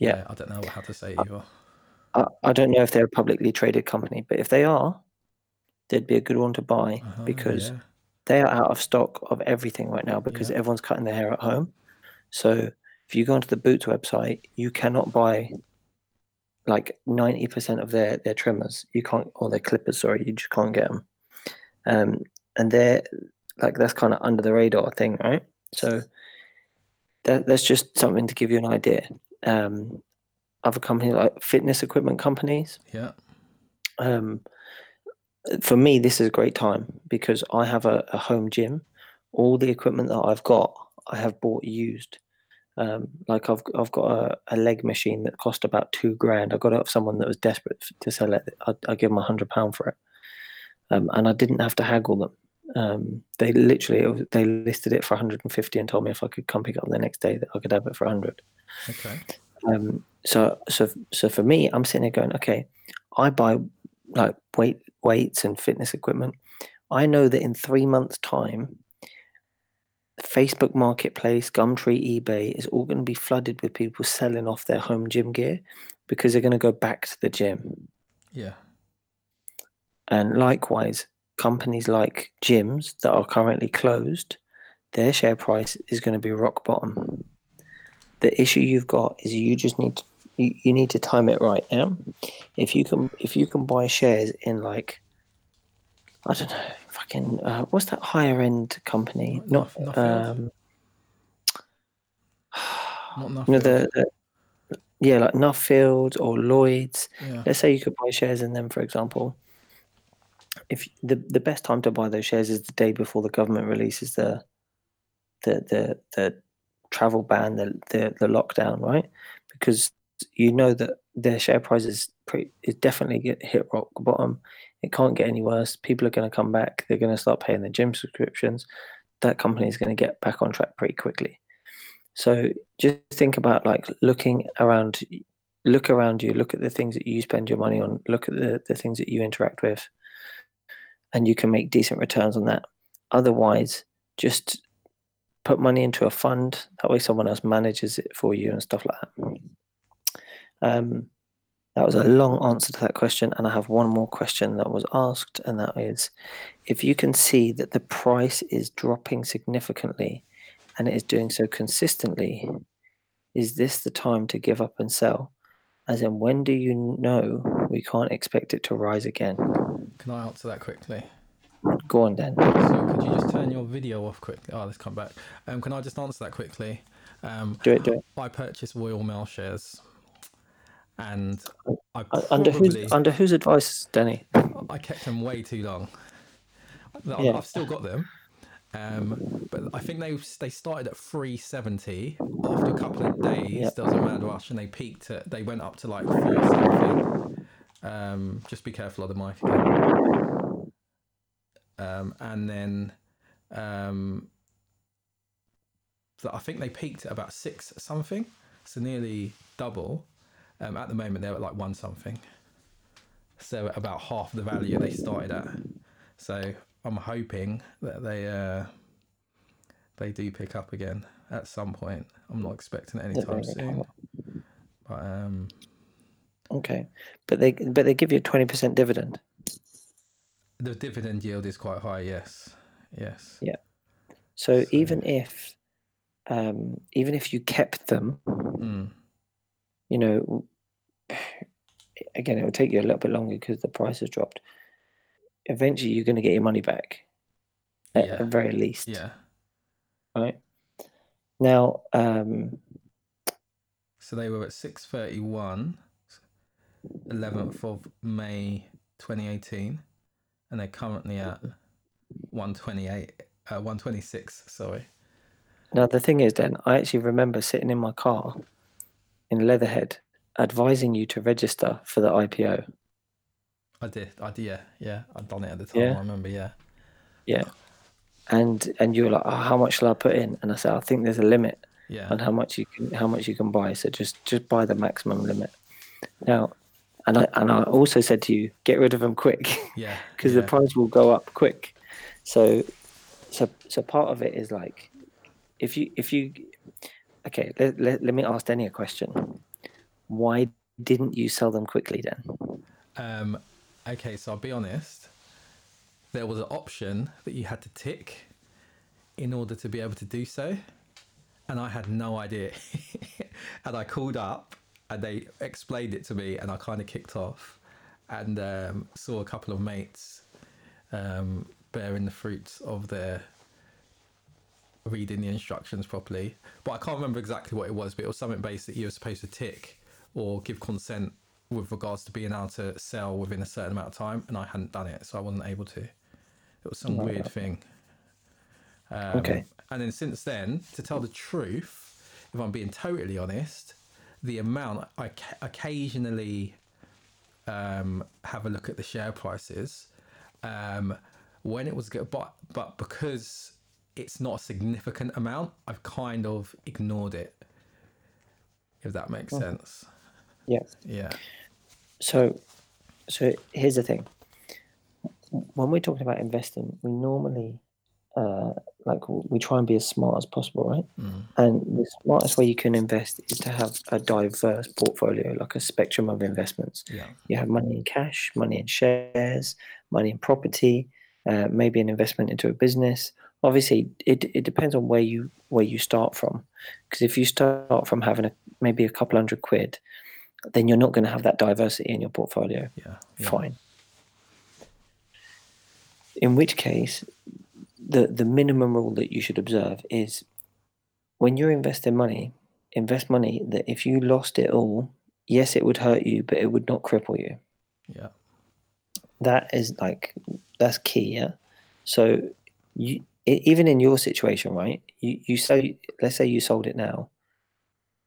Yeah, I don't know how to say it either. I don't know if they're a publicly traded company, but if they are, they'd be a good one to buy because they are out of stock of everything right now because everyone's cutting their hair at home. So if you go onto the Boots website, you cannot buy like 90% of their trimmers. You can't, or their clippers, sorry, you just can't get them. And they're like, that's kind of under the radar thing, right? So that's just something to give you an idea. Other companies like fitness equipment companies. Yeah. For me, this is a great time because I have a home gym. All the equipment that I've got, I have bought used. Like I've got a leg machine that cost about $2,000. I got it off someone that was desperate to sell it. I gave them £100 for it. And I didn't have to haggle them. They literally, they listed it for 150 and told me if I could come pick it up the next day that I could have it for 100. Okay. So for me, I'm sitting there going, okay, I buy like weights and fitness equipment. I know that in 3 months' time, Facebook Marketplace, Gumtree, eBay is all going to be flooded with people selling off their home gym gear because they're going to go back to the gym. Yeah. And likewise, companies like gyms that are currently closed, their share price is going to be rock bottom. The issue you've got is you just need to, you need to time it right now. If you can buy shares in like, I don't know, fucking what's that higher end company? Not Nuffield. You know, like Nuffield or Lloyd's. Yeah. Let's say you could buy shares in them, for example. If the best time to buy those shares is the day before the government releases the travel ban, the lockdown, right? Because you know that their share price is definitely get hit rock bottom. It can't get any worse. People are going to come back. They're going to start paying their gym subscriptions. That company is going to get back on track pretty quickly. So just think about like looking around, look around you, look at the things that you spend your money on, look at the things that you interact with, and you can make decent returns on that. Otherwise, just put money into a fund. That way someone else manages it for you and stuff like that. That was a long answer to that question. And I have one more question that was asked. And that is, if you can see that the price is dropping significantly and it is doing so consistently, is this the time to give up and sell? As in, when do you know we can't expect it to rise again? Can I answer that quickly? Go on, Dan. So could you just turn your video off quickly? Oh, let's come back. Can I just answer that quickly? Do it. I purchased Royal Mail shares. And I probably, under whose advice, Danny? I kept them way too long. Yeah. I've still got them. But I think they started at 370. After a couple of days, there was a mad rush and they peaked. They went up to like 470. Just be careful of the mic again. And then I think they peaked at about 6 something, so nearly double. At the moment they're at like 1 something, so about half the value they started at. So I'm hoping that they do pick up again at some point. I'm not expecting it anytime soon, but okay. But they give you a 20% dividend. The dividend yield is quite high. Yes. Yeah. So even if you kept them, you know, again, it will take you a little bit longer because the price has dropped. Eventually, you're going to get your money back at the very least. Yeah. Right. Now, so they were at 6.31, 11th of May 2018, and they're currently at 126. Sorry. Now, the thing is, Dan, I actually remember sitting in my car in Leatherhead advising you to register for the IPO. I did. I'd done it at the time. I remember. Yeah. and you were like, oh, how much shall I put in? And I said, I think there's a limit on how much you can buy. So just buy the maximum limit. Now, and I also said to you, get rid of them quick, because the price will go up quick. So part of it is like, if you okay, let me ask Danny a question. Why didn't you sell them quickly then? Okay, so I'll be honest. There was an option that you had to tick in order to be able to do so, and I had no idea. And I called up, and they explained it to me, and I kind of kicked off, and saw a couple of mates bearing the fruits of their reading the instructions properly. But I can't remember exactly what it was, but it was something based that you were supposed to tick or give consent with regards to being able to sell within a certain amount of time, and I hadn't done it, so I wasn't able to. It was some weird thing. Okay. And then since then, to tell the truth, if I'm being totally honest, the amount I occasionally have a look at the share prices when it was good, but because it's not a significant amount, I've kind of ignored it, if that makes sense. Yeah. So here's the thing. When we're talking about investing, we normally we try and be as smart as possible, right? And the smartest way you can invest is to have a diverse portfolio, like a spectrum of investments. You have money in cash, money in shares, money in property, maybe an investment into a business. Obviously, it depends on where you start from, because if you start from having maybe a couple hundred quid, then you're not going to have that diversity in your portfolio. Yeah. Fine. In which case, the minimum rule that you should observe is, when you're investing money, invest money that if you lost it all, yes, it would hurt you, but it would not cripple you. Yeah. That's key. Yeah. So even in your situation, right? You say, let's say you sold it now.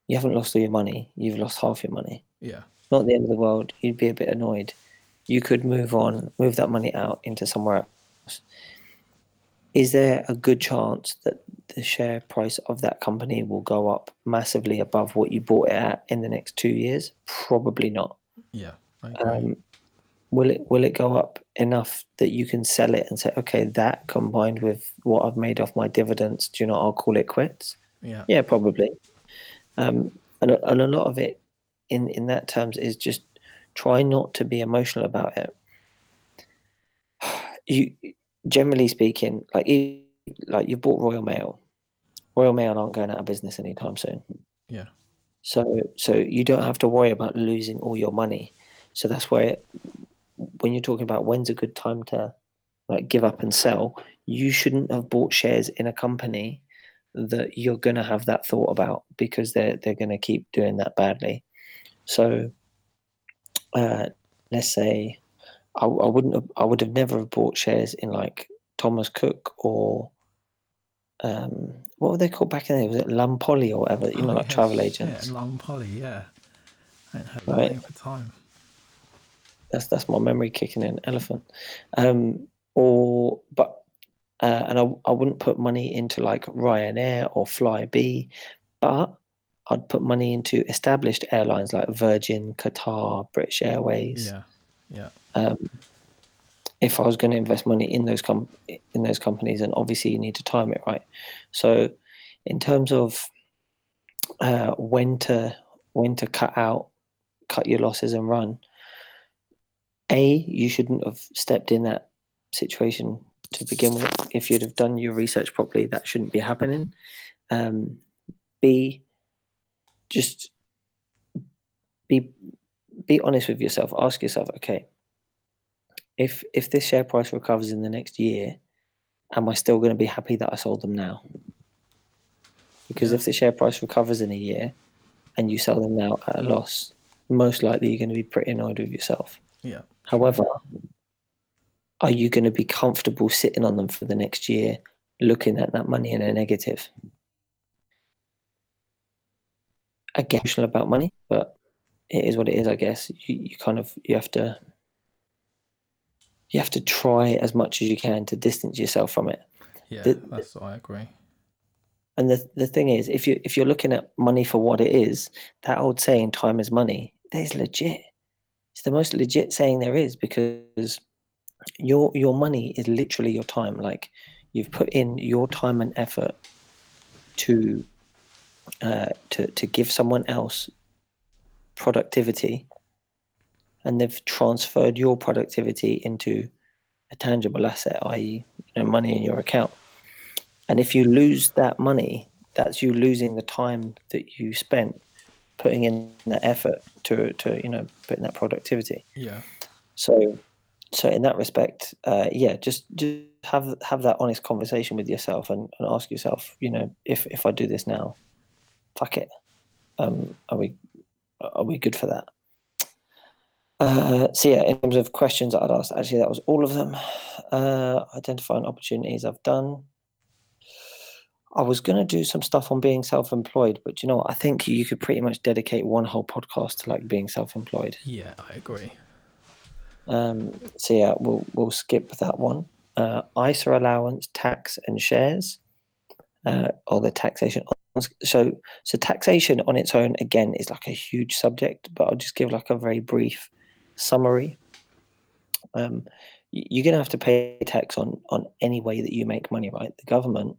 You haven't lost all your money. You've lost half your money. Yeah. Not the end of the world. You'd be a bit annoyed. You could move on, move that money out into somewhere else. Is there a good chance that the share price of that company will go up massively above what you bought it at in the next 2 years? Probably not. Yeah. I agree. Will it go up enough that you can sell it and say, okay, that combined with what I've made off my dividends, do you know, I'll call it quits? Yeah. Yeah, probably. And a lot of it in that terms is just try not to be emotional about it. You, generally speaking, like you bought Royal Mail. Royal Mail aren't going out of business anytime soon. Yeah. So you don't have to worry about losing all your money. So that's where when you're talking about when's a good time to like give up and sell, you shouldn't have bought shares in a company that you're going to have that thought about, because they're going to keep doing that badly. So let's say I would have never bought shares in like Thomas Cook or what were they called back in the day? Was it Lumpoly or whatever? You know, like travel agents. Lumpoly, yeah. I ain't heard that name for time. That's my memory kicking in. Elephant. And I wouldn't put money into like Ryanair or Flybe, but I'd put money into established airlines like Virgin, Qatar, British Airways. Yeah. If I was going to invest money in those companies, and obviously you need to time it right. So, in terms of when to cut your losses and run. You shouldn't have stepped in that situation to begin with. If you'd have done your research properly, that shouldn't be happening. Just be honest with yourself. Ask yourself, okay, if this share price recovers in the next year, am I still going to be happy that I sold them now? Because if the share price recovers in a year and you sell them now at a loss, most likely you're going to be pretty annoyed with yourself. Yeah. However, are you going to be comfortable sitting on them for the next year, looking at that money in a negative? Again, emotional about money, but it is what it is, I guess. You have to try as much as you can to distance yourself from it. Yeah, that's I agree. And the thing is, if you're looking at money for what it is, that old saying, time is money, that is legit. It's the most legit saying there is, because your money is literally your time. Like, you've put in your time and effort to give someone else productivity, and they've transferred your productivity into a tangible asset, i.e., money in your account. And if you lose that money, that's you losing the time that you spent putting in that effort to put in that productivity. Yeah. So in that respect, just have that honest conversation with yourself and ask yourself, if I do this now, fuck it. Are we good for that? In terms of questions that I'd asked, actually that was all of them. Identifying opportunities I've done. I was going to do some stuff on being self-employed, but you know what? I think you could pretty much dedicate one whole podcast to being self-employed. Yeah, I agree. We'll skip that one. ISA allowance, tax and shares, or the taxation. So taxation on its own, again, is a huge subject, but I'll just give a very brief summary. You're going to have to pay tax on any way that you make money, right? The government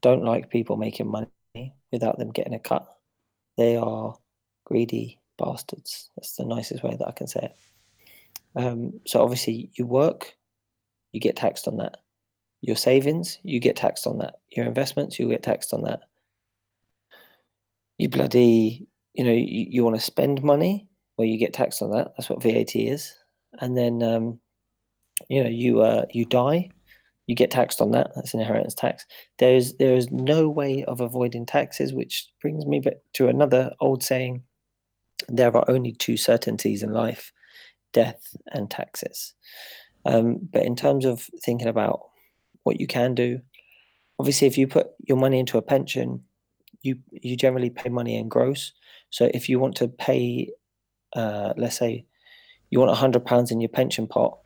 don't like people making money without them getting a cut. They are greedy bastards. That's the nicest way that I can say it. So obviously you work, you get taxed on that. Your savings, you get taxed on that. Your investments, you get taxed on that. You bloody, you want to spend money, well, you get taxed on that. That's what VAT is. And then, you die, you get taxed on that. That's inheritance tax. There is no way of avoiding taxes, which brings me back to another old saying: there are only two certainties in life, death and taxes. But in terms of thinking about what you can do, obviously, if you put your money into a pension, you generally pay money in gross. So if you want to pay, let's say, you want £100 in your pension pot,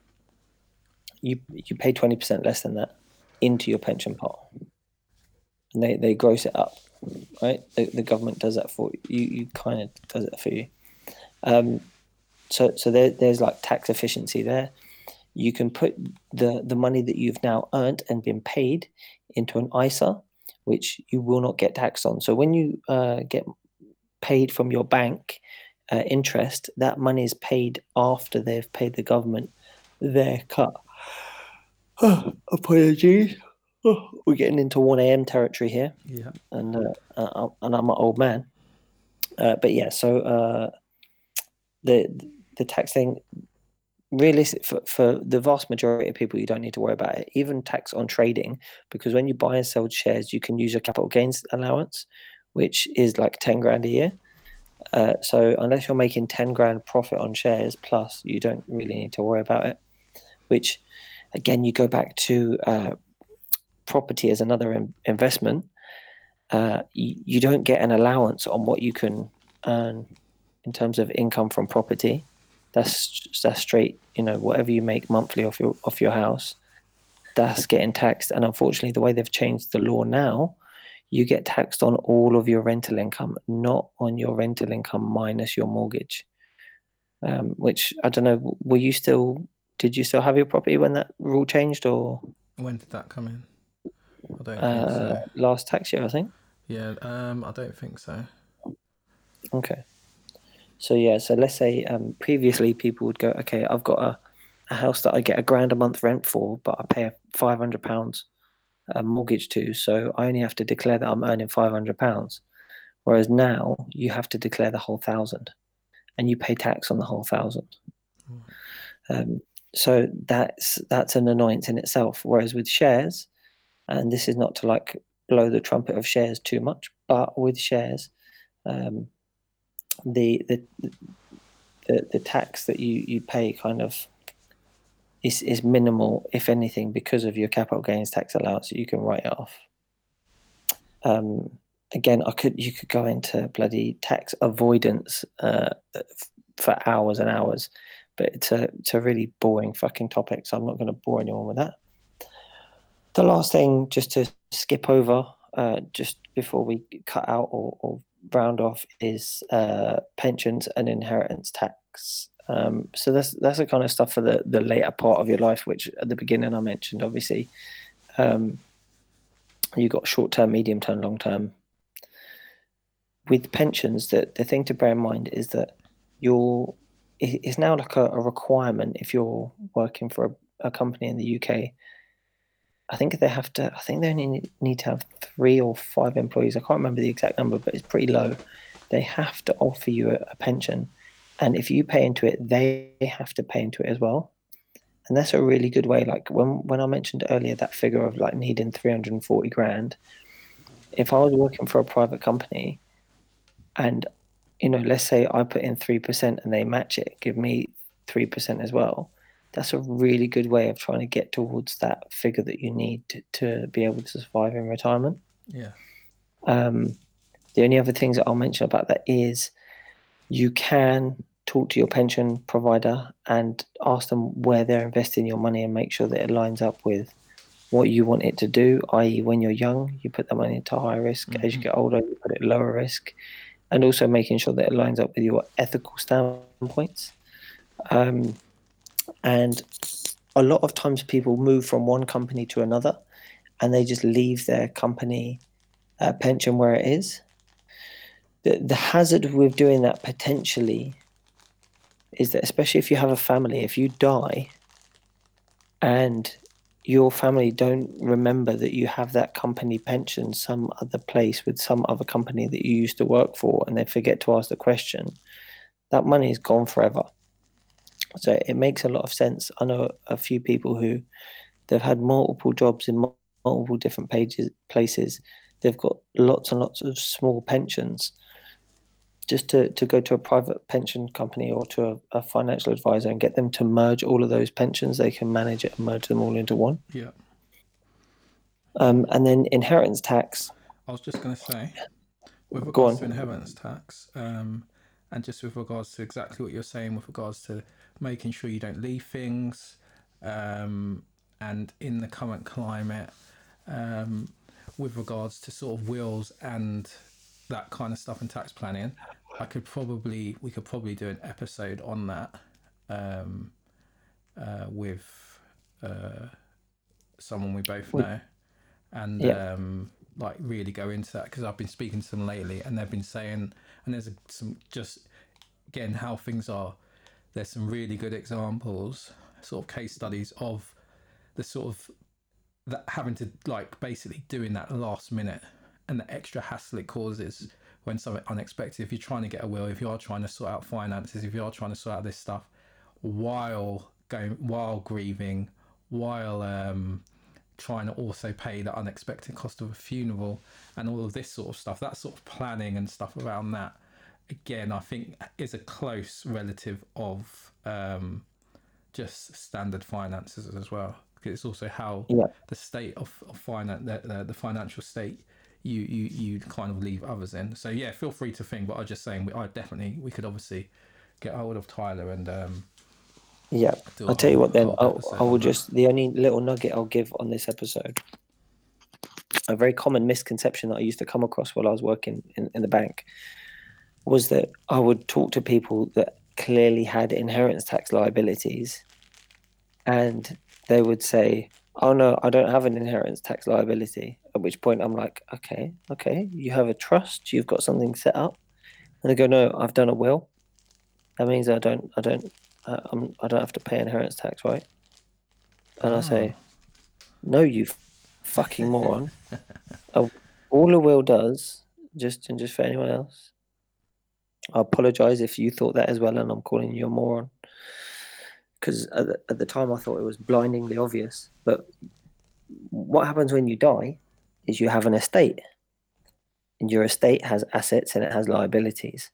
you pay 20% less than that into your pension pot, and they gross it up, right? The government does that for you. You kind of does it for you. So there's tax efficiency there. You can put the money that you've now earned and been paid into an ISA, which you will not get taxed on. So when you get paid from your bank interest, that money is paid after they've paid the government their cut. Oh, apologies. Oh, we're getting into 1 a.m. territory here. Yeah. And I'm an old man. The tax thing, realistic for the vast majority of people, you don't need to worry about it. Even tax on trading, because when you buy and sell shares, you can use a capital gains allowance, which is $10,000 a year. So unless you're making $10,000 profit on shares plus, you don't really need to worry about it, which, again, you go back to property as another investment. You don't get an allowance on what you can earn in terms of income from property. That's straight, whatever you make monthly off your house, that's getting taxed. And unfortunately, the way they've changed the law now, you get taxed on all of your rental income, not on your rental income minus your mortgage. Which, I don't know, did you still have your property when that rule changed, or when did that come in? I don't think so. Last tax year, I think. Yeah, I don't think so. Okay. So let's say previously people would go, okay, I've got a house that I get £1,000 a month rent for, but I pay a £500 mortgage to, so I only have to declare that I'm earning £500. Whereas now you have to declare the whole £1,000, and you pay tax on the whole £1,000. So that's an annoyance in itself. Whereas with shares, and this is not to blow the trumpet of shares too much, but with shares, the tax that you pay kind of is minimal, if anything, because of your capital gains tax allowance that you can write it off. Again, you could go into bloody tax avoidance for hours and hours, but it's a really boring fucking topic, so I'm not going to bore anyone with that. The last thing, just to skip over, just before we cut out or round off, is pensions and inheritance tax. So that's the kind of stuff for the later part of your life, which at the beginning I mentioned, obviously. You've got short-term, medium-term, long-term. With pensions, the thing to bear in mind is that it's now like a requirement if you're working for a company in the UK. I think they only need to have 3 or 5 employees. I can't remember the exact number, but it's pretty low. They have to offer you a pension. And if you pay into it, they have to pay into it as well. And that's a really good way. Like when I mentioned earlier that figure of like needing 340 grand, if I was working for a private company and, let's say I put in 3% and they match it, give me 3% as well. That's a really good way of trying to get towards that figure that you need to be able to survive in retirement. Yeah. The only other things that I'll mention about that is you can talk to your pension provider and ask them where they're investing your money and make sure that it lines up with what you want it to do, i.e. when you're young, you put that money into high risk. Mm-hmm. As you get older, you put it lower risk. And also making sure that it lines up with your ethical standpoints. And a lot of times people move from one company to another and they just leave their company pension where it is. The hazard with doing that potentially is that, especially if you have a family, if you die and your family don't remember that you have that company pension some other place with some other company that you used to work for, and they forget to ask the question, that money is gone forever. So it makes a lot of sense. I know a few people who they've had multiple jobs in multiple different places. They've got lots and lots of small pensions. Just to go to a private pension company or to a financial advisor and get them to merge all of those pensions, they can manage it and merge them all into one. Yeah. And then inheritance tax. I was just going to say, with regards to inheritance tax, and just with regards to exactly what you're saying with regards to making sure you don't leave things, and in the current climate, with regards to sort of wills and that kind of stuff and tax planning, we could probably do an episode on that with someone we both know, and yeah. Like really go into that, because I've been speaking to them lately and they've been saying, and there's some, just again how things are, there's some really good examples, sort of case studies of the sort of that having to like basically doing that last minute and the extra hassle it causes when something unexpected, if you're trying to get a will, if you are trying to sort out finances, if you are trying to sort out this stuff while grieving, while trying to also pay the unexpected cost of a funeral and all of this sort of stuff, that sort of planning and stuff around that, again, I think is a close relative of just standard finances as well. Because it's also how the state of finance, the financial state you kind of leave others in. So yeah, feel free to think, but I'm just saying we could obviously get hold of Tyler and I'll tell you what then, the only little nugget I'll give on this episode, a very common misconception that I used to come across while I was working in the bank, was that I would talk to people that clearly had inheritance tax liabilities and they would say, oh no, I don't have an inheritance tax liability. At which point I'm like, okay, you have a trust, you've got something set up. And they go, no, I've done a will. That means I don't have to pay inheritance tax, right? And I say, no, you fucking moron. All a will does, just for anyone else, I apologize if you thought that as well and I'm calling you a moron. Because at the time I thought it was blindingly obvious. But what happens when you die is you have an estate. And your estate has assets and it has liabilities.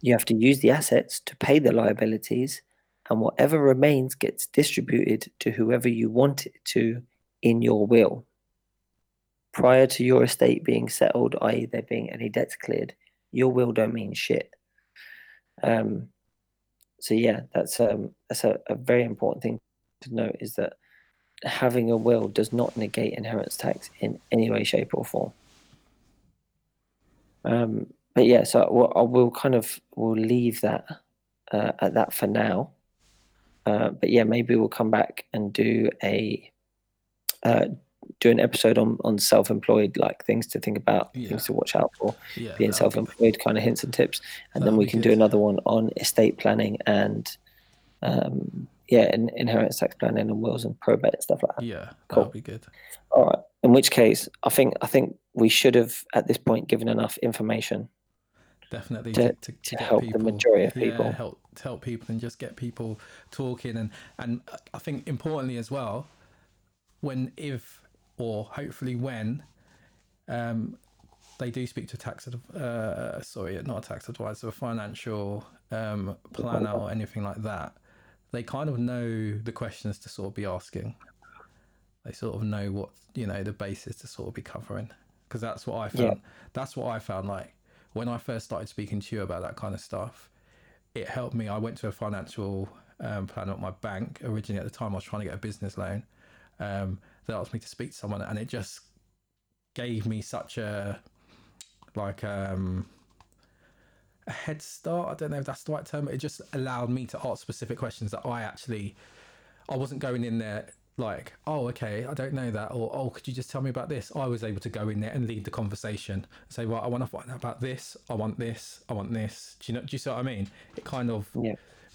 You have to use the assets to pay the liabilities. And whatever remains gets distributed to whoever you want it to in your will. Prior to your estate being settled, i.e. there being any debts cleared, your will don't mean shit. So yeah, that's a very important thing to note, is that having a will does not negate inheritance tax in any way, shape or form. But yeah, so we'll leave that at that for now. But yeah, maybe we'll come back and do an episode on self-employed, like things to think about, things to watch out for, being self-employed, kind of hints and tips. And then we can do another one on estate planning and inheritance tax planning and wills and probate and stuff like that. Yeah, cool. That'll be good. All right. In which case, I think we should have at this point given enough information. Definitely to help people, the majority of people. Yeah, help people and just get people talking. And I think importantly as well, when they do speak to a financial planner or anything like that, they kind of know the questions to sort of be asking. They sort of know what, the basis to sort of be covering. Because that's what I found. Yeah. That's what I found like. When I first started speaking to you about that kind of stuff, it helped me. I went to a financial planner at my bank. Originally, at the time, I was trying to get a business loan. They asked me to speak to someone, and it just gave me such a head start. I don't know if that's the right term. It just allowed me to ask specific questions that I wasn't going in there like, oh, okay, I don't know that, or, oh, could you just tell me about this? I was able to go in there and lead the conversation, say, right, I want to find out about this, I want this, I want this. Do you see what I mean? It kind of,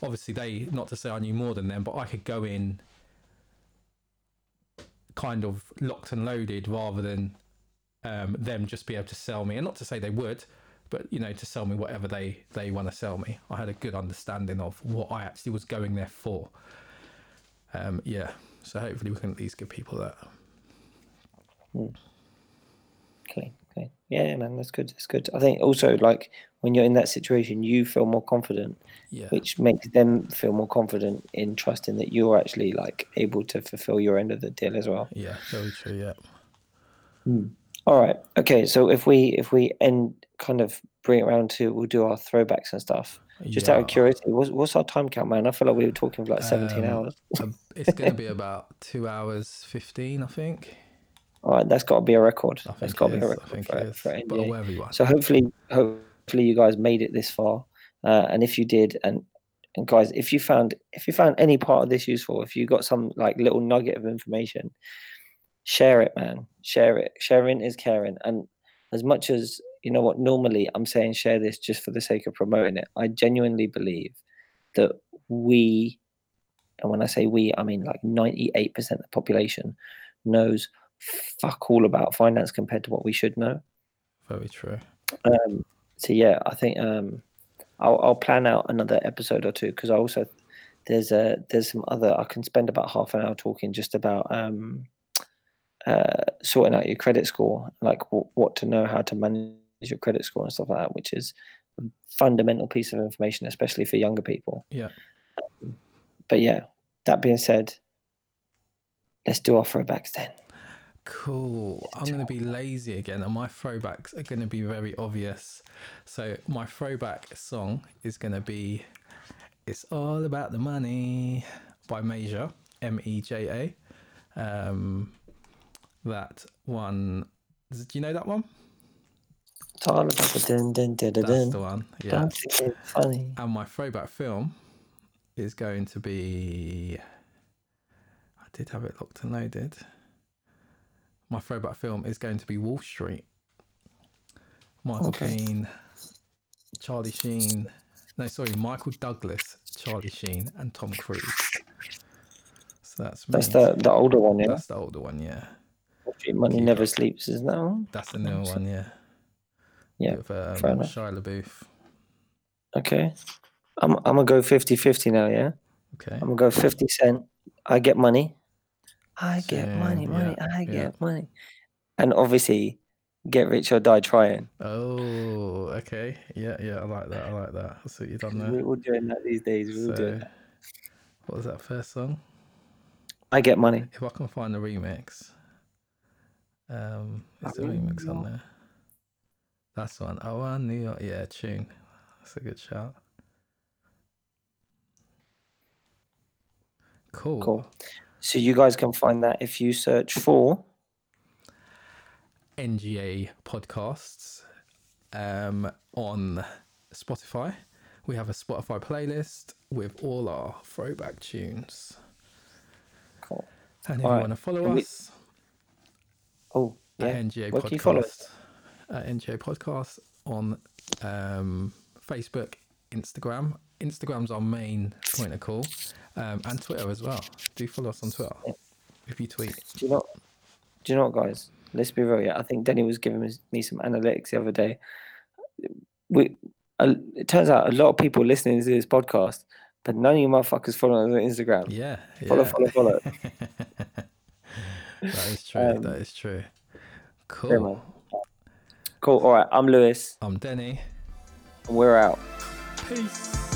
obviously they, not to say I knew more than them, but I could go in kind of locked and loaded rather than them just be able to sell me. And not to say they would, but, to sell me whatever they want to sell me. I had a good understanding of what I actually was going there for. So hopefully we can at least give people that. Okay. Yeah, man, that's good. That's good. I think also, like, when you're in that situation, you feel more confident, which makes them feel more confident in trusting that you're actually, like, able to fulfill your end of the deal as well. Yeah, very true, yeah. All right. Okay, so if we end, kind of bring it around to, we'll do our throwbacks and stuff. Just out of curiosity, what's our time count, man? I feel like we were talking for like 17 hours. It's going to be about 2 hours 15, I think. All right, that's got to be a record. That's got to be a record for NGA. So hopefully you guys made it this far, and if you did, and guys, if you found any part of this useful, if you got some like little nugget of information, share it, man. Share it. Sharing is caring, and as much as you know what, normally I'm saying share this just for the sake of promoting it. I genuinely believe that we, and when I say we, I mean like 98% of the population knows fuck all about finance compared to what we should know. Very true. So yeah, I think I'll plan out another episode or two, because I also, there's some other, I can spend about half an hour talking just about sorting out your credit score, like what to know, how to manage your credit score and stuff like that, which is a fundamental piece of information, especially for younger people. But yeah, that being said, let's do our throwbacks then. Cool. I'm going to be lazy again, and my throwbacks are going to be very obvious. So my throwback song is going to be It's All About the Money by Meja, Meja. That one, do you know that one? That's the one, yeah. Funny. And my throwback film is going to be, I did have it locked and loaded. My throwback film is going to be Wall Street. Michael Douglas, Charlie Sheen, and Tom Cruise. So that's the older one, yeah. That's the older one, yeah. Money Never Sleeps is that one? That's the new one, yeah. Yeah, with Shia LaBeouf. Okay, I'm gonna go 50-50 now, yeah. Okay, I'm gonna go 50 Cent. I get money, and obviously Get Rich or Die Trying. Oh, okay, yeah, I like that. That's what you've done there. We're all doing that these days. What was that first song? I Get Money. If I can find the remix. Is there a remix on there? That's one. Oh, I New York. Yeah, tune. That's a good shout. Cool. So you guys can find that if you search for NGA Podcasts on Spotify. We have a Spotify playlist with all our throwback tunes. Cool. And if all you want to follow us, NGA Podcast, NGA Podcast on Facebook, Instagram. Instagram's our main point of call, and Twitter as well. Do follow us on Twitter if you tweet. Do you know what, guys? Let's be real. Yeah, I think Denny was giving me some analytics the other day. It turns out a lot of people listening to this podcast, but none of you motherfuckers follow us on Instagram. Yeah. Follow. That is true. Cool. All right. I'm Lewis. I'm Denny. And we're out. Peace.